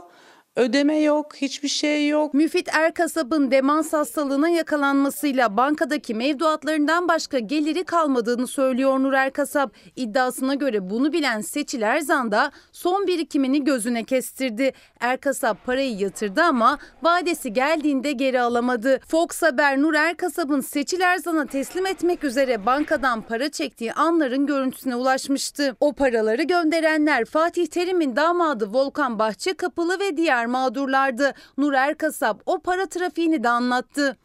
Ödeme yok, hiçbir şey yok. Müfit Erkasap'ın demans hastalığına yakalanmasıyla bankadaki mevduatlarından başka geliri kalmadığını söylüyor Nur Erkasap. İddiasına göre bunu bilen Seçil Erzan da son birikimini gözüne kestirdi. Erkasap parayı yatırdı ama vadesi geldiğinde geri alamadı. Fox Haber Nur Erkasap'ın Seçil Erzan'a teslim etmek üzere bankadan para çektiği anların görüntüsüne ulaşmıştı. O paraları gönderenler Fatih Terim'in damadı Volkan Bahçekapılı ve diğer mağdurlardı. Nur Erkasap o para trafiğini de anlattı.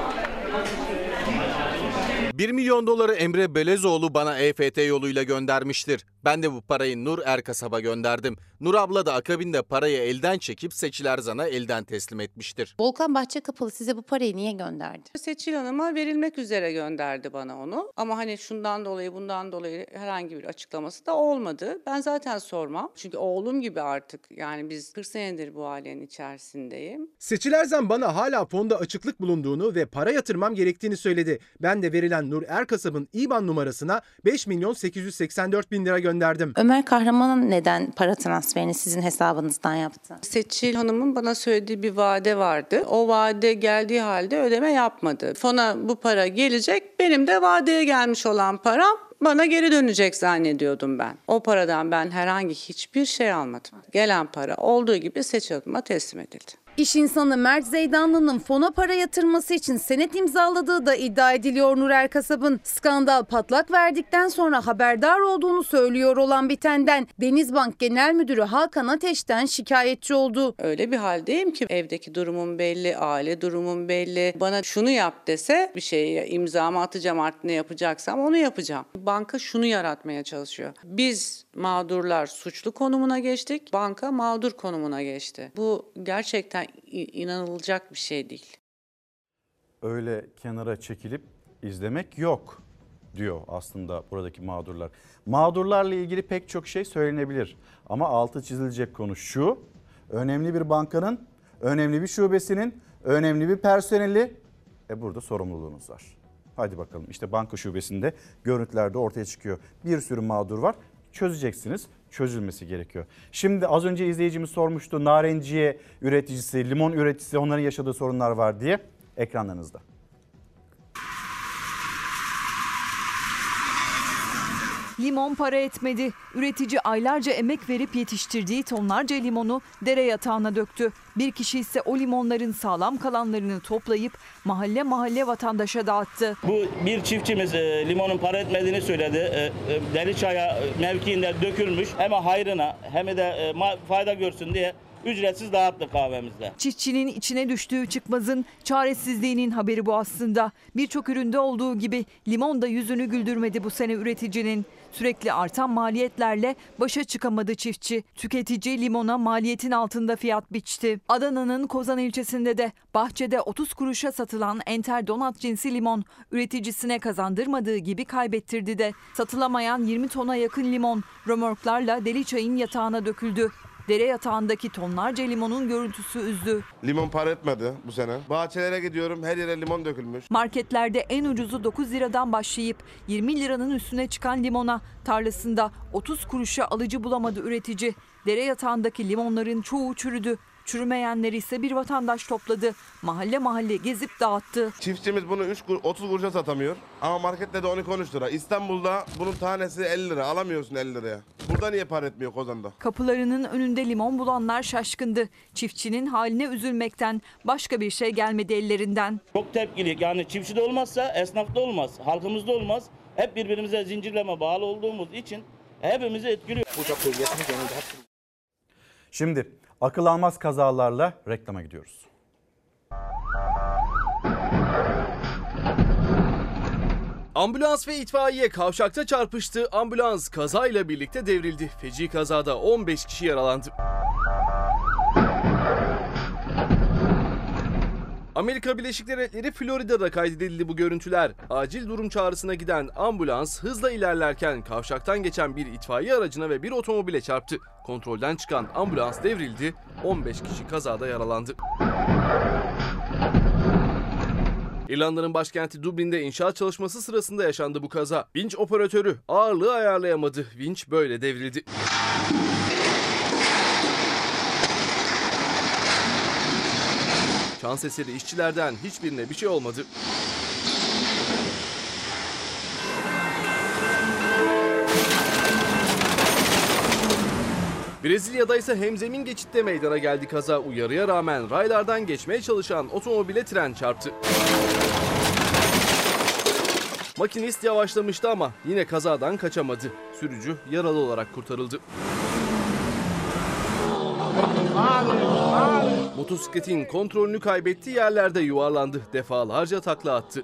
bir milyon doları Emre Belezoğlu bana E F T yoluyla göndermiştir. Ben de bu parayı Nur Erkasap'a gönderdim. Nur abla da akabinde parayı elden çekip Seçil Erzan'a elden teslim etmiştir. Volkan Bahçekapılı size bu parayı niye gönderdi? Seçil Hanım'a verilmek üzere gönderdi bana onu. Ama hani şundan dolayı bundan dolayı herhangi bir açıklaması da olmadı. Ben zaten sormam. Çünkü oğlum gibi artık, yani biz kırk senedir bu ailenin içerisindeyim. Seçil Erzan bana hala fonda açıklık bulunduğunu ve para yatırmam gerektiğini söyledi. Ben de verilen Nur Erkasap'ın İ B A N numarasına beş milyon sekiz yüz seksen dört bin lira gönderdim. Derdim. Ömer Kahraman'ın neden para transferini sizin hesabınızdan yaptı? Seçil Hanım'ın bana söylediği bir vade vardı. O vade geldiği halde ödeme yapmadı. Fona bu para gelecek, benim de vadeye gelmiş olan param bana geri dönecek zannediyordum ben. O paradan ben herhangi hiçbir şey almadım. Gelen para olduğu gibi Seçil Hanım'a teslim edildi. İş insanı Mert Zeydanlı'nın fona para yatırması için senet imzaladığı da iddia ediliyor Nur Erkasap'ın. Skandal patlak verdikten sonra haberdar olduğunu söylüyor olan bitenden. Denizbank Genel Müdürü Hakan Ateş'ten şikayetçi oldu. Öyle bir haldeyim ki evdeki durumum belli, aile durumum belli. Bana şunu yap dese bir şeye imzamı atacağım, artık ne yapacaksam onu yapacağım. Banka şunu yaratmaya çalışıyor. Biz mağdurlar suçlu konumuna geçtik, banka mağdur konumuna geçti. Bu gerçekten inanılacak bir şey değil. Öyle kenara çekilip izlemek yok diyor aslında buradaki mağdurlar. Mağdurlarla ilgili pek çok şey söylenebilir ama altı çizilecek konu şu: önemli bir bankanın, önemli bir şubesinin, önemli bir personeli, e burada sorumluluğunuz var. Hadi bakalım, işte banka şubesinde görüntülerde ortaya çıkıyor. Bir sürü mağdur var, çözeceksiniz. Çözülmesi gerekiyor. Şimdi az önce izleyicimiz sormuştu, narenciye üreticisi, limon üreticisi, onların yaşadığı sorunlar var diye. Ekranlarınızda. Limon para etmedi. Üretici aylarca emek verip yetiştirdiği tonlarca limonu dere yatağına döktü. Bir kişi ise o limonların sağlam kalanlarını toplayıp mahalle mahalle vatandaşa dağıttı. Bu bir çiftçimiz e, limonun para etmediğini söyledi. E, e, Deliçay'a mevkiinde dökülmüş. Hem hayrına hem de e, fayda görsün diye ücretsiz dağıttık kahvemizde. Çiftçinin içine düştüğü çıkmazın çaresizliğinin haberi bu aslında. Birçok üründe olduğu gibi limon da yüzünü güldürmedi bu sene üreticinin. Sürekli artan maliyetlerle başa çıkamadı çiftçi. Tüketici limona maliyetin altında fiyat biçti. Adana'nın Kozan ilçesinde de bahçede otuz kuruşa satılan Enter Donat cinsi limon üreticisine kazandırmadığı gibi kaybettirdi de. Satılamayan yirmi tona yakın limon römorklarla Deliçay'ın yatağına döküldü. Dere yatağındaki tonlarca limonun görüntüsü üzdü. Limon para etmedi bu sene. Bahçelere gidiyorum, her yere limon dökülmüş. Marketlerde en ucuzu dokuz liradan başlayıp yirmi liranın üstüne çıkan limona tarlasında otuz kuruşa alıcı bulamadı üretici. Dere yatağındaki limonların çoğu çürüdü. Çürümeyenleri ise bir vatandaş topladı. Mahalle mahalle gezip dağıttı. Çiftçimiz bunu otuz kuruşa satamıyor ama markette de on iki on üç lira. İstanbul'da bunun tanesi elli lira. Alamıyorsun elli liraya. Burada niye para etmiyor Kozan'da? Kapılarının önünde limon bulanlar şaşkındı. Çiftçinin haline üzülmekten başka bir şey gelmedi ellerinden. Çok tepkili. Yani çiftçi de olmazsa esnaf da olmaz, halkımız da olmaz. Hep birbirimize zincirleme bağlı olduğumuz için hepimizi etkiliyor. Şimdi akıl almaz kazalarla reklama gidiyoruz. Ambulans ve itfaiye kavşakta çarpıştı. Ambulans kazayla birlikte devrildi. Feci kazada on beş kişi yaralandı. Amerika Birleşik Devletleri Florida'da kaydedildi bu görüntüler. Acil durum çağrısına giden ambulans hızla ilerlerken kavşaktan geçen bir itfaiye aracına ve bir otomobile çarptı. Kontrolden çıkan ambulans devrildi. on beş kişi kazada yaralandı. İrlanda'nın başkenti Dublin'de inşaat çalışması sırasında yaşandı bu kaza. Vinç operatörü ağırlığı ayarlayamadı. Vinç böyle devrildi. Şans eseri işçilerden hiçbirine bir şey olmadı. Brezilya'da ise hemzemin geçitte meydana geldi kaza. Uyarıya rağmen raylardan geçmeye çalışan otomobile tren çarptı. Makinist yavaşlamıştı ama yine kazadan kaçamadı. Sürücü yaralı olarak kurtarıldı. Motosikletin kontrolünü kaybettiği yerlerde yuvarlandı. Defalarca takla attı.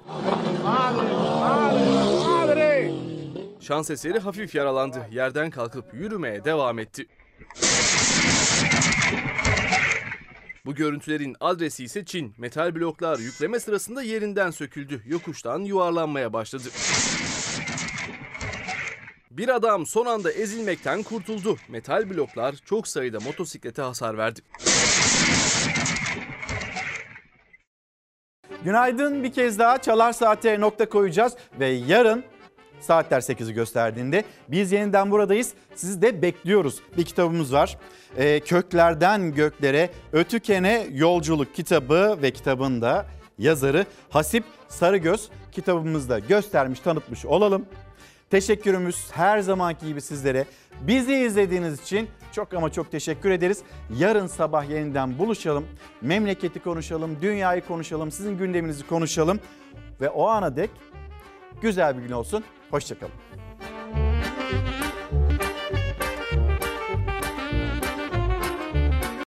Şans eseri hafif yaralandı. Yerden kalkıp yürümeye devam etti. Bu görüntülerin adresi ise Çin. Metal bloklar yükleme sırasında yerinden söküldü. Yokuştan yuvarlanmaya başladı. Bir adam son anda ezilmekten kurtuldu. Metal bloklar çok sayıda motosiklete hasar verdi. Günaydın, bir kez daha Çalar Saat'e nokta koyacağız ve yarın saatler sekizi gösterdiğinde biz yeniden buradayız. Sizi de bekliyoruz. Bir kitabımız var. E, Köklerden Göklere, Ötüken'e Yolculuk kitabı ve kitabın da yazarı Hasip Sarıgöz. Kitabımızda göstermiş, tanıtmış olalım. Teşekkürümüz her zamanki gibi sizlere. Bizi izlediğiniz için çok ama çok teşekkür ederiz. Yarın sabah yeniden buluşalım. Memleketi konuşalım, dünyayı konuşalım, sizin gündeminizi konuşalım. Ve o ana dek güzel bir gün olsun. Hoşça kalın.